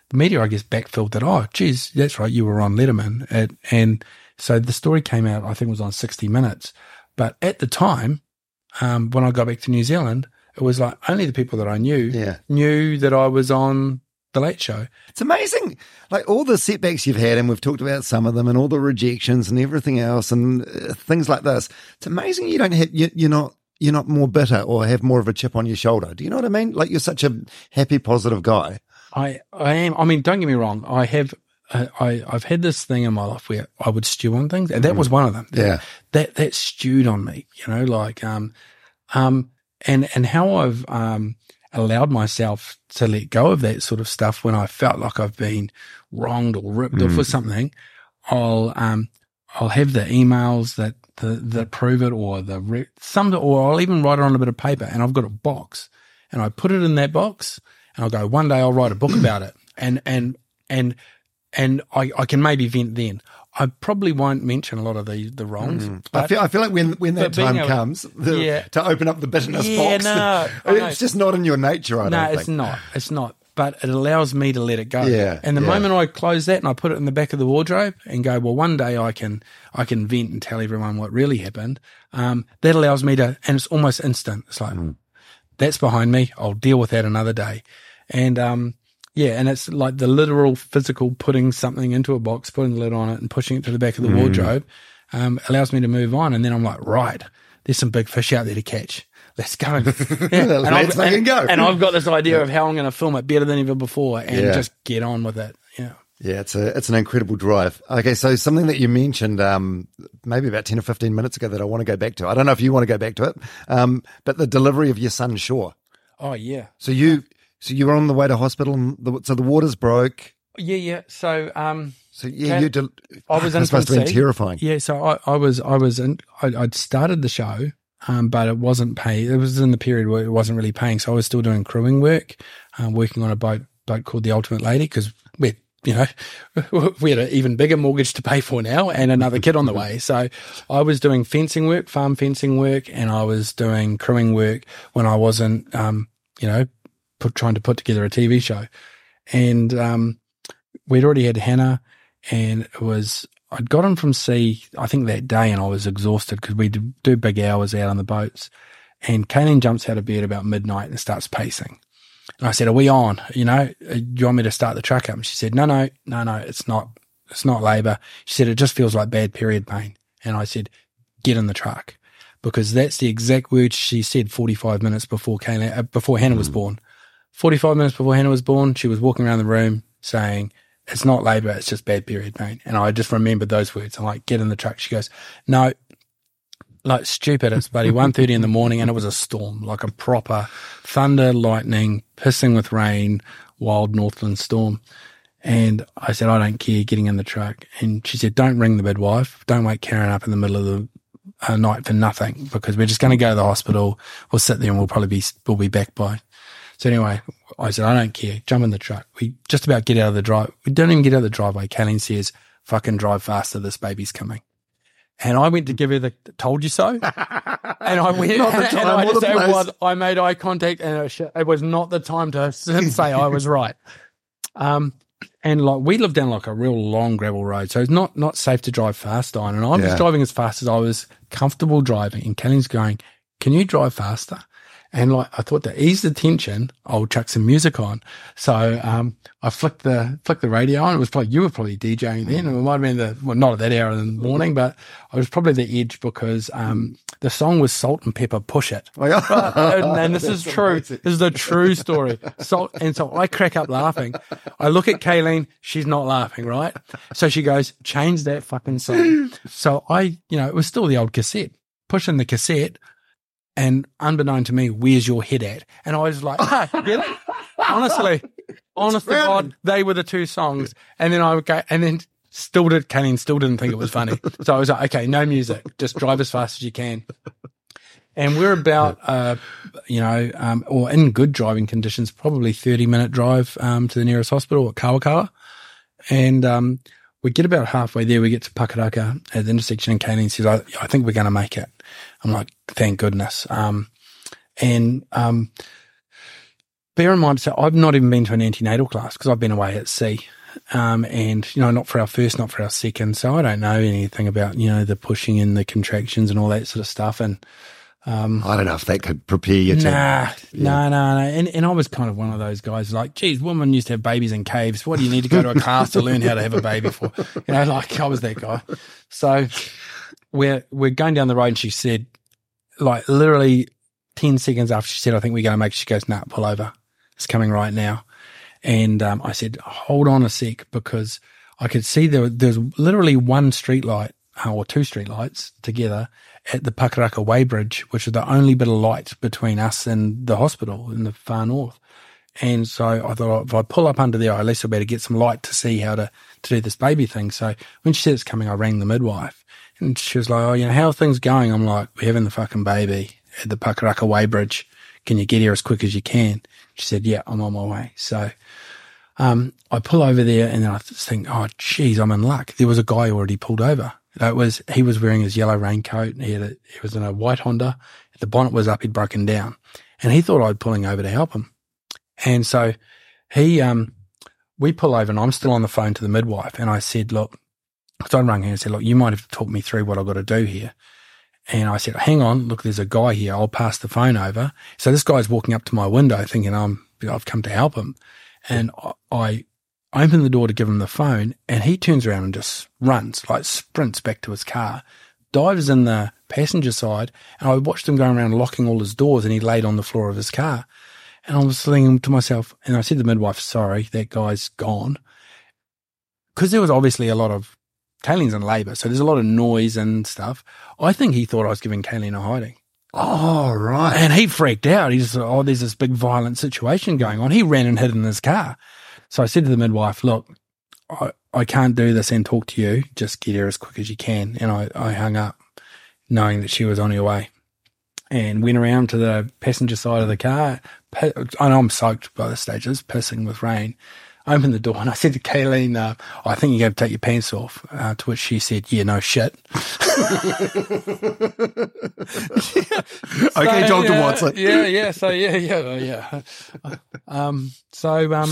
the media, I guess, backfilled that. Oh, geez, that's right, you were on Letterman, it, and so the story came out. I think it was on sixty minutes. But at the time, um, when I got back to New Zealand, it was like only the people that I knew yeah. knew that I was on The Late Show. It's amazing, like all the setbacks you've had, and we've talked about some of them, and all the rejections and everything else, and uh, things like this. It's amazing you don't have you, you're not you're not more bitter or have more of a chip on your shoulder. Do you know what I mean? Like, you're such a happy, positive guy. I I am. I mean, don't get me wrong. I have I, I I've had this thing in my life where I would stew on things, and that mm. was one of them. Yeah, that, that that stewed on me. You know, like um um and and how I've um. allowed myself to let go of that sort of stuff when I felt like I've been wronged or ripped mm. off or something. I'll um I'll have the emails that the, that prove it, or the re- some, or I'll even write it on a bit of paper, and I've got a box, and I put it in that box, and I'll go, one day I'll write a book about it, and and and and I, I can maybe vent then. I probably won't mention a lot of the, the wrongs. Mm. I feel I feel like when, when that time able, comes, the, yeah. to open up the bitterness yeah, box, no, the, it's know. just not in your nature, I no, don't think. No, it's not. It's not. But it allows me to let it go. Yeah, and the yeah. moment I close that and I put it in the back of the wardrobe and go, well, one day I can I can vent and tell everyone what really happened, um, that allows me to, and it's almost instant. It's like, mm. that's behind me. I'll deal with that another day. And um yeah, and it's like the literal physical putting something into a box, putting the lid on it and pushing it to the back of the mm. wardrobe um, allows me to move on. And then I'm like, right, there's some big fish out there to catch. Let's go. Yeah. and, Let's I've, and, go. and I've got this idea yeah. of how I'm going to film it better than ever before, and yeah. just get on with it. Yeah, yeah, it's a it's an incredible drive. Okay, so something that you mentioned um, maybe about ten or fifteen minutes ago that I want to go back to. I don't know if you want to go back to it, um, but the delivery of your son, Shaw. Oh, yeah. So you... So you were on the way to hospital, and the, so the waters broke. Yeah, yeah. So, um, so yeah, you. Del- I was in. This must have been terrifying. Yeah, so I, I was, I was, in, I, I'd started the show, um, but it wasn't pay. It was in the period where it wasn't really paying, so I was still doing crewing work, um, working on a boat, boat called the Ultimate Lady, because we, you know, we had an even bigger mortgage to pay for now, and another kid on the way. So I was doing fencing work, farm fencing work, and I was doing crewing work when I wasn't, um, you know. Put, trying to put together a T V show, and um, we'd already had Hannah, and it was I'd got him from sea I think that day, and I was exhausted because we do big hours out on the boats, and Kaylene jumps out of bed about midnight and starts pacing, and I said, are we on, you know, do you want me to start the truck up? And she said, no no no no it's not it's not labour. She said, it just feels like bad period pain. And I said, get in the truck, because that's the exact word she said forty-five minutes before Kaylene, uh, before Hannah mm. was born. forty-five minutes before Hannah was born, she was walking around the room saying, it's not labour, it's just bad period pain. And I just remembered those words. I'm like, get in the truck. She goes, no, like, stupid, it's bloody one thirty in the morning, and it was a storm, like a proper thunder, lightning, pissing with rain, wild Northland storm. And I said, I don't care, getting in the truck. And she said, don't ring the midwife. Don't wake Karen up in the middle of the uh, night for nothing, because we're just going to go to the hospital. We'll sit there and we'll probably be, we'll be back by. So anyway, I said, I don't care. Jump in the truck. We just about get out of the drive. We don't even get out of the driveway. Kaylene says, fucking drive faster. This baby's coming. And I went to give her the told you so. And I went, not the time, and I just said, what, I made eye contact, and it was not the time to say I was right. Um, and like, we lived down like a real long gravel road, so it's not, not safe to drive fast on. And I was yeah. driving as fast as I was comfortable driving. And Kayleen's going, can you drive faster? And like, I thought to ease the tension, I'll chuck some music on. So, um, I flicked the, flicked the radio on. It was probably, you were probably DJing then. It might have been the, well, not at that hour in the morning, but I was probably the edge because, um, the song was Salt and Pepper Push It. and, and this is true. Amazing. This is a true story. Salt. And so I crack up laughing. I look at Kaylene. She's not laughing, right? So she goes, change that fucking song. So I, you know, it was still the old cassette, pushing the cassette. And unbeknown to me, where's your head at? And I was like, ah, get it? Honestly, honest to God, they were the two songs. And then I would go, and then still did, Kaylene still didn't think it was funny. So I was like, okay, no music, just drive as fast as you can. And we're about, uh, you know, um, or in good driving conditions, probably thirty minute drive um, to the nearest hospital at Kawakawa. And um, we get about halfway there, we get to Pakaraka at the intersection, and Kaylene says, I, I think we're going to make it. I'm like, thank goodness. Um, and um, bear in mind, so I've not even been to an antenatal class because I've been away at sea. Um, and, you know, not for our first, not for our second. So I don't know anything about, you know, the pushing and the contractions and all that sort of stuff. And um, I don't know if that could prepare you to. Nah, no, no, no. And, and I was kind of one of those guys like, geez, women used to have babies in caves. What do you need to go to a class to learn how to have a baby for? You know, like I was that guy. So. We're, we're going down the road and she said, like literally ten seconds after she said, I think we're going to make it, she goes, nah, pull over. It's coming right now. And um, I said, hold on a sec, because I could see there there's literally one street light uh, or two street lights together at the Pakaraka Way Bridge, which is the only bit of light between us and the hospital in the far north. And so I thought, if I pull up under there, I at least I better get some light to see how to, to do this baby thing. So when she said it's coming, I rang the midwife. And she was like, oh, you know, how are things going? I'm like, we're having the fucking baby at the Pakaraka Way Bridge. Can you get here as quick as you can? She said, yeah, I'm on my way. So um, I pull over there and then I think, oh, geez, I'm in luck. There was a guy already pulled over. It was He was wearing his yellow raincoat. And he, had a, he was in a white Honda. The bonnet was up. He'd broken down. And he thought I'd pulling over to help him. And so he, um, we pull over and I'm still on the phone to the midwife. And I said, look. So I rang her and said, look, you might have talked me through what I've got to do here. And I said, hang on, look, there's a guy here. I'll pass the phone over. So this guy's walking up to my window thinking I'm, I've come to help him. And I open the door to give him the phone and he turns around and just runs, like sprints back to his car, dives in the passenger side. And I watched him going around locking all his doors and he laid on the floor of his car. And I was thinking to myself, and I said to the midwife, sorry, that guy's gone. Because there was obviously a lot of, Kaylene's in labour, so there's a lot of noise and stuff. I think he thought I was giving Kaylene a hiding. Oh, right. And he freaked out. He just thought, oh, there's this big violent situation going on. He ran and hid in his car. So I said to the midwife, look, I, I can't do this and talk to you. Just get here as quick as you can. And I, I hung up knowing that she was on her way and went around to the passenger side of the car. I know I'm soaked by this stage. It's pissing with rain. I opened the door and I said to Kaylene, uh, oh, I think you're going to take your pants off, uh, to which she said, yeah, no shit. yeah. So, okay, John yeah, Watson. yeah, yeah, so yeah, yeah, yeah. Um, so, um,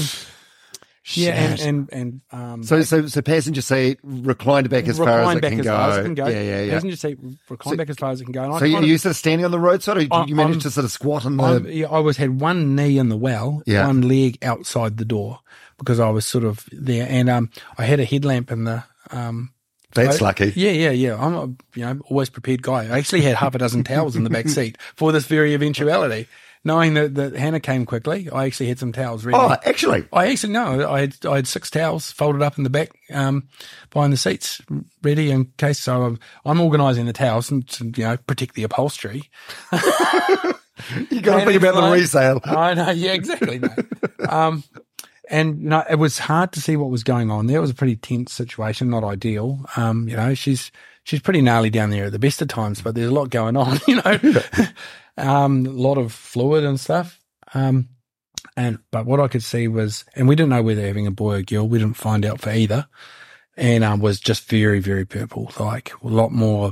yeah, and, and, and um. So, so, so passenger seat reclined back as far as it can go. Yeah, yeah, yeah. Passenger seat reclined so, back as far as it can go. And so you, you sort of standing on the roadside or I, you managed I'm, to sort of squat on the? I'm, yeah, I always had one knee in the well, yeah. one leg outside the door. Because I was sort of there, and um, I had a headlamp in the. Um, That's I, lucky. Yeah, yeah, yeah. I'm a you know always prepared guy. I actually had half a dozen towels in the back seat for this very eventuality. Knowing that, that Hannah came quickly, I actually had some towels ready. Oh, actually, I actually no, I had I had six towels folded up in the back, um, behind the seats, ready in case. So I'm, I'm organising the towels and to, you know protect the upholstery. You got to think about like, the resale. I know. Yeah, exactly. Mate. Um. And you know, it was hard to see what was going on there. It was a pretty tense situation, not ideal. Um, you know, she's she's pretty gnarly down there at the best of times, but there's a lot going on, you know, um, a lot of fluid and stuff. Um, and but what I could see was, and we didn't know whether having a boy or girl, we didn't find out for either, and um, was just very, very purple, like a lot more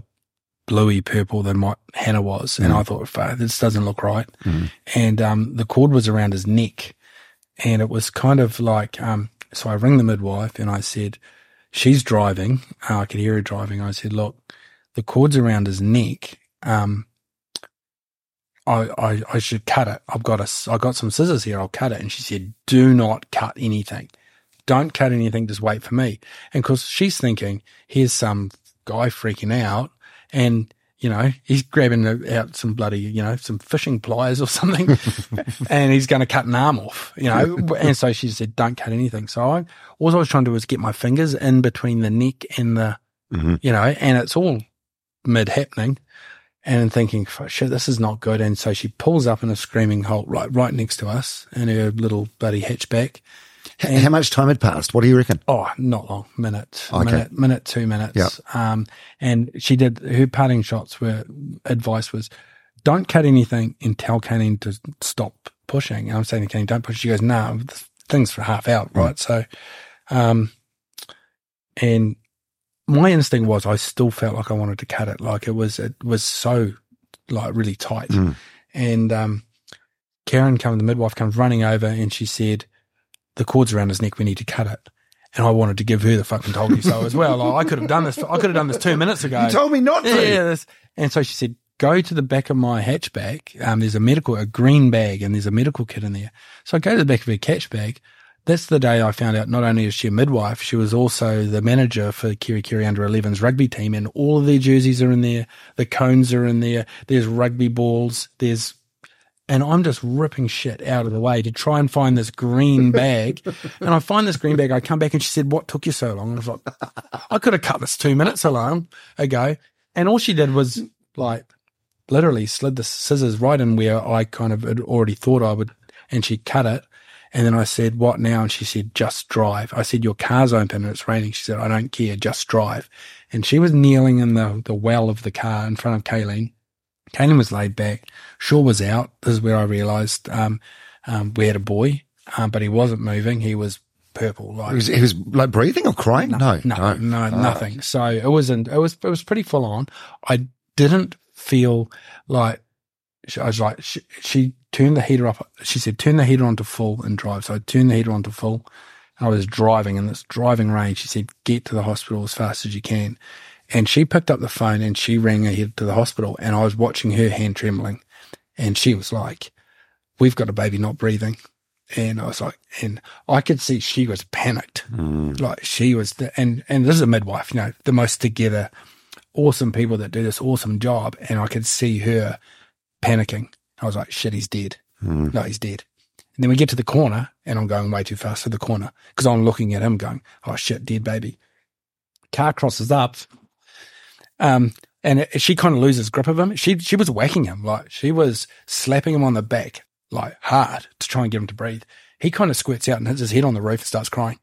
bluey purple than what Hannah was. And mm. I thought, this doesn't look right. Mm. And um, the cord was around his neck. And it was kind of like, um, so I rang the midwife and I said, she's driving. Uh, I could hear her driving. I said, look, the cord's around his neck. Um, I, I, I should cut it. I've got a, I got some scissors here. I'll cut it. And she said, do not cut anything. Don't cut anything. Just wait for me. And cause she's thinking, here's some guy freaking out and, you know, he's grabbing out some bloody, you know, some fishing pliers or something and he's going to cut an arm off, you know. And so she said, don't cut anything. So I, all I was trying to do was get my fingers in between the neck and the, mm-hmm. you know, and it's all mid happening. And thinking, shit, this is not good. And so she pulls up in a screaming halt right right next to us in her little bloody hatchback. And how much time had passed? What do you reckon? Oh, not long. Minute, okay. minute, minute, two minutes. Yep. Um, and she did, her parting shots were, advice was, don't cut anything and tell Kaylene to stop pushing. And I'm saying to Kaylene, don't push. She goes, no, nah, this thing's for half out, right? right? So, um, and, my instinct was I still felt like I wanted to cut it. Like it was, it was so like really tight. Mm. And, um, Karen comes, the midwife comes running over and she said, the cord's around his neck. We need to cut it. And I wanted to give her the fucking told you so as well. Like, I could have done this. I could have done this two minutes ago. You told me not to. Yeah. This. And so she said, go to the back of my hatchback. Um, there's a medical, a green bag and there's a medical kit in there. So I go to the back of her catch bag. That's the day I found out not only is she a midwife, she was also the manager for Kiri Kiri under eleven's rugby team, and all of their jerseys are in there, the cones are in there, there's rugby balls, there's – and I'm just ripping shit out of the way to try and find this green bag. And I find this green bag. I come back and she said, what took you so long? And I was like, I could have cut this two minutes along ago. And all she did was like literally slid the scissors right in where I kind of had already thought I would, and she cut it. And then I said, what now? And she said, just drive. I said, your car's open and it's raining. She said, I don't care, just drive. And she was kneeling in the, the well of the car in front of Kaylene. Kaylene was laid back. Shaw was out. This is where I realised um, um, we had a boy, um, but he wasn't moving. He was purple. Like, he was, he was like breathing or crying? No, no, no, no, no nothing. So it wasn't. It was. It was pretty full on. I didn't feel like. I was like, she, she turned the heater up. She said, turn the heater on to full and drive. So I turned the heater on to full. I was driving in this driving rain. She said, get to the hospital as fast as you can. And she picked up the phone and she rang ahead to the hospital. And I was watching her hand trembling. And she was like, we've got a baby not breathing. And I was like, and I could see she was panicked. Mm. Like she was, the, and, and this is a midwife, you know, the most together, awesome people that do this awesome job. And I could see her panicking. I was like, shit, he's dead. Mm. No, he's dead. And then we get to the corner and I'm going way too fast to the corner because I'm looking at him going, oh shit, dead baby. Car crosses up. Um, and it, she kind of loses grip of him. She, she was whacking him. Like she was slapping him on the back, like hard to try and get him to breathe. He kind of squirts out and hits his head on the roof and starts crying.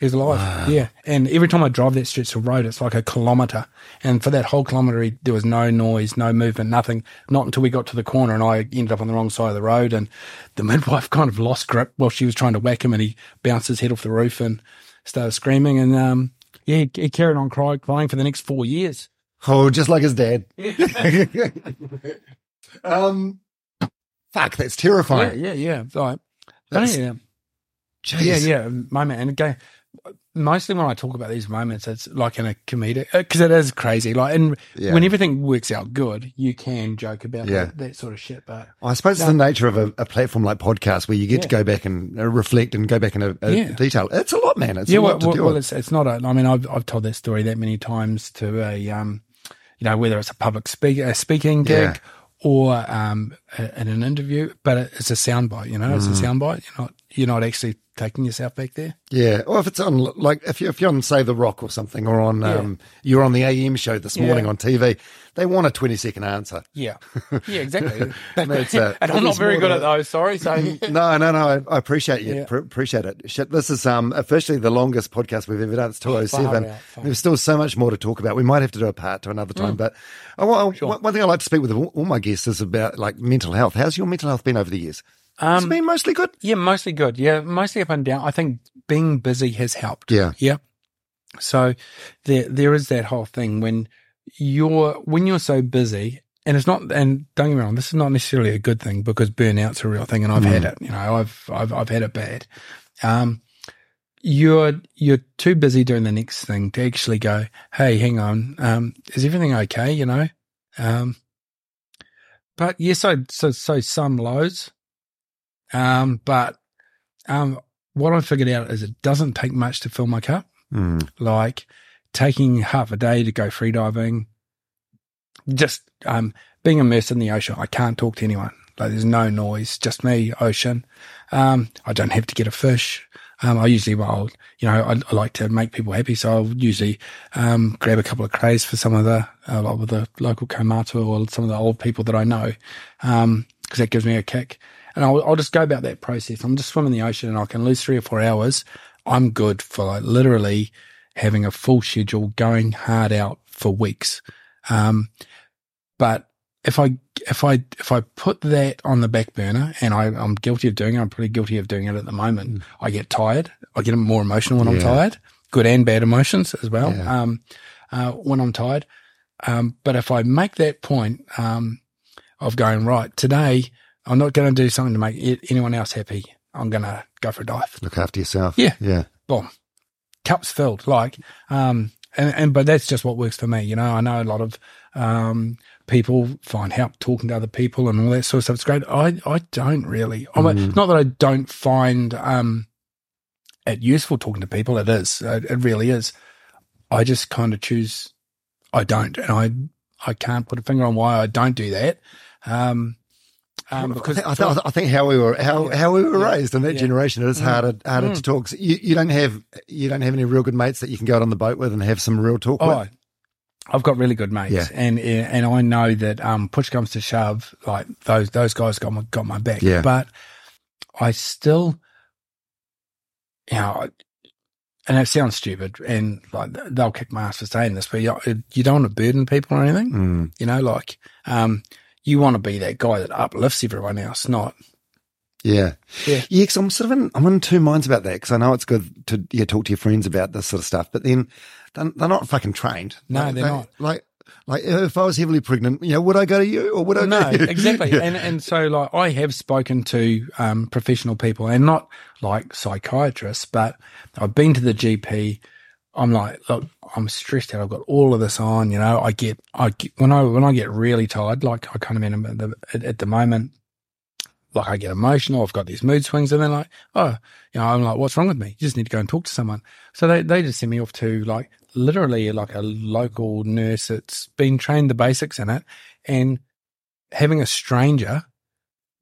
He's alive. Wow. Yeah. And every time I drive that stretch of road, it's like a kilometre. And for that whole kilometre, there was no noise, no movement, nothing. Not until we got to the corner and I ended up on the wrong side of the road. And the midwife kind of lost grip while she was trying to whack him and he bounced his head off the roof and started screaming. And, um, yeah, he, he carried on crying, crying for the next four years. Oh, just like his dad. um, fuck, that's terrifying. Yeah, yeah, yeah. All right. That's, yeah, yeah, yeah. My man. And again, mostly when I talk about these moments, it's like in a comedic, because it is crazy. Like, and yeah. when everything works out good, you can joke about yeah. that, that sort of shit. But I suppose no, it's the nature of a, a platform like podcast where you get yeah. to go back and reflect and go back in a, a yeah. detail. It's a lot, man. It's yeah, a lot well, to do. Well, it's, it's not. A, I mean, I've I've told that story that many times to a, um, you know, whether it's a public speak, a speaking gig yeah. or um, a, in an interview, but it's a soundbite. You know, mm. it's a soundbite. You're not you're not actually. Taking yourself back there, yeah. Or if it's on, like if you if you're on Save the Rock or something, or on yeah. um, you're on the A M show this yeah. morning on T V, they want a twenty second answer. Yeah, yeah, exactly. and, uh, and I'm not very good at those. Sorry, so no, no, no. I, I appreciate you. Yeah. Pr- appreciate it. Shit, this is um officially the longest podcast we've ever done. It's two oh seven. There's still so much more to talk about. We might have to do a part to another time. Mm. But I, I, sure. one thing I like to speak with all, all my guests is about like mental health. How's your mental health been over the years? Um, it's been mostly good. Yeah, mostly good. Yeah, mostly up and down. I think being busy has helped. Yeah, yeah. So there, there is that whole thing when you're when you're so busy, and it's not. And don't get me wrong, this is not necessarily a good thing because burnout's a real thing, and I've mm. had it. You know, I've I've I've had it bad. Um, you're you're too busy doing the next thing to actually go, hey, hang on, um, is everything okay? You know, um. But yes, yeah, so, so so some lows. Um, but um, what I figured out is it doesn't take much to fill my cup. Mm. Like taking half a day to go freediving, just um, being immersed in the ocean. I can't talk to anyone. Like there's no noise, just me, ocean. Um, I don't have to get a fish. Um, I usually, well, you know, I, I like to make people happy, so I'll usually um, grab a couple of crays for some of the, uh, like with the local kaumātua or some of the old people that I know, because um, that gives me a kick. And I'll, I'll just go about that process. I'm just swimming in the ocean, and I can lose three or four hours. I'm good for like literally having a full schedule, going hard out for weeks. Um, but if I if I if I put that on the back burner, and I, I'm guilty of doing it, I'm pretty guilty of doing it at the moment. Mm. I get tired. I get more emotional when yeah. I'm tired. Good and bad emotions as well. Yeah. Um, uh, when I'm tired. Um, but if I make that point um, of going right today, I'm not going to do something to make anyone else happy. I'm going to go for a dive. Look after yourself. Yeah. Yeah. Boom. Cup's filled. Like, um, and, and, but that's just what works for me. You know, I know a lot of, um, people find help talking to other people and all that sort of stuff. It's great. I, I don't really, I'm mm. a, not that I don't find, um, it useful talking to people. It is, it, it really is. I just kind of choose, I don't, and I, I can't put a finger on why I don't do that. Um, Um, because I, th- I, th- I think how we were how, yeah. how we were yeah. raised in that yeah. generation, it is mm. harder harder mm. to talk. So you, you don't have you don't have any real good mates that you can go out on the boat with and have some real talk. Oh, with? I've got really good mates, yeah. and and I know that um, push comes to shove, like those those guys got my got my back. Yeah. But I still, you know, and it sounds stupid, and like they'll kick my ass for saying this, but you, you don't want to burden people or anything, mm. you know, like. Um, You want to be that guy that uplifts everyone else, not. Yeah. Yeah. Yeah. Cause I'm sort of in, I'm in two minds about that. Cause I know it's good to yeah, talk to your friends about this sort of stuff, but then they're, they're not fucking trained. No, like, they're they, not. Like, like if I was heavily pregnant, you know, would I go to you or would I no, go to you? No, exactly. yeah. And, and so like I have spoken to, um, professional people and not like psychiatrists, but I've been to the G P. I'm like, look, I'm stressed out. I've got all of this on, you know. I get, I get, when I when I get really tired, like I kind of mean at the, at, at the moment, like I get emotional. I've got these mood swings, and then like, oh, you know, I'm like, what's wrong with me? You just need to go and talk to someone. So they they just send me off to like literally like a local nurse that's been trained the basics in it, and having a stranger,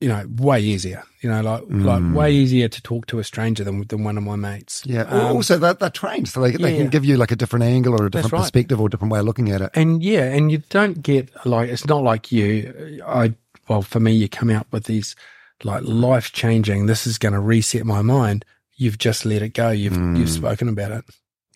you know, way easier, you know, like mm. like way easier to talk to a stranger than than one of my mates. Yeah. Um, also, they're, they're trained, so they, they yeah. can give you like a different angle or a different right. perspective or a different way of looking at it. And yeah, and you don't get like, it's not like you, I, well, for me, you come out with these like life changing, this is going to reset my mind. You've just let it go. You've, mm. you've spoken about it.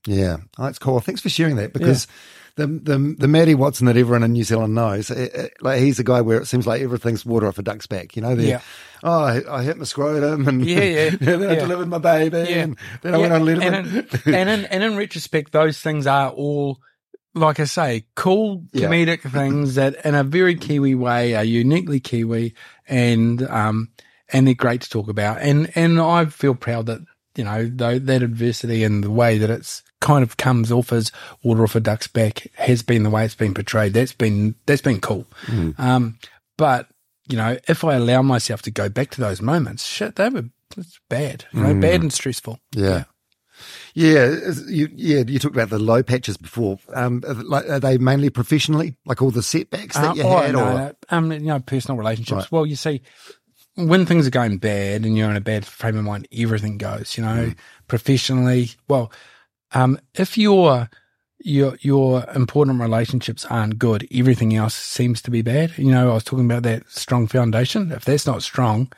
Yeah. Oh, that's cool. Thanks for sharing that because. Yeah. The the the Matty Watson that everyone in New Zealand knows, it, it, like he's a guy where it seems like everything's water off a duck's back, you know. Yeah. Oh, I, I hit my scrotum, and yeah, yeah, and then yeah. I delivered my baby, yeah. and then yeah. I went on Letterman. And in, and in and in retrospect, those things are all, like I say, cool comedic yeah. things that, in a very Kiwi way, are uniquely Kiwi, and um and they're great to talk about, and and I feel proud that you know though that adversity and the way that it's. Kind of comes off as water off a duck's back has been the way it's been portrayed. That's been that's been cool. Mm. Um, but you know, if I allow myself to go back to those moments, shit, they were it's bad, you know, mm. bad and stressful. Yeah, yeah, yeah you, yeah. You talked about the low patches before. Um, like, are they mainly professionally, like all the setbacks that uh, you had, oh, no, or no, um, you know, personal relationships? Right. Well, you see. When things are going bad and you're in a bad frame of mind, everything goes. You know, mm. professionally, well. Um, if your your your important relationships aren't good, everything else seems to be bad. You know, I was talking about that strong foundation. If that's not strong,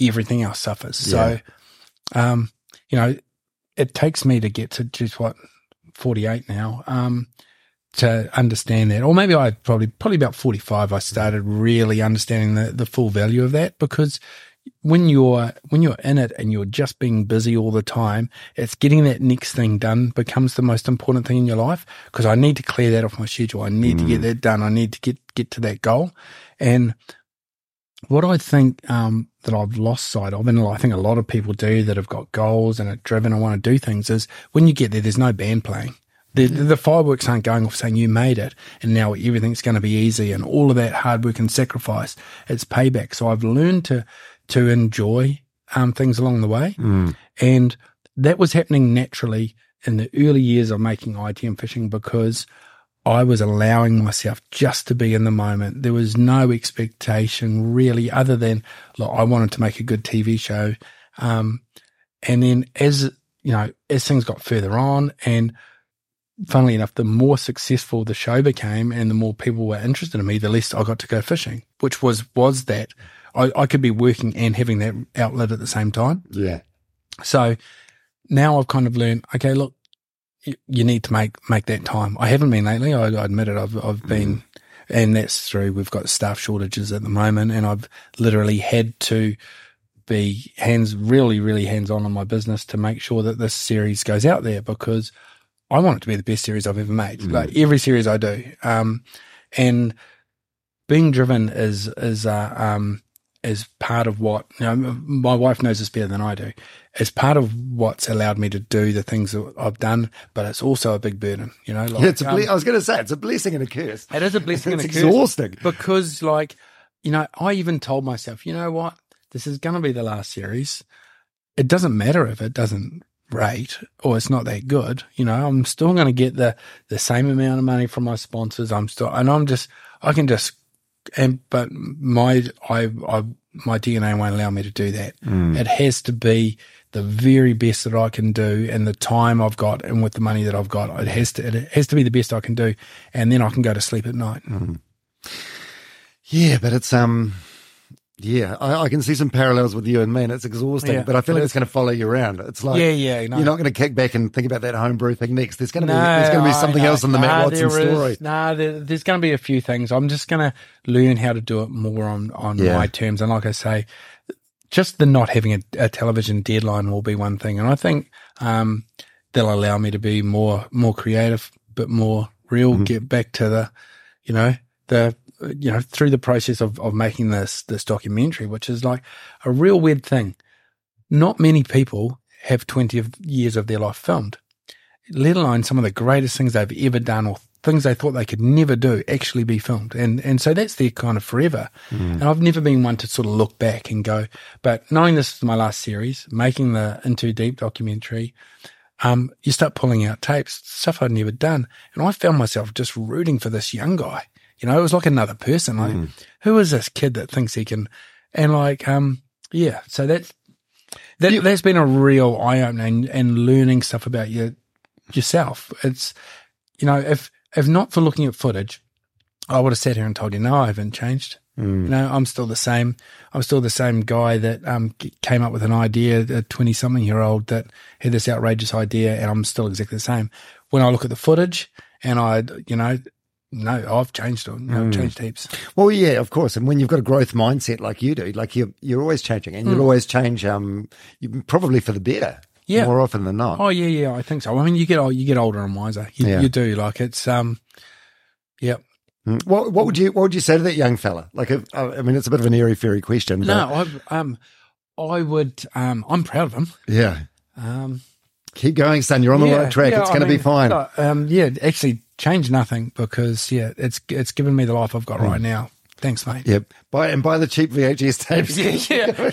everything else suffers. Yeah. So, um, you know, it takes me to get to just what forty-eight now um, to understand that, or maybe I probably probably about forty-five. I started really understanding the, the full value of that because. When you're when you're in it and you're just being busy all the time, it's getting that next thing done becomes the most important thing in your life because I need to clear that off my schedule. I need mm. to get that done. I need to get, get to that goal. And what I think um, that I've lost sight of, and I think a lot of people do that have got goals and are driven and want to do things, is when you get there, there's no band playing. The, the fireworks aren't going off saying you made it and now everything's going to be easy, and all of that hard work and sacrifice, it's payback. So I've learned to to enjoy um, things along the way. Mm. And that was happening naturally in the early years of making I T M Fishing because I was allowing myself just to be in the moment. There was no expectation really other than, look, I wanted to make a good T V show. Um, and then as, you know, as things got further on, and funnily enough, the more successful the show became and the more people were interested in me, the less I got to go fishing, which was, was that I, I could be working and having that outlet at the same time. Yeah. So now I've kind of learned, okay, look, you need to make, make that time. I haven't been lately. I, I admit it. I've, I've been, mm. and that's through, we've got staff shortages at the moment, and I've literally had to be hands, really, really hands on on my business to make sure that this series goes out there, because I want it to be the best series I've ever made. Mm. Like every series I do. Um, and being driven is, is, uh, um, is part of what, you know, my wife knows this better than I do. It's part of what's allowed me to do the things that I've done, but it's also a big burden, you know. Like, yeah, it's a ble- um, I was going to say, it's a blessing and a curse. It is a blessing and a curse. It's exhausting. Because, like, you know, I even told myself, you know what, this is going to be the last series. It doesn't matter if it doesn't rate or it's not that good, you know, I'm still going to get the, the same amount of money from my sponsors. I'm still, and I'm just, I can just, and but my I, I my D N A won't allow me to do that. Mm. It has to be the very best that I can do, and the time I've got, and with the money that I've got, it has to it has to be the best I can do, and then I can go to sleep at night. Mm. Yeah, but it's um, yeah, I, I can see some parallels with you and me, and it's exhausting. Yeah. But I feel like it's going to follow you around. It's like yeah, yeah, no. You're not going to kick back and think about that homebrew thing next. There's going to no, be there's going to be something no, else in the no, Matt Watson story. No, nah, there, there's going to be a few things. I'm just going to learn how to do it more on on yeah. my terms. And like I say, just the not having a, a television deadline will be one thing, and I think um, they'll allow me to be more more creative, but more real. Mm-hmm. Get back to the, you know, the. you know, through the process of, of making this, this documentary, which is like a real weird thing. Not many people have twenty years of their life filmed, let alone some of the greatest things they've ever done or things they thought they could never do actually be filmed. And, and so that's their kind of forever. Mm. And I've never been one to sort of look back and go, but knowing this is my last series, making the Into Deep documentary, um, you start pulling out tapes, stuff I'd never done. And I found myself just rooting for this young guy. You know, it was like another person. Like, mm. who is this kid that thinks he can? And like, um, yeah. So that's that. Yeah. That's been a real eye opener, and, and learning stuff about your yourself. It's, you know, if if not for looking at footage, I would have sat here and told you, no, I haven't changed. Mm. You know, I'm still the same. I'm still the same guy that um came up with an idea, a twenty something year old that had this outrageous idea, and I'm still exactly the same. When I look at the footage, and I, you know. No, I've changed it. No, I've changed heaps. Well, yeah, of course. And when you've got a growth mindset like you do, like you're, you're always changing, and mm. you'll always change, um, you, probably for the better, yeah. more often than not. Oh, yeah, yeah, I think so. I mean, you get you get older and wiser. You, yeah. you do. Like it's, um, yeah. Mm. What what would you what would you say to that young fella? Like, if, I mean, it's a bit of an airy-fairy question. But... No, I um, I would. Um, I'm proud of him. Yeah. Um, keep going, son. You're on yeah, the right track. Yeah, it's going to be fine. No, um, yeah, actually. Change nothing because, yeah, it's it's given me the life I've got mm. right now. Thanks, mate. Yep. Buy, and buy the cheap V H S tapes. yeah, yeah,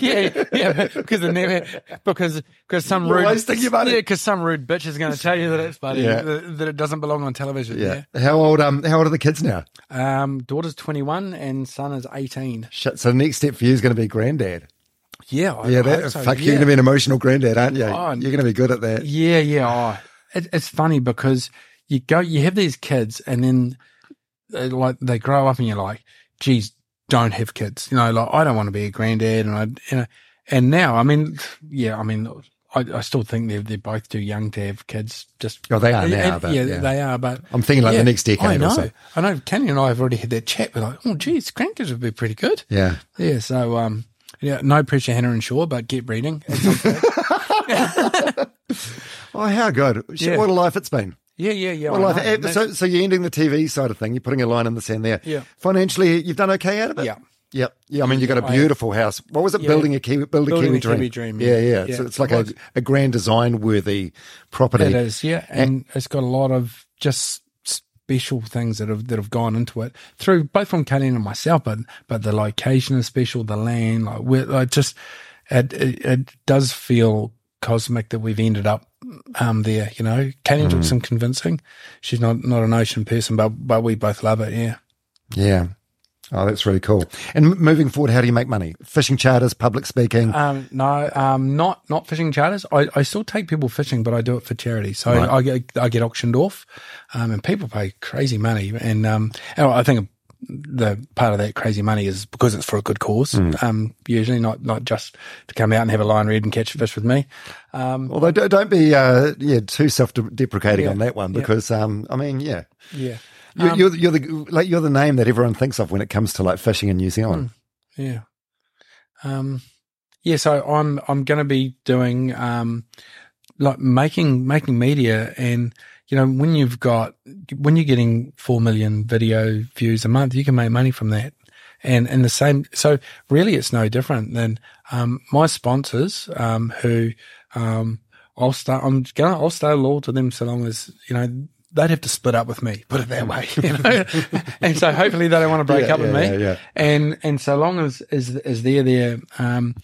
yeah. Because yeah, never, because because some rude about yeah, because some rude bitch is going to tell you that it's buddy yeah. that, that it doesn't belong on television. Yeah. yeah. How old um How old are the kids now? Um, daughter's twenty-one and son is eighteen. Shit. So the next step for you is going to be granddad. Yeah. I yeah. That, so. Fuck, yeah. You're going to be an emotional granddad, aren't you? Oh, you're going to be good at that. Yeah. Yeah. Oh. It, it's funny because. You go, you have these kids, and then they, like they grow up, and you're like, "Geez, don't have kids." You know, like I don't want to be a granddad, and I, you know, and now, I mean, yeah, I mean, I, I still think they're they're both too young to have kids. Just oh, they are now, and, but, yeah, yeah, they are. But I'm thinking like yeah, the next decade. I know, or so. I know. Kenny and I have already had that chat. We're like, "Oh, geez, grandkids would be pretty good." Yeah, yeah. So, um, yeah, no pressure, Hannah and Shaw, but get breeding. It's okay. Oh, how good! Yeah. What a life it's been. Yeah, yeah, yeah. Well, I know, so, so you're ending the T V side of thing. You're putting a line in the sand there. Yeah. Financially, you've done okay out of it. Yeah. Yep. Yeah. I mean, you got a beautiful house. What was it? Yeah. Building a Kiwi, build building a Kiwi, Kiwi dream. dream. Yeah, yeah. yeah. So it's like it a, a grand design worthy property. It is. Yeah, and, and it's got a lot of just special things that have that have gone into it, through both from Kaylene and myself, but but the location is special, the land, like we're like just it, it it does feel cosmic that we've ended up um there, you know. Kaylene mm. took some convincing. She's not not an ocean person, but but we both love it. Yeah. Yeah. Oh, that's really cool. And moving forward, how do you make money? Fishing charters, public speaking? Um, no, um, not not fishing charters. I, I still take people fishing, but I do it for charity. So right. I get I get auctioned off, um, and people pay crazy money. And um, I think the part of that crazy money is because it's for a good cause. Mm. Um, usually not not just to come out and have a line read and catch a fish with me. Um, Although don't, don't be uh, yeah too self-deprecating yeah, on that one, because yeah. um, I mean yeah yeah. You're, um, you're, you're the like you're the name that everyone thinks of when it comes to like fishing in New Zealand. Yeah, um, yeah. So I'm I'm going to be doing um, like making making media, and you know when you've got when you're getting four million video views a month, you can make money from that. And and the same. So really, it's no different than um, my sponsors um, who um, I'll start. I'm gonna I'll stay loyal to them so long as you know. They'd have to split up with me, put it that way, you know? And so hopefully they don't want to break yeah, up yeah, with me. Yeah, yeah. And and so long as as, as they're there, um,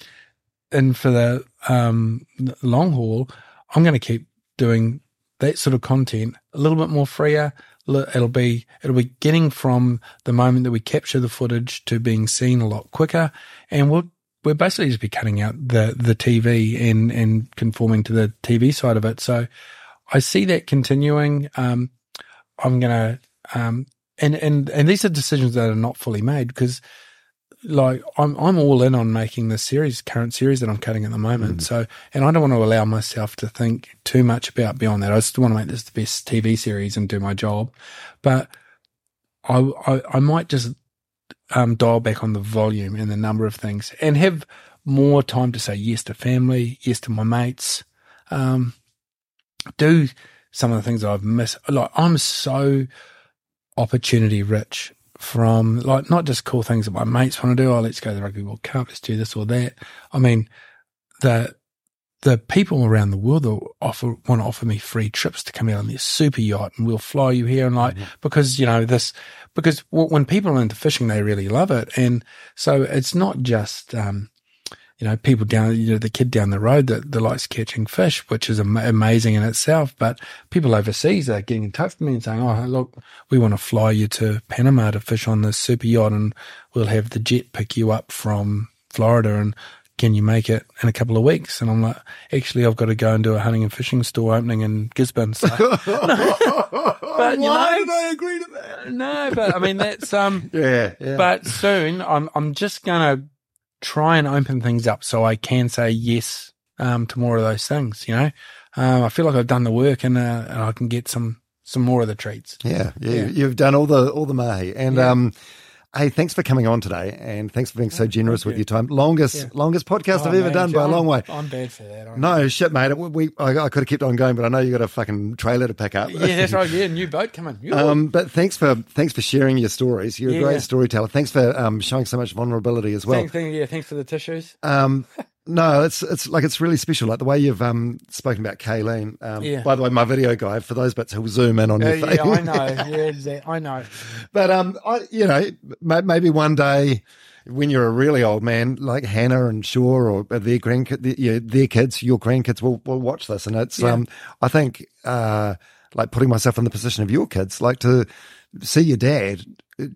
and for the um, long haul, I'm going to keep doing that sort of content a little bit more freer. It'll be it'll be getting from the moment that we capture the footage to being seen a lot quicker, and we'll. We're basically just be cutting out the the T V and and conforming to the T V side of it. So. I see that continuing. Um, I'm gonna, um, and, and, and these are decisions that are not fully made because, like, I'm I'm all in on making this series, current series that I'm cutting at the moment. Mm. So, and I don't want to allow myself to think too much about beyond that. I just want to make this the best T V series and do my job, but I I, I might just um, dial back on the volume and the number of things and have more time to say yes to family, yes to my mates. Um, do some of the things that I've missed. Like, I'm so opportunity rich from, like, not just cool things that my mates want to do. Oh, let's go to the Rugby World Cup. Let's do this or that. I mean, the the people around the world that offer want to offer me free trips to come out on their super yacht and we'll fly you here and, like, mm-hmm. because, you know, this, because w- when people are into fishing, they really love it. And so it's not just, um, you know, people down, you know, the kid down the road that, that likes catching fish, which is am- amazing in itself. But people overseas are getting in touch with me and saying, oh, look, we want to fly you to Panama to fish on this super yacht and we'll have the jet pick you up from Florida and can you make it in a couple of weeks? And I'm like, actually, I've got to go and do a hunting and fishing store opening in Gisborne. So. But, why you know, did I agree to that? No, but I mean, that's, um, yeah, yeah. But soon I'm, I'm just going to, try and open things up so I can say yes um, to more of those things, you know. Um, I feel like I've done the work and, uh, and I can get some some more of the treats. Yeah, yeah, yeah. You've done all the all the mahi. And yeah. um, hey, thanks for coming on today and thanks for being so generous with your time. Longest yeah. longest podcast oh, I've ever man, done by I'm, a long way. I'm bad for that. No, you? shit, mate. We, we I, I could have kept on going, but I know you got a fucking trailer to pack up. Yeah, that's right. Yeah, new boat coming. Um, but thanks for thanks for sharing your stories. You're yeah. a great storyteller. Thanks for um, showing so much vulnerability as well. Thanks, thank, yeah, thanks for the tissues. Um, no, it's it's like it's really special. Like the way you've um, spoken about Kaylene. Um, yeah. By the way, my video guy for those bits who'll zoom in on uh, your yeah, face. Yeah, I know. Yeah, exactly. I know. But um, I you know maybe one day when you're a really old man, like Hannah and Shaw or their grandkids, their, yeah, their kids, your grandkids will will watch this, and it's yeah. um, I think uh, like putting myself in the position of your kids, like to see your dad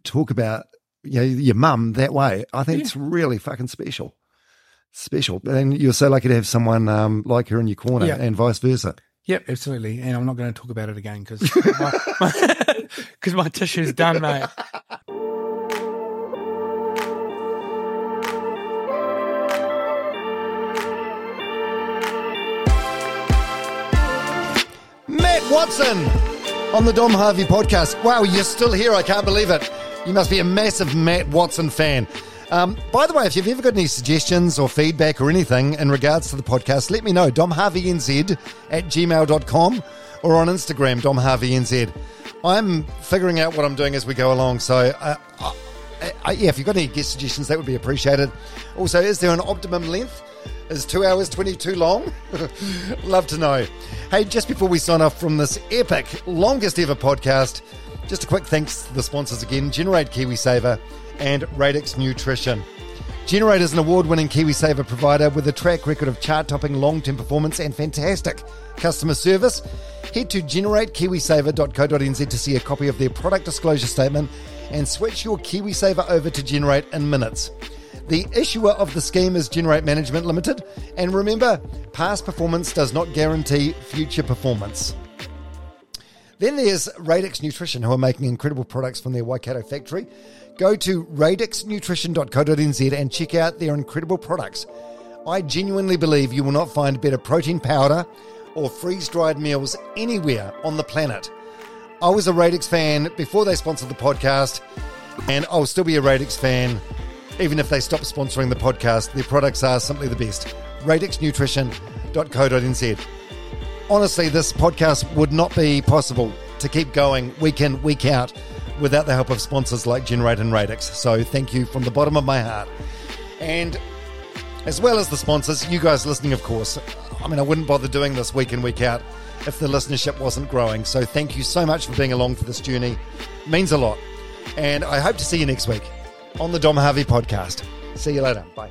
talk about you know, your mum that way. I think yeah. it's really fucking special. Special, and you're so lucky to have someone um, like her in your corner, yep. and vice versa. Yep, absolutely. And I'm not going to talk about it again because my, my, my tissue's done, mate. Matt Watson on the Dom Harvey podcast. Wow, you're still here. I can't believe it. You must be a massive Matt Watson fan. Um, by the way, if you've ever got any suggestions or feedback or anything in regards to the podcast, let me know. Dom Harvey N Z at gmail dot com or on Instagram, Dom Harvey N Z. I'm figuring out what I'm doing as we go along. So, uh, uh, uh, yeah, if you've got any guest suggestions, that would be appreciated. Also, is there an optimum length? Is two hours twenty-two long? Love to know. Hey, just before we sign off from this epic, longest ever podcast, just a quick thanks to the sponsors again, Generate KiwiSaver and Radix Nutrition. Generate is an award-winning KiwiSaver provider with a track record of chart-topping long-term performance and fantastic customer service. Head to generate kiwi saver dot co dot n z to see a copy of their product disclosure statement and switch your KiwiSaver over to Generate in minutes. The issuer of the scheme is Generate Management Limited, and remember, past performance does not guarantee future performance. Then there's Radix Nutrition, who are making incredible products from their Waikato factory. Go to radix nutrition dot co dot n z and check out their incredible products. I genuinely believe you will not find better protein powder or freeze-dried meals anywhere on the planet. I was a Radix fan before they sponsored the podcast, and I'll still be a Radix fan even if they stop sponsoring the podcast. Their products are simply the best. radix nutrition dot co dot n z. Honestly, this podcast would not be possible to keep going week in, week out without the help of sponsors like Generate and Radix. So thank you from the bottom of my heart. And as well as the sponsors, you guys listening, of course. I mean, I wouldn't bother doing this week in, week out if the listenership wasn't growing. So thank you so much for being along for this journey. It means a lot. And I hope to see you next week on the Dom Harvey podcast. See you later. Bye.